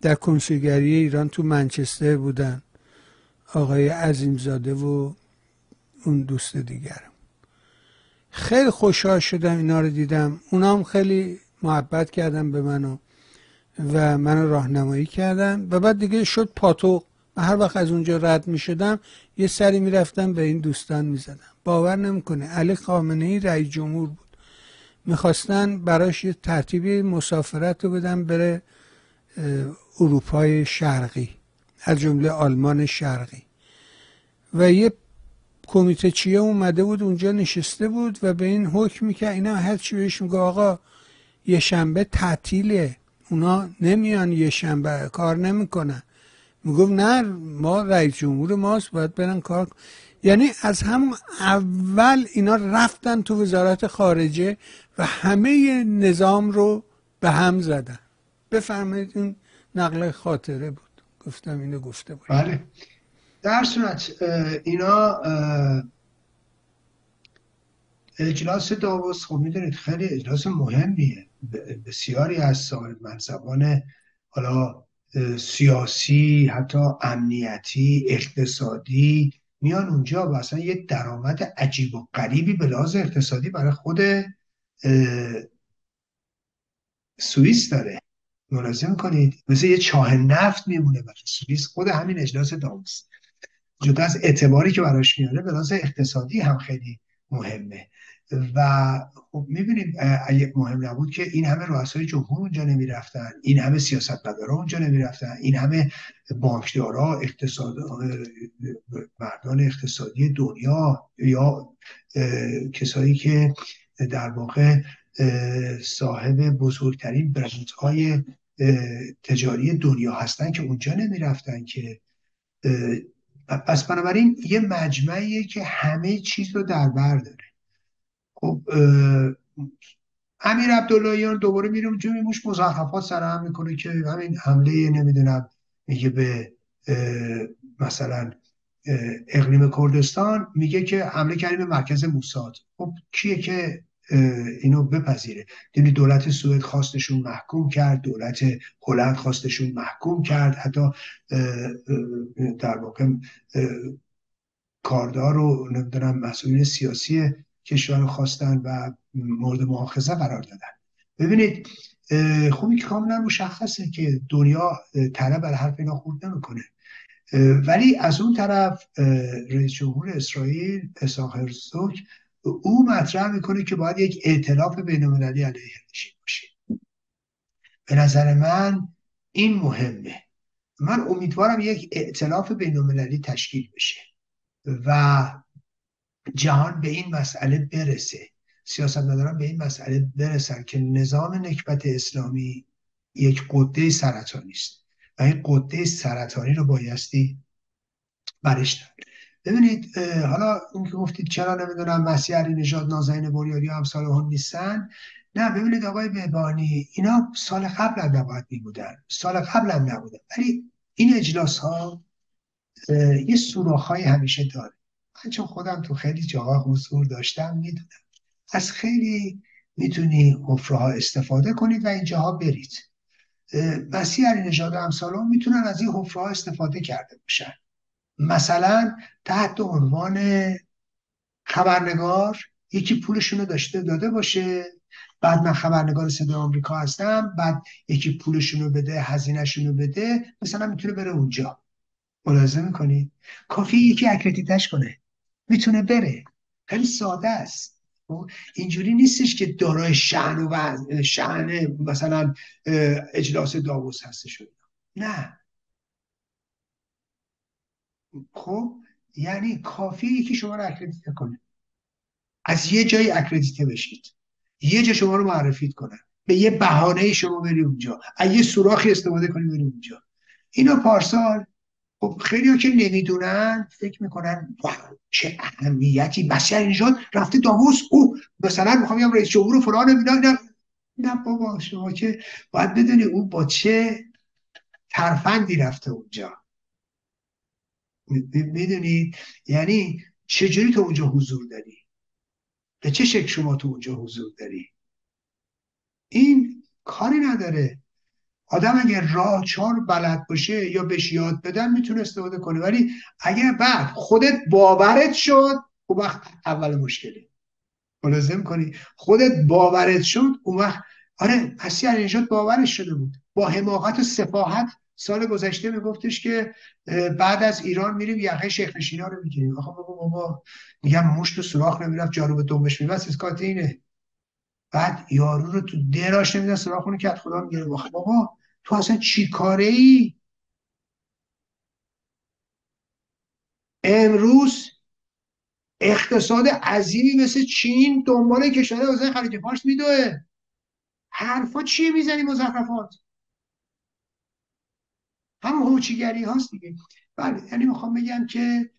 در کنسولگری ایران تو منچستر بودن، آقای عظیمزاده و اون دوست دیگرم. خیلی خوشحال شدم اینا رو دیدم، اونا هم خیلی محبت کردن به منو و منو راهنمایی کردن و بعد دیگه شد پاتوق. من هر وقت از اونجا رد می شدم یه سری می رفتم به این دوستان می زدم. باور نمیکنه علی خامنه‌ای رئیس جمهور بود، میخواستن براش یه ترتیبی مسافرت رو بدن بره اروپای شرقی، از جمله آلمان شرقی، و یه کمیته چیه اومده بود اونجا نشسته بود و به این حکم میکرد. اینا هرچی بهش میگه آقا یه شنبه تعطیله، اونا نمیان یه شنبه کار نمیکنن، میگفت نه ما رئیس جمهور ماست باید برن کار. یعنی از همون اول اینا رفتن تو وزارت خارجه و همه نظام رو به هم زدن. بفرمایید این نقل خاطره بود، گفتم اینو گفته بود. بله. در صورت اینا اجلاس داووس، خب میدونید خیلی اجلاس مهمیه، بسیاری از سال منصبان حالا سیاسی حتی امنیتی اقتصادی میان اونجا و اصلا یه درآمد عجیب و غریبی به لحاظ اقتصادی برای خود سوئیس داره. ملاحظه کنید مثل یه چاه نفت میمونه برای سوئیس خود همین اجلاس داووس، جدا از اعتباری که براش میاره به لحاظ اقتصادی هم خیلی مهمه و خب میبینیم اگه مهم نبود که این همه رؤسای جمهور اونجا نمیرفتن، این همه سیاستمدارا اونجا نمیرفتن، این همه بانکدارا اقتصاد مردان اقتصادی دنیا یا کسایی که در واقع صاحب بزرگترین برندهای تجاری دنیا هستن که اونجا نمیرفتن که. پس بنابراین یه مجمعیه که همه چیز رو در بر داره. خب امیر عبداللهیان دوباره میرم جمعی موش مزخرفات سرهم میکنه که همین حمله نمیدونم میگه به مثلا اقلیم کردستان، میگه که حمله کردیم به مرکز موساد. خب کیه که اینو بپذیره؟ یعنی دولت سوئد خواستشون محکوم کرد، دولت هلند خواستشون محکوم کرد، حتی در واقع کاردار و نمیدونم مسئولین سیاسی کشور خواستن و مورد مؤاخذه قرار دادن. ببینید خوبی که کاملا مشخصه که دنیا طرف بر حرف اینا خورد نمیکنه، ولی از اون طرف رئیس جمهور اسرائیل اسحاق هرتسوگ او مطرح میکنه که باید یک ائتلاف بین‌المللی علیه رژیم باشه. به نظر من این مهمه. من امیدوارم یک ائتلاف بین‌المللی تشکیل بشه و جهان به این مسئله برسه، سیاستمداران به این مسئله برسن که نظام نکبت اسلامی یک غده سرطانی است و این غده سرطانی رو بایستی برش دارد. ببینید حالا اون که گفتید چرا نمیدونم مسیح علینژاد نازنین بریادی و همسالهان نیستن، نه ببینید آقای بهبانی اینا سال قبل هم نباید میبودن، سال قبل هم نبودن، ولی این اجلاس ها یه سوراخ‌های همیشه داره. من چون خودم تو خیلی جاها حضور داشتم میدونم از خیلی میتونی حفره ها استفاده کنید و این جاها برید. مسیح علینژاد و همسالهان میتونن از این حفره ها استفاده کرده باشن، مثلا تحت عنوان خبرنگار یکی پولشونو داشته داده باشه، بعد من خبرنگار صدای آمریکا هستم، بعد یکی پولشونو بده هزینهشونو بده مثلا میتونه بره اونجا. ملاحظه میکنید کافی یکی اکریدیتش کنه میتونه بره، خیلی ساده است. اینجوری نیستش که دارای شأن و شأن مثلا اجلاس داووس هستش، نه. خب یعنی کافیه که شما رو اکریدیت کنه، از یه جای اکریدیت بشید، یه جا شما رو معرفی کنن، به یه بهانه شما بری اونجا، از یه سوراخی استفاده کنی بری اونجا. اینا پارسال خب خیلی‌ها که نمیدونن فکر میکنن چه اهمیتی مسیح علینژاد رفته داووس، او مثلا میخوام بگم رئیس جمهور فلان اینا. نه نه بابا، شما که باید بدونی اون با چه ترفندی رفته اونجا. میدونید یعنی چجوری تو اونجا حضور داری، به چه شکل شما تو اونجا حضور داری. این کاری نداره، آدم اگر راه چار بلد باشه یا بهش یاد بدن میتونه استفاده کنه، ولی اگر بعد خودت باورت شد اون وقت اول مشکلی ملازم کنی. خودت باورت شد اون وقت آره، مسیح علینژاد باورش شده بود با حماقت و سفاحت سال گذشته میگفتش که بعد از ایران میریم یقه شیخ نشینا رو میگیریم. آخه بابا میگم موش تو سوراخ نمیرفت جارو به دمش میبست اسکات اینه، بعد یارو رو تو دراش نمیدن سراخونه که خدا میگیره. بابا تو اصلا چی کاره ای؟ امروز اقتصاد عظیمی مثل چین دنبال کشورهای حوزه خلیج فارس میدوه. حرفا چیه میزنی مزخرفات؟ همون هوچیگری هاست دیگه. بله، یعنی میخوام بگم که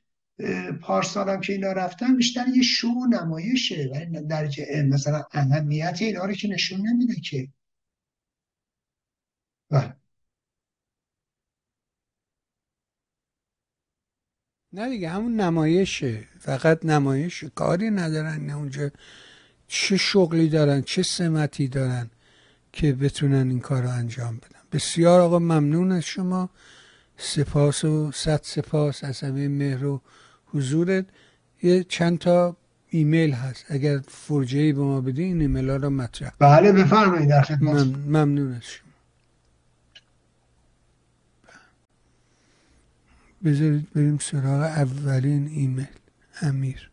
پارسال هم که اینا رفتن بیشتر یه شو و نمایشه، ولی درجه ام مثلا اهمیت اینا رو که نشون نمیده که. بله نه دیگه، همون نمایشه، فقط نمایشه، کاری ندارن نه اونجا چه شغلی دارن چه سمتی دارن که بتونن این کار رو انجام بدن. بسیار آقا ممنون از شما، سپاس و صد سپاس از همه مهر و حضورت. یه چند تا ایمیل هست اگر فرجه‌ای به ما بدین این ایمیل ها رو مطرح. بله بفرمایید، در خدمت. ممنون از شما. بذارید بریم سراغ اولین ایمیل. امیر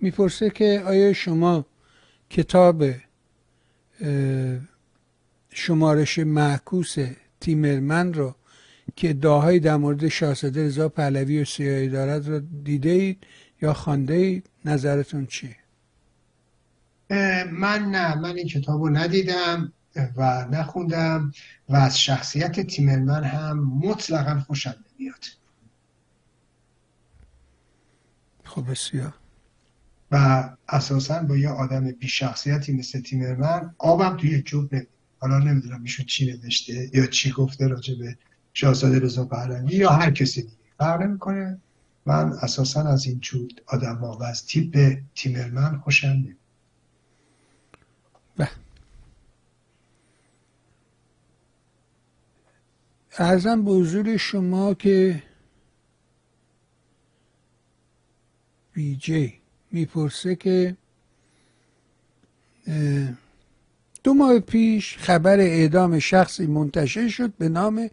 میپرسه که آیا شما کتاب شمارش معکوس تیمرمن رو که ادعاهای در مورد شاهزاده رضا پهلوی و سیاهی دارد رو دیده اید یا خوانده اید؟ نظرتون چیه؟ من نه، من این کتاب رو ندیدم و نخوندم و از شخصیت تیمرمن هم مطلقا خوشم نمیاد. خب بسیار، و اساساً با یه آدم بی شخصیتی مثل تیمرمن آبم توی جوب نمیاد. حالا نمیدونم ایشون چی نوشته یا چی گفته راجع به شاهزاده رضا پهلوی یا هر کسی دیگه، فرق نمی‌کنه. من اساساً از این جور آدم‌ها و از تیپ تیمرمن خوشم نمیاد. بله، عرضم به حضور شما که بی جی میپرسه که دو ماه پیش خبر اعدام شخصی منتشر شد به نام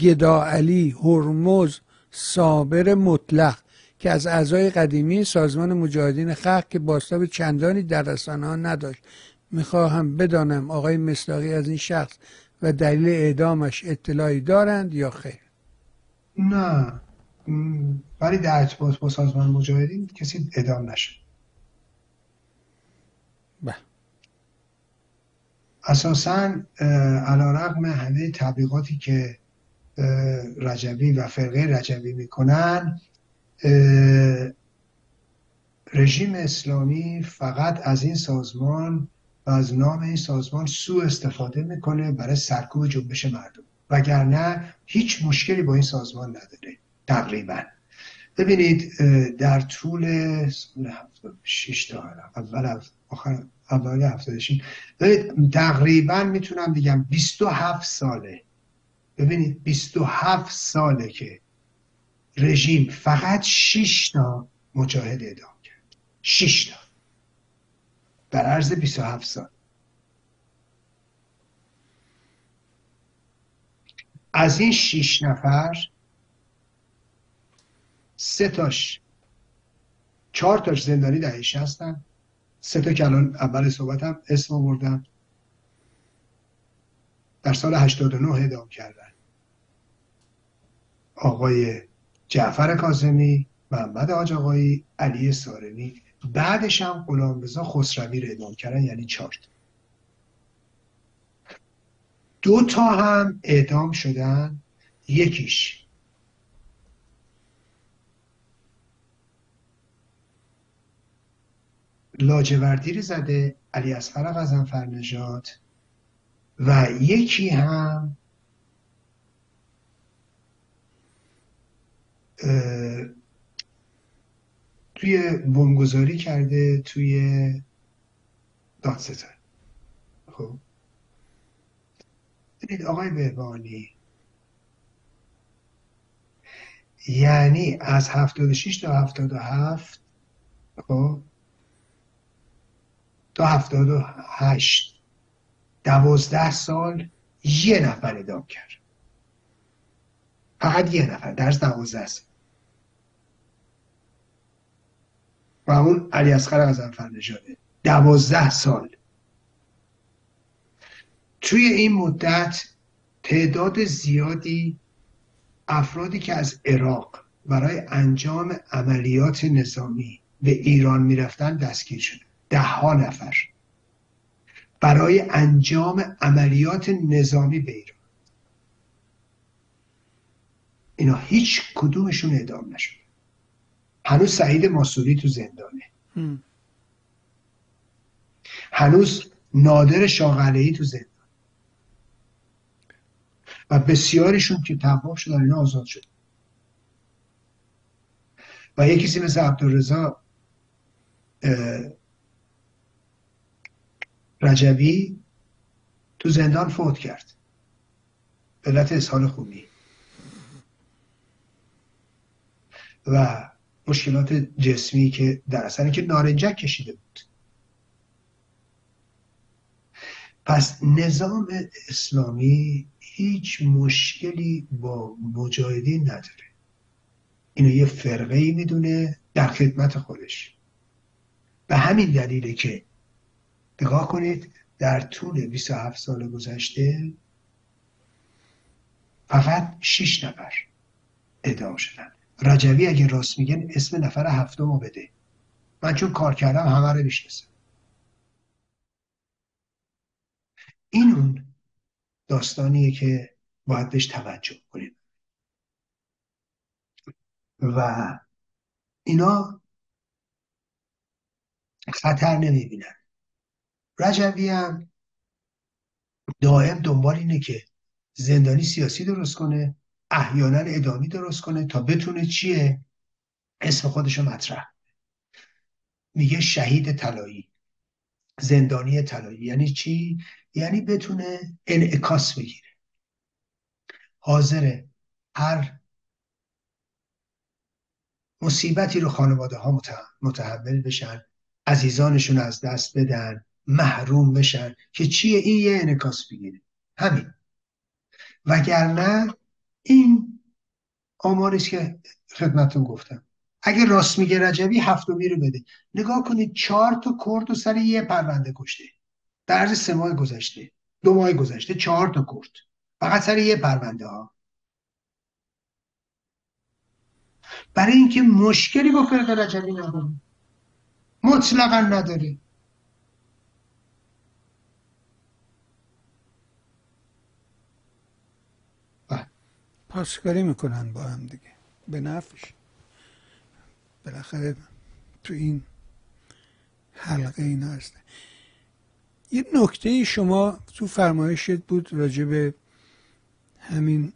گداعلی هرمز صابر مطلق که از اعضای قدیمی سازمان مجاهدین خلق که بازتاب چندانی در رسانه ها نداشت. میخواهم بدانم آقای مصداقی از این شخص و دلیل اعدامش اطلاعی دارند یا خیر؟ نه، ولی در ارتباط با سازمان مجاهدین کسی اعدام نشه. بله، اساساً علیرغم همه تبلیغاتی که رجبی و فرقه رجبی میکنن، رژیم اسلامی فقط از این سازمان و از نام این سازمان سوء استفاده میکنه برای سرکوب جنبش مردم، وگرنه هیچ مشکلی با این سازمان نداره تقریبا. ببینید در طول شش تا اول آخر اول هفتادش تقریبا میتونم بگم بیست و هفت ساله، ببینید بیست و هفت ساله که رژیم فقط شش تا مجاهد اعدام کرد، شش تا در عرض بیست و هفت سال. از این شش نفر سه تاش چهار تاش زندانی دهه شصتن، سه تا که الان اول صحبتم اسم آوردم در سال هشتاد و نه اعدام کردن: آقای جعفر کاظمی، محمد حاج آقایی، علی سارمی، بعدش هم غلامرضا خسروی رو اعدام کردن، یعنی چهار تا. دو تا هم اعدام شدن، یکیش لاجوردی رو زده علی اصغر قزنفرنژاد و یکی هم توی بمبگذاری کرده توی دادستان. خب آقای بهبانی، یعنی از هفتاد و شش تا هفتاد و هفت خب تا هفتاد و هشت دوازده سال یه نفر ادام کرد، فقط یه نفر در دوازده سال، و اون علی اصغر قزنفرنژاد. دوازده سال. توی این مدت تعداد زیادی افرادی که از عراق برای انجام عملیات نظامی به ایران می رفتن دستگیر شدن، ده ها نفر برای انجام عملیات نظامی به ایران. اینا هیچ کدومشون اعدام نشد. هنوز سعید ماسوری تو زندانه. هم. هنوز نادر شاغله‌ای تو زندان و بسیارشون که تباه شدن اینا آزاد شد. و یه کسی مثل عبدالرضا رجبی تو زندان فوت کرد به علت اسهال خونی و مشکلات جسمی که در اثر اینکه نارنجک کشیده بود. پس نظام اسلامی هیچ مشکلی با مجاهدین نداره. اینو یه فرقه‌ای میدونه در خدمت خودش. به همین دلیله که نگاه کنید در طول بیست و هفت سال گذشته فقط شش نفر اعدام شدن. رجوی اگه راست میگن اسم نفر هفتمو بده، من چون کار کردم همه رو میشناسم. این اون داستانیه که باید بهش توجه کنید. و اینا خطر نمیبینن. رجوی هم دائم دنبال اینه که زندانی سیاسی درست کنه، احیانا ادامی درست کنه تا بتونه چیه اسم خودشو مطرح. میگه شهید طلایی، زندانی طلایی. یعنی چی؟ یعنی بتونه انعکاس بگیره. حاضر هر مصیبتی رو خانواده ها متحمل بشن، عزیزانشون از دست بدن، محروم بشن، که چیه؟ این یه انعکاس بگیره. همین. وگرنه این آماریست که خدمتون گفتم. اگه راست میگه رجبی هفتمی رو بده. نگاه کنید چهار تا کرد و سر یه پرونده کشته در عرض سه ماه گذشته، دو ماه گذشته، چهار تا کرد فقط سر یه پرونده ها. برای اینکه مشکلی با فرق رجبی نداره، مطلقا نداره. پاسکاری میکنن با هم دیگه به نفعش. بالاخره تو این حلقه این هسته. یه نکته شما تو فرمایشت بود راجع به همین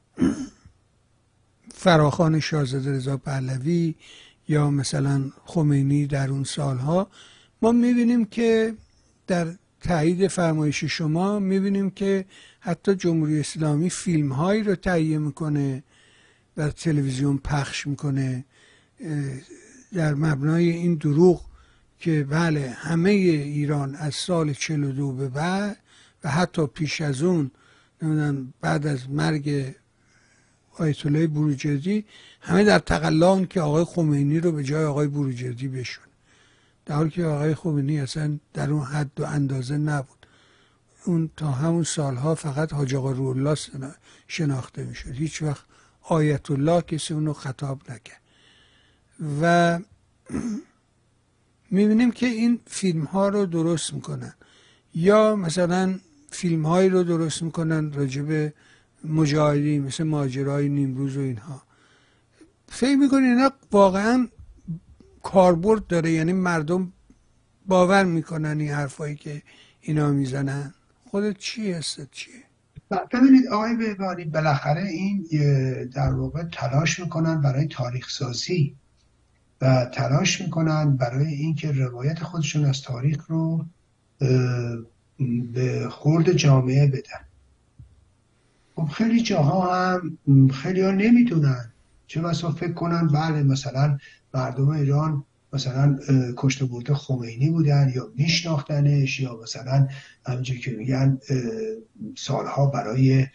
فراخوان شاهزاده رضا پهلوی یا مثلا خمینی در اون سالها. ما میبینیم که در تایید فرمایش شما میبینیم که حتی جمهوری اسلامی فیلم هایی رو تهیه میکنه، در تلویزیون پخش میکنه در مبنای این دروغ که بله همه ایران از سال چهل و دو به بعد و حتی پیش از اون، نمیدونم بعد از مرگ آیت الله بروجردی، همه در تقلان که آقای خمینی رو به جای آقای بروجردی بشون، در حالی که آقای خمینی اصلا در اون حد و اندازه نبود. اون تا همون سالها فقط حاج آقا روح الله شناخته میشد، هیچ وقت آیت الله کسی اون رو خطاب نکرد. و میبینیم که این فیلم ها رو درست میکنن، یا مثلا فیلم هایی رو درست میکنن راجب مجاهدین مثل ماجرای نیمروز و اینها. فکر میکنین اینا واقعا کاربرد داره؟ یعنی مردم باور میکنن این حرفایی که اینا میزنن؟ خودت چی هست؟ چیه؟ ببینید آقای بهبهانی بالاخره این در واقع تلاش میکنن برای تاریخ سازی و تلاش میکنن برای اینکه روایت خودشون از تاریخ رو به خورد جامعه بدن. خب خیلی جاها هم خیلی ها نمیتونن، چه بسا فکر کنن بله مثلا مردم ایران مثلا کشته برده خمینی بودن یا میشناختنش، یا مثلا همینجوری که میگن سالها برای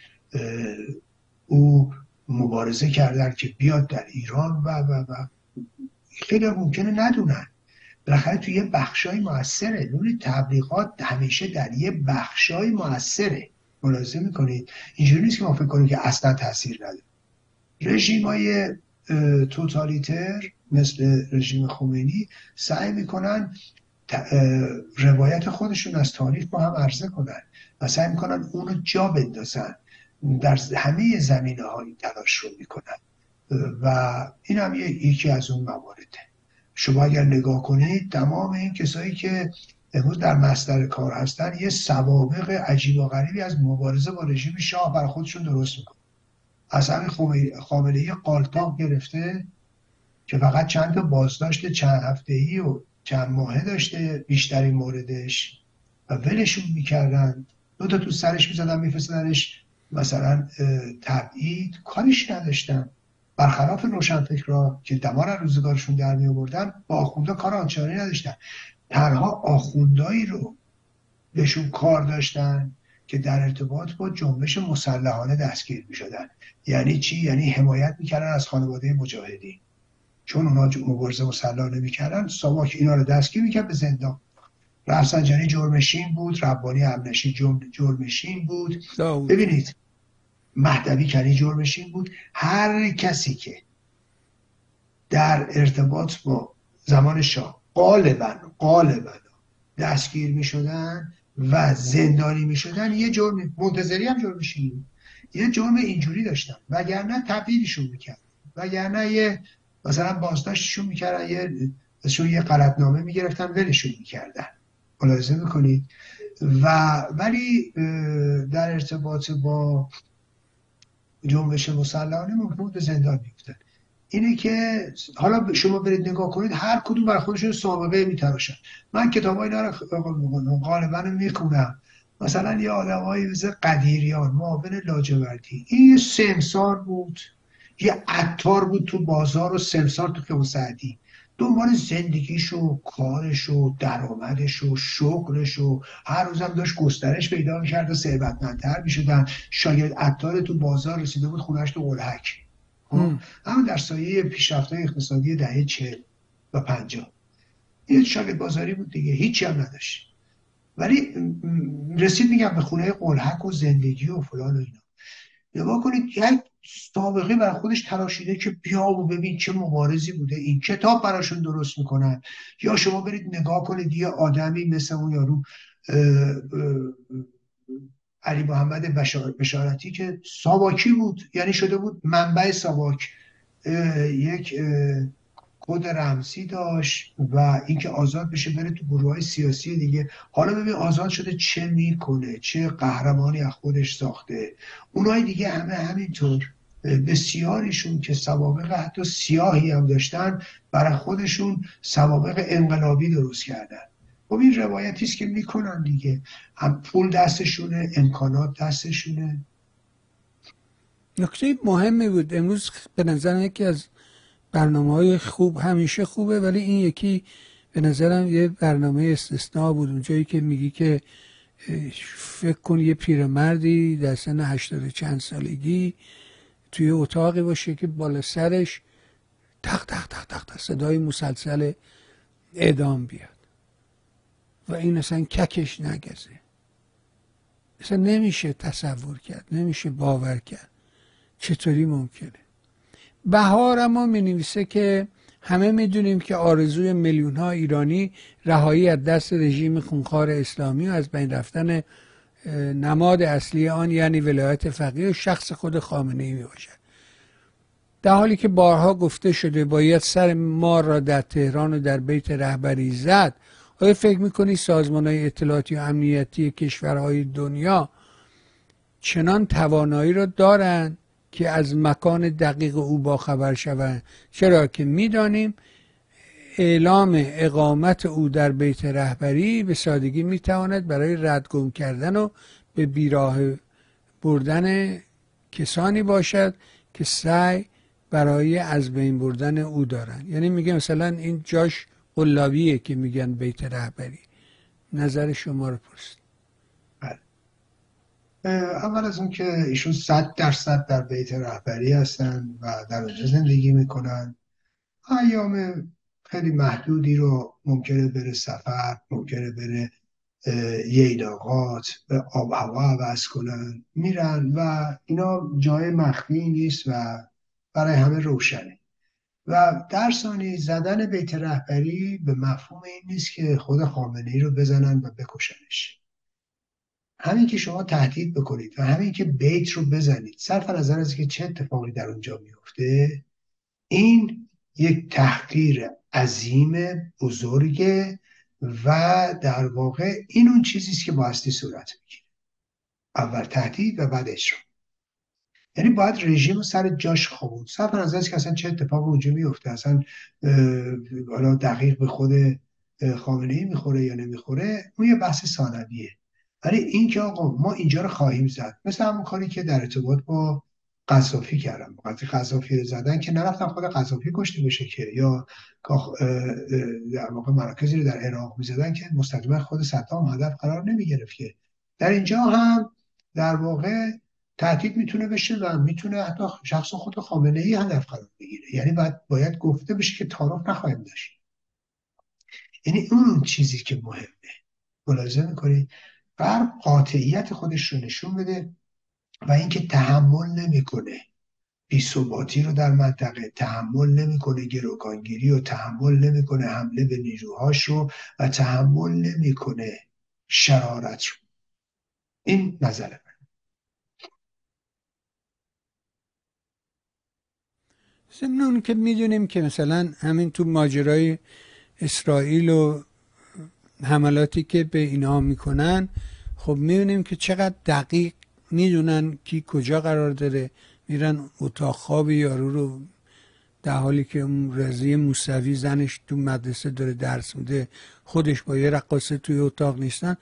او مبارزه کردن که بیاد در ایران و و و خیلی ممکنه ندونن. بالاخره توی یه بخشای موثره، نور تبلیغات همیشه در یه بخشای موثره، ملاحظه میکنید. اینجوری نیست که ما فکر کنیم که اصلا تاثیر نداره. رژیمای توتالیتر مثل رژیم خمینی سعی میکنن روایت خودشون از تاریخ با هم عرضه کنن و سعی میکنن اون رو جا بندازن، در همه زمینه های تلاش رو میکنن و این هم یکی از اون موارده. شما اگر نگاه کنید تمام این کسایی که امروز در مصدر کار هستن یه سوابق عجیب و غریبی از مبارزه با رژیم شاه بر خودشون درست میکنن. از همین خامنهای قالتاق گرفته که فقط چند تا بازداشت چند هفته‌ای و چند ماهه داشته بیشترین موردش و ولشون میکردن، دو تا تو سرش میزدن میفرستنش مثلا تبعید، کارش نداشتن. برخلاف روشنفکرها که دمار روزگارشون در میآوردن، با آخوندا کار آنچنانی نداشتن. تنها آخوندایی رو بهشون کار داشتن که در ارتباط با جنبش مسلحانه دستگیر میشدن. یعنی چی؟ یعنی حمایت میکردن از خانواده مجاهدین، چون اونا مبارزه مسلح نمیکردن ساواک اینا رو دستگیر میکرد به زندان. رفسنجانی جرمشین بود، ربانی امنشی جرمشین بود، داود. ببینید مهدوی کنی جرمشین بود. هر کسی که در ارتباط با زمان شاه غالبا غالبا دستگیر میشدن و زندانی میشدن یه جرم، منتظری هم جرمشین بود، یه جرم اینجوری داشتن، وگرنه تبدیلشون میکرد، وگرنه یه مثلا بازداشتشون میکردن، یه ازشون یه غلطنامه میگرفتن ولشون میکردن. ملاحظه میکنید. و ولی در ارتباط با جنبش مسلحانه ممکن به زندان میفتن. اینه که حالا شما برید نگاه کنید هر کدوم بر خودشون سابقه میتراشن. من کتابای اینا رو غالبا میخونم، مثلا یه آدمایی مثل قدیریان، معاون لاجوردی، این یه سمسار بود، یه عطار بود تو بازار و سمسار تو که مسعدی، دنبال زندگیش و کارش و درآمدش و شغلش و هر روزم داشت گسترش پیدا می‌کرد و ثروتمندتر می‌شدن. شاید عطار تو بازار رسیده بود خونه‌اش تو قلهک. اما در سایه پیشرفت‌های اقتصادی دهه چهل و پنجاه یه شاگرد بازاری بود دیگه، هیچی هم نداشت، ولی رسید میگم به خونه قلهک و زندگی و فلان و اینا. نگاه کنید یک سابقه برای خودش تراشیده که بیا و ببین چه مبارزی بوده، این کتاب براشون درست میکنن. یا شما برید نگاه کنید یه آدمی مثل اون یارو علی محمد بشارتی که ساواکی بود، یعنی شده بود منبع ساواک، اه، یک کد رمزی داشت و اینکه آزاد بشه بره تو گروه‌های سیاسی دیگه. حالا ببین آزاد شده چه میکنه، چه قهرمانی از خودش ساخته. اونای دیگه همه همینطور، بسیاریشون که سوابق حتی سیاهی هم داشتن برای خودشون سوابق انقلابی درست کردن. خب این روایتی است که میکنن دیگه، هم پول دستشونه، امکانات دستشونه. نکته مهمی بود امروز به نظر یکی از برنامه‌های خوب، همیشه خوبه ولی این یکی به نظرم یه برنامه استثناء بود، اونجایی که میگی که فکر کن یه پیرمردی در سن هشتاد چند سالگی توی اتاقی باشه که بالا سرش تق تق تق تق تق صدای مسلسل اعدام بیاد و این اصلا ککش نگزه. اصلا نمیشه تصور کرد، نمیشه باور کرد چطوری ممکنه. بهار اما می‌نویسه که همه می‌دونیم که آرزوی میلیون‌ها ایرانی رهایی از دست رژیم خونخوار اسلامی و از بین رفتن نماد اصلی آن یعنی ولایت فقیه و شخص خود خامنه‌ای میباشد، در حالی که بارها گفته شده باید سر ما را در تهران و در بیت رهبری زد. آیا فکر می‌کنی سازمان‌های اطلاعاتی و امنیتی کشورهای دنیا چنان توانایی را دارند که از مکان دقیق او باخبر شوند، چرا که میدانیم اعلام اقامت او در بیت رهبری به سادگی میتواند برای ردگم کردن و به بیراه بردن کسانی باشد که سعی برای از بین بردن او دارند. یعنی میگه مثلا این جاش قلابیه که میگن بیت رهبری. نظر شما رو پرسید. اول از اون که ایشون صد درصد در بیت رهبری هستن و در اونجا زندگی میکنن، ایام خیلی محدودی رو ممکنه بره سفر، ممکنه بره یه ایداغات به آب هوا عوض کنن، میرن و اینا جای مخفی نیست و برای همه روشنه. و در ثانی زدن بیت رهبری به مفهوم این نیست که خود خامنه‌ای رو بزنن و بکشنش. همین که شما تهدید بکنید و همین که بیت رو بزنید صرف نظر از که چه اتفاقی در اونجا میفته، این یک تحقیر عظیم بزرگه و در واقع این اون چیزیست که بایستی صورت میگیره. اول تهدید و بعد اجرا. یعنی باید رژیم رو سر جاش خوابون، صرف نظر از که اصلا چه اتفاق اونجا میفته، اصلا حالا دقیق به خود خامنه‌ای میخوره یا نمیخوره اون یه بحث ثانویه. ولی این که آقا ما اینجا رو خواهیم زد، مثل همون کاری که در ارتباط با قذافی کردم، وقتی قذافی رو زدن که نرفتن خود قذافی کشته بشه که، یا در واقع مراکزی رو در عراق می‌زدن که مستقیما خود صدام هدف قرار نمی‌گرفت که. در اینجا هم در واقع تهدید میتونه بشه و میتونه حتی شخص خود خامنه‌ای هدف قرار بگیره. یعنی باید باید گفته بشه که تعارف نخواهیم داشت. یعنی اون چیزی که مهمه. ملاحظه می‌کنید غرب قاطعیت خودش رو نشون بده و اینکه تحمل نمیکنه بی‌ثباتی رو در منطقه، تحمل نمیکنه گروگانگیری و تحمل نمیکنه حمله به نیروهاش رو و تحمل نمیکنه شرارت رو. این نظر من. ضمن که میدونیم که مثلا همین تو ماجرای اسرائیل و حملاتی که به اینها میکنن، خب میبینیم که چقدر دقیق میدونن کی کجا قرار داره، میرن اتاق خواب یارو رو در حالی که رضا موسوی زنش تو مدرسه داره درس میده، خودش با یه رقاصه توی اتاق نیستن،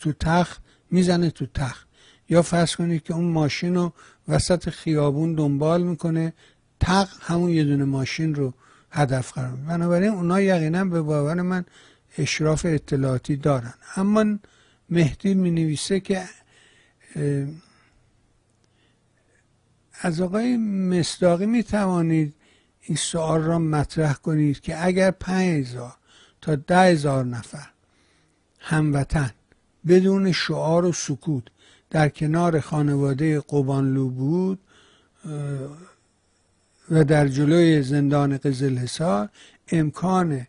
تو تخت میزنه تو تخت. یا فرض کنید که اون ماشین رو وسط خیابون دنبال میکنه، تق همون یه دونه ماشین رو هدف قرار میده. بنابراین اونا یقینا به باور من اشراف اطلاعاتی دارن. اما مهدی می نویسه که از آقای مصداقی می توانید این سؤال را مطرح کنید که اگر پنج هزار تا ده هزار نفر هموطن بدون شعار و سکوت در کنار خانواده قبانلو بود و در جلوی زندان قزلحصار، امکان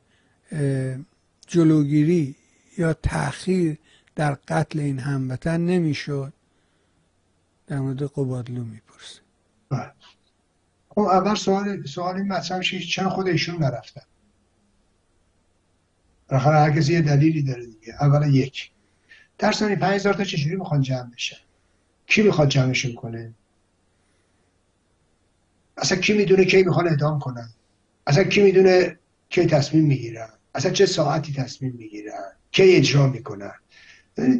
جلوگیری یا تأخیر در قتل این هموطن نمیشد؟ در مورد قبادلو میپرسه. بله. خب اول سوال سوال این مطرح میشه چرا خود ایشون نرفتن؟ بالاخره هر کسی یه دلیلی داره دیگه. اولا یک. در سال پنج هزار تا چجوری میخوان جمع بشن؟ کی میخواد جمعشون کنه؟ اصلا کی میدونه کی میخوان اعدام کنن؟ اصلا کی میدونه کی تصمیم میگیرن؟ اصلا چه ساعتی تصمیم میگیرن؟ کی اجرا میکنن؟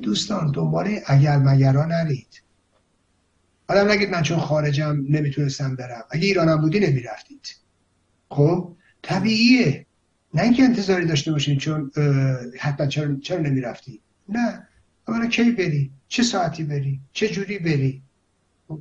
دوستان دنباله اگر مگرها نرید. آدم نگید من چون خارجم نمیتونستم برم، اگه ایرانم بودی نمیرفتید. خب طبیعیه. نه اینکه انتظاری داشته باشین چون حتما چرا, چرا نمیرفتی. نه، اولا کی بری، چه ساعتی بری، چه جوری بری. خب.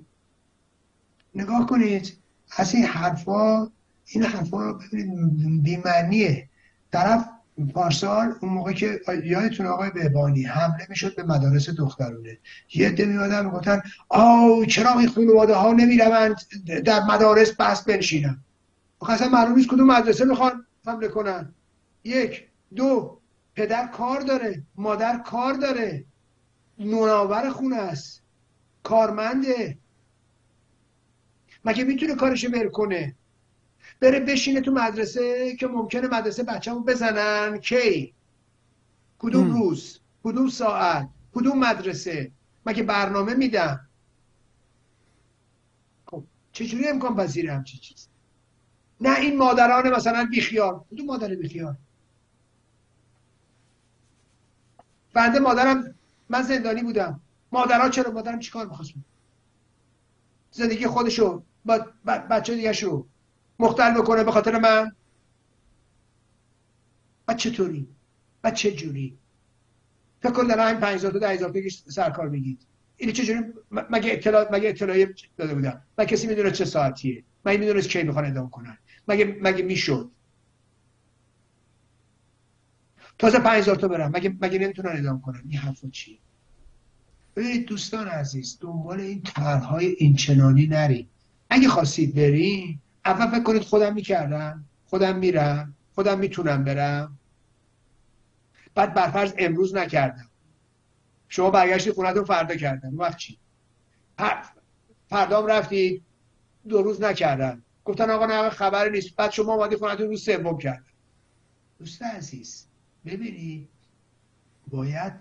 نگاه کنید از این حرفا، این حرفا ببینید بی‌معنیه. طرف پارسال اون موقع که یادتون آقای بهبانی حمله میشد به مدارس دخترونه، یه عده میادن میگفتن آو چرا این خانواده ها نمیروند در مدارس بحث بنشینن. اصلا معلوم نیست کدوم مدرسه میخوان حمله کنن. یک دو، پدر کار داره، مادر کار داره، نونآور خونه است، کارمنده، مگه میتونه کارش بر کنه بره بشینه تو مدرسه که ممکنه مدرسه بچه‌مو بزنن؟ کی، کدوم روز، کدوم ساعت، کدوم مدرسه؟ مگه برنامه میدم؟ چجوری امکان پذیر همچین چیز؟ نه این مادران مثلا بیخیال، کدوم مادر بیخیال؟ بنده مادرم، من زندانی بودم، مادرها چرا، مادرم چیکار می‌خواست زندگی خودشو با بچه دیگه‌شو مختل بکنه به خاطر من؟ بعد چطوری؟ بعد چه جوری؟ فکر کن دارن همین پنج هزار تا ده هزار تا سرکار میگید. این چه جوری؟ مگه اطلاع مگه اطلاعی داده بودن؟ مگه کسی میدونه چه ساعتیه؟ مگه میدونه کی میخوان اعدام کنن؟ مگه مگه میشد؟ تازه پنج هزار تا برن، مگه مگه نمیتونن اعدام کنن؟ این حرفا چیه؟ ببینید دوستان عزیز، دنبال این طرح‌های اینچنانی نرید. اگه خواستید برید، اول فکر کنید خودم میکردم، خودم میرم، خودم میتونم برم. بعد برفرض امروز نکردم، شما برگشتید خونتون فردا کردن، وقت چی؟ فردا هم رفتید دو روز نکردن، گفتن آقا نه خبری نیست، بعد شما اومدید خونتون روز سوم کردن. دوست عزیز ببینید، باید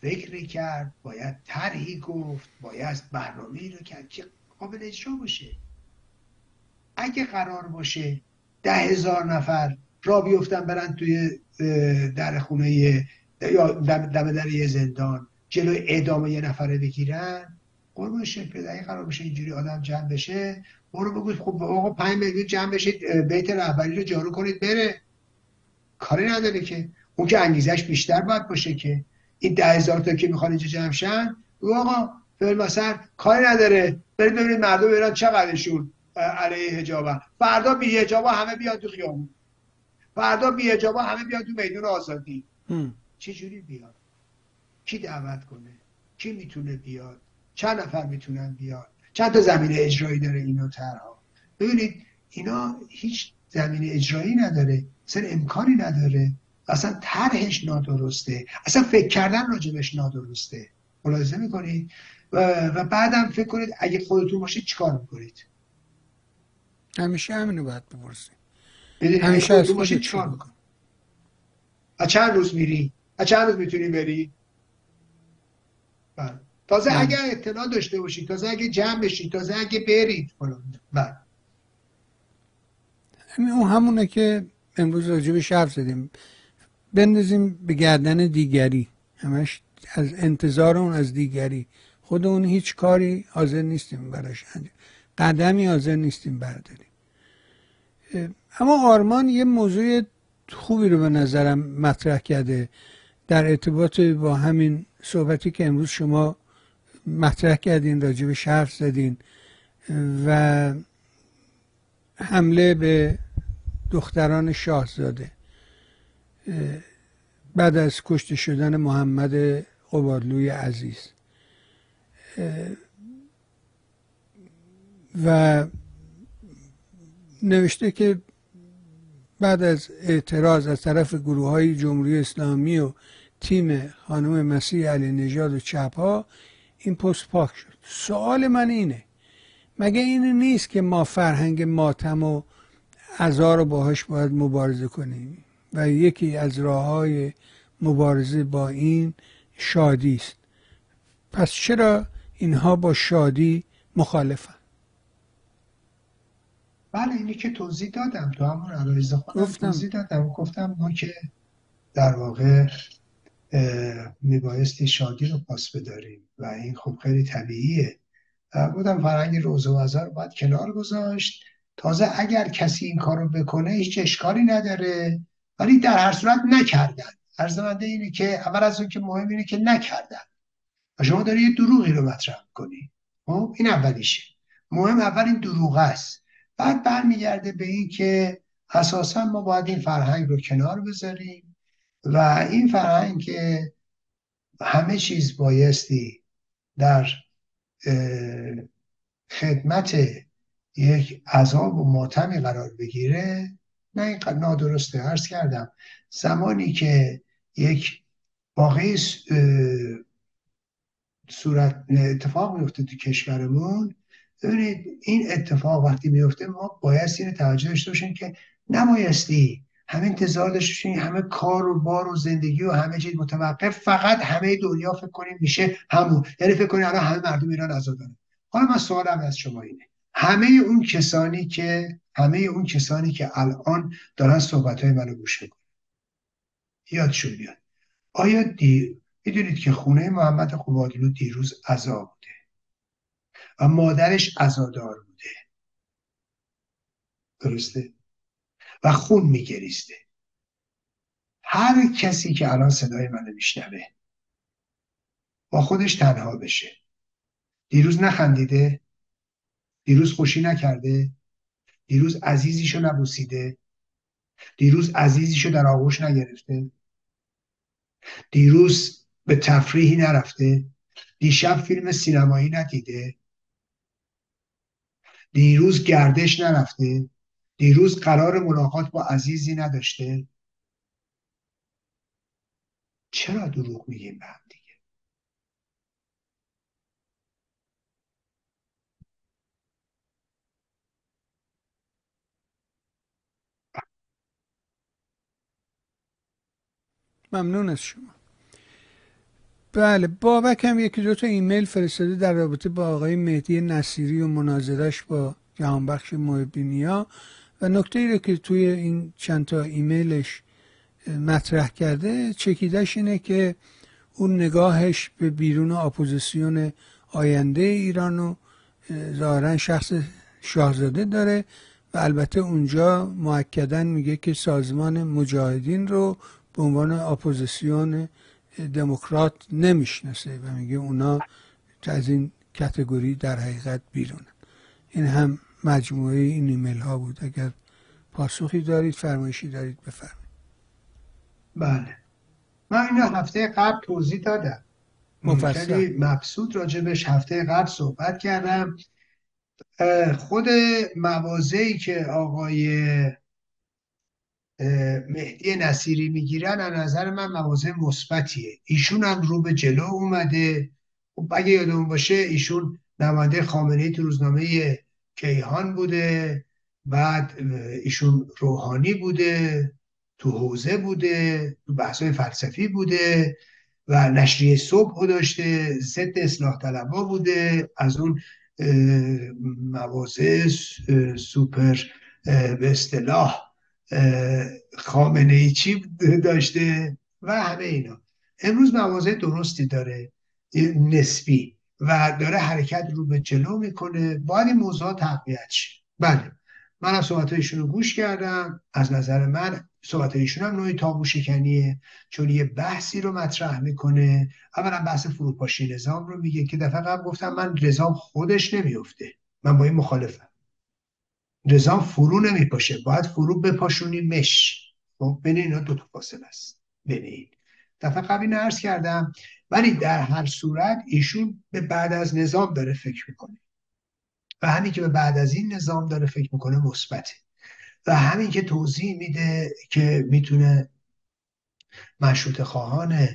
فکری کرد، باید طرحی گفت، باید برنامه‌ای رو کرد که قابل اجرا باشه. اگه قرار باشه ده هزار نفر را بیفتن برن توی در خونه یا دم در یه زندان جلوی اعدام یه نفره بگیرن، قربون شکل دقیق قرار بشه اینجوری آدم جمع بشه، برو بگو خب آقا پنج میلیون جمع بشید بیت رهبری رو جارو کنید بره، کاری نداره که. اون که انگیزش بیشتر باید باشه که این ده هزار تا که میخوان اینجا جمع شن، او آقا مثلا کاری نداره، برید ببینید مردم ایران چقدرشون علیه حجابن، فردا بی حجابا همه بیان تو خیابون، فردا بی حجابا همه بیان تو میدون آزادی. چه جوری بیاد؟ کی دعوت کنه؟ کی میتونه بیاد؟ چند نفر میتونن بیاد؟ چند تا زمینه اجرایی داره اینو طرها؟ ببینید اینا هیچ زمینه اجرایی نداره، اصلا امکانی نداره، اصلا طرحش نادرسته، اصلا فکر کردن راجبش نادرسته. ملاحظه میکنید و بعدم فکر کنید اگه خودتون باشید چیکار میکنید. همیشه همینو باید بپرسید، همیشه از خودت چیکار میکنی؟ از چند روز میری؟ از چند روز میتونی بری؟ بله. تازه هم. اگر اطلاع داشته باشی، تازه اگه جمع بشی، تازه اگه برید. بله. اون همونه که امروز راجبش حرف زدیم، بندازیم به گردن دیگری، همش از انتظار اون از دیگری، خود اون هیچ کاری حاضر نیستیم براش انجام، قدمی حاضر نیستیم برداریم. اما آرمان یه موضوع خوبی رو به نظرم مطرح کرده در ارتباط با همین صحبتی که امروز شما مطرح کردین، راجبش حرف زدین و حمله به دختران شاهزاده بعد از کشته شدن محمد قبادلوی عزیز و نوشته که بعد از اعتراض از طرف گروه‌های جمهوری اسلامی و تیم خانم مسیح علینژاد و چپ‌ها این پست پاک شد. سوال من اینه، مگه این نیست که ما فرهنگ ماتم و عزار رو باهاش باید مبارزه کنیم و یکی از راه‌های مبارزه با این شادی است؟ پس چرا اینها با شادی مخالفن؟ بله اینی که توضیح دادم تو همون عرایز خودم توضیح دادم، گفتم ما که در واقع میبایستی شادی رو پاس بداریم و این خب خیلی طبیعیه. بودم فرهنگ روز و عزا رو باید کنار گذاشت. تازه اگر کسی این کار رو بکنه هیچ اشکاری نداره، ولی در هر صورت نکردن. عرضمنده اینه که اول از اون که مهم اینه که نکردن و شما داری یه دروغی رو مطرح کنی، این اولیشه. مهم اول این دروغ است. بعد برمیگرده به این که اساسا ما باید این فرهنگ رو کنار بذاریم و این فرهنگ که همه چیز بایستی در خدمت یک عذاب و ماتمی قرار بگیره، نه اینقدر نادرسته. عرض کردم زمانی که یک واقعی صورت اتفاق میفته تو کشورمون، ببینید این اتفاق وقتی میفته ما بایستی رو توجه داشته باشیم که نبایستی همه انتظار داشته باشیم همه کار و بار و زندگی و همه چیز متوقف، فقط همه دنیا فکر کنیم میشه همون، یعنی فکر کنیم الان همه مردم ایران آزادانه. حالا من سوالم از شما اینه، همه اون کسانی که همه اون کسانی که الان دارن صحبت‌های منو گوش میکنن یادشون بیاد. آیا دی میدونید که خونه محمد قبادلو دیروز عزا بوده و مادرش عزادار بوده، درسته؟ و خون میگریسته. هر کسی که الان صدای منو میشنوه با خودش تنها بشه، دیروز نخندیده، دیروز خوشی نکرده، دیروز عزیزیشو نبوسیده، دیروز عزیزیشو در آغوش نگرفته، دیروز به تفریحی نرفته، دیشب فیلم سینمایی ندیده، دیروز گردش نرفته، دیروز قرار ملاقات با عزیزی نداشته. چرا دروغ میگیم به هم دیگه؟ ممنون از شما. بله، بابک هم یکی دو تا ایمیل فرستاده در رابطه با آقای مهدی نصیری و مناظرش با جهانبخش محبینیا، و نکته ای رو که توی این چند تا ایمیلش مطرح کرده چکیدش اینه که اون نگاهش به بیرون و اپوزیسیون آینده ایران و ظاهرا شخص شاهزاده داره، و البته اونجا مؤکداً میگه که سازمان مجاهدین رو به عنوان اپوزیسیون دموکرات نمیشناسه و میگه اونا از این کاتگوری در حقیقت بیرونن. این هم مجموعه این ایمیل ها بود. اگر پاسخی دارید، فرمایشی دارید، بفرمایید. بله، من اینو هفته قبل توضیح دادم، مفصل مبسوط راجبش هفته قبل صحبت کردم. خود موازهی که آقای مهدی نصیری میگیرن از نظر من موازه مثبتیه. ایشون هم رو به جلو اومده. اگه یادمون باشه ایشون نماینده خامنه‌ای تو روزنامه کیهان بوده، بعد ایشون روحانی بوده، تو حوزه بوده، تو بحث‌های فلسفی بوده و نشریه صبح داشته، ضد اصلاح طلبا بوده، از اون موازه سوپر به اصطلاح خامنه‌ای چی داشته و همه اینا. امروز موازه درستی داره، نسبی، و داره حرکت رو به جلو میکنه. باید این موضوع تقویت شه. بله، من هم صحبت ایشون رو گوش کردم. از نظر من صحبت ایشون هم نوعی تابو شکنیه، چون یه بحثی رو مطرح میکنه. اولا بحث فروپاشی نظام رو میگه که دفعه قبل گفتم من نظام خودش نمیفته، من با این مخالفم. نظام فرو نمیپاشه، باید فرو بپاشونیمش. بین اینا دو تا فاصله است. بین این دفعه قبل اینو عرض کردم، ولی در هر صورت ایشون به بعد از نظام داره فکر میکنه و همین که به بعد از این نظام داره فکر میکنه مثبته، و همین که توضیح میده که میتونه مشروطه خواهان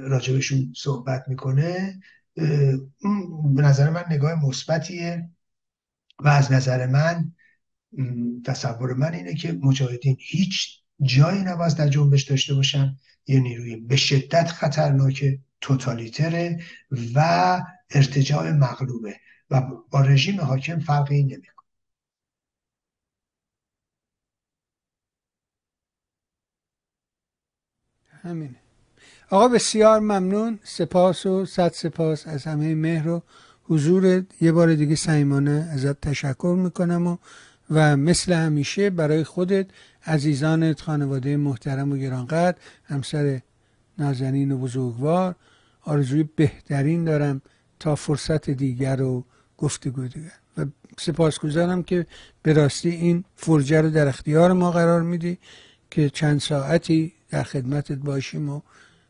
راجبشون صحبت میکنه. به نظر من نگاه مثبتیه، و از نظر من تصور من اینه که مجاهدین هیچ جایی نباید در جنبش داشته باشن. یه نیروی به شدت خطرناکه، توتالیتره و ارتجاع مغلوبه و با رژیم حاکم فرقی نمیکنه. همینه. آقا بسیار ممنون، سپاس و صد سپاس از همه مهر و حضورت. یه بار دیگه صمیمانه ازت تشکر میکنم و و مثل همیشه برای خودت، عزیزانت، خانواده محترم و گرانقدر، همسر نازنین و بزرگوار، آرزوی بهترین دارم تا فرصت دیگر و گفتگو دیگر. و سپاسگزارم که به راستی این فرجه رو در اختیار ما قرار میدی که چند ساعتی در خدمتت باشیم و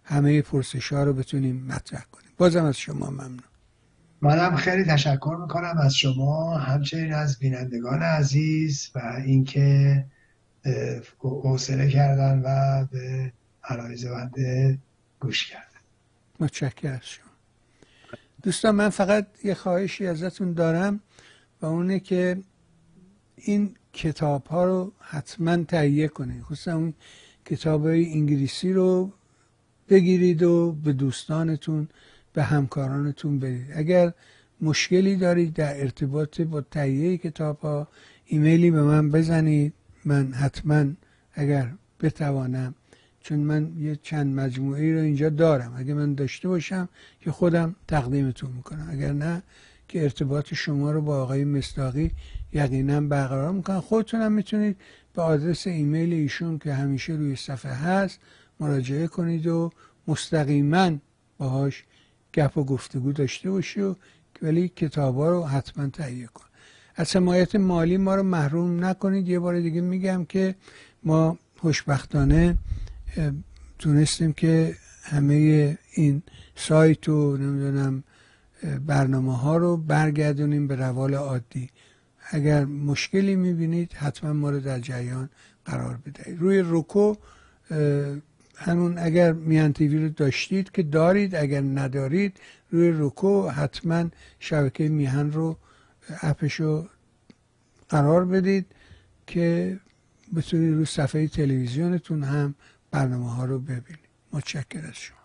همه پرسش‌ها رو بتونیم مطرح کنیم. بازم از شما ممنون. منم خیلی تشکر میکنم از شما، همچنین از بینندگان عزیز و اینکه حوصله کردن و به عرایض بنده گوش کردن. متشکرم از شما. دوستان، من فقط یه خواهشی ازتون دارم و اونه که این کتاب ها رو حتما تهیه کنید، خصوصا اون کتاب های انگلیسی رو بگیرید و به دوستانتون، به همکارانتون بدید. اگر مشکلی دارید در ارتباط با تهیه کتاب‌ها، ایمیلی به من بزنید. من حتما اگر بتوانم، چون من یه چند مجموعه رو اینجا دارم، اگه من داشته باشم که خودم تقدیمتون میکنم، اگر نه که ارتباط شما رو با آقای مصداقی یقینا برقرار میکنم. خودتونم میتونید به آدرس ایمیل ایشون که همیشه روی صفحه هست مراجعه کنید و مستقیما باهاش گپ و گفتگو داشته باشید و ولی کتابا رو حتما تهیه کن. از حمایت مالی ما رو محروم نکنید. یه بار دیگه میگم که ما خوشبختانه تونستیم که همه این سایت و نمیدونم برنامه ها رو برگردونیم به روال عادی. اگر مشکلی میبینید حتما ما رو در جریان قرار بدهید. روی روکو همون اگر میان تیوی رو داشتید که دارید، اگر ندارید روی روکو حتما شبکه میهن رو اپشو قرار بدید که بتونید روی صفحه تلویزیونتون هم برنامه ها رو ببینید. متشکرم از شما.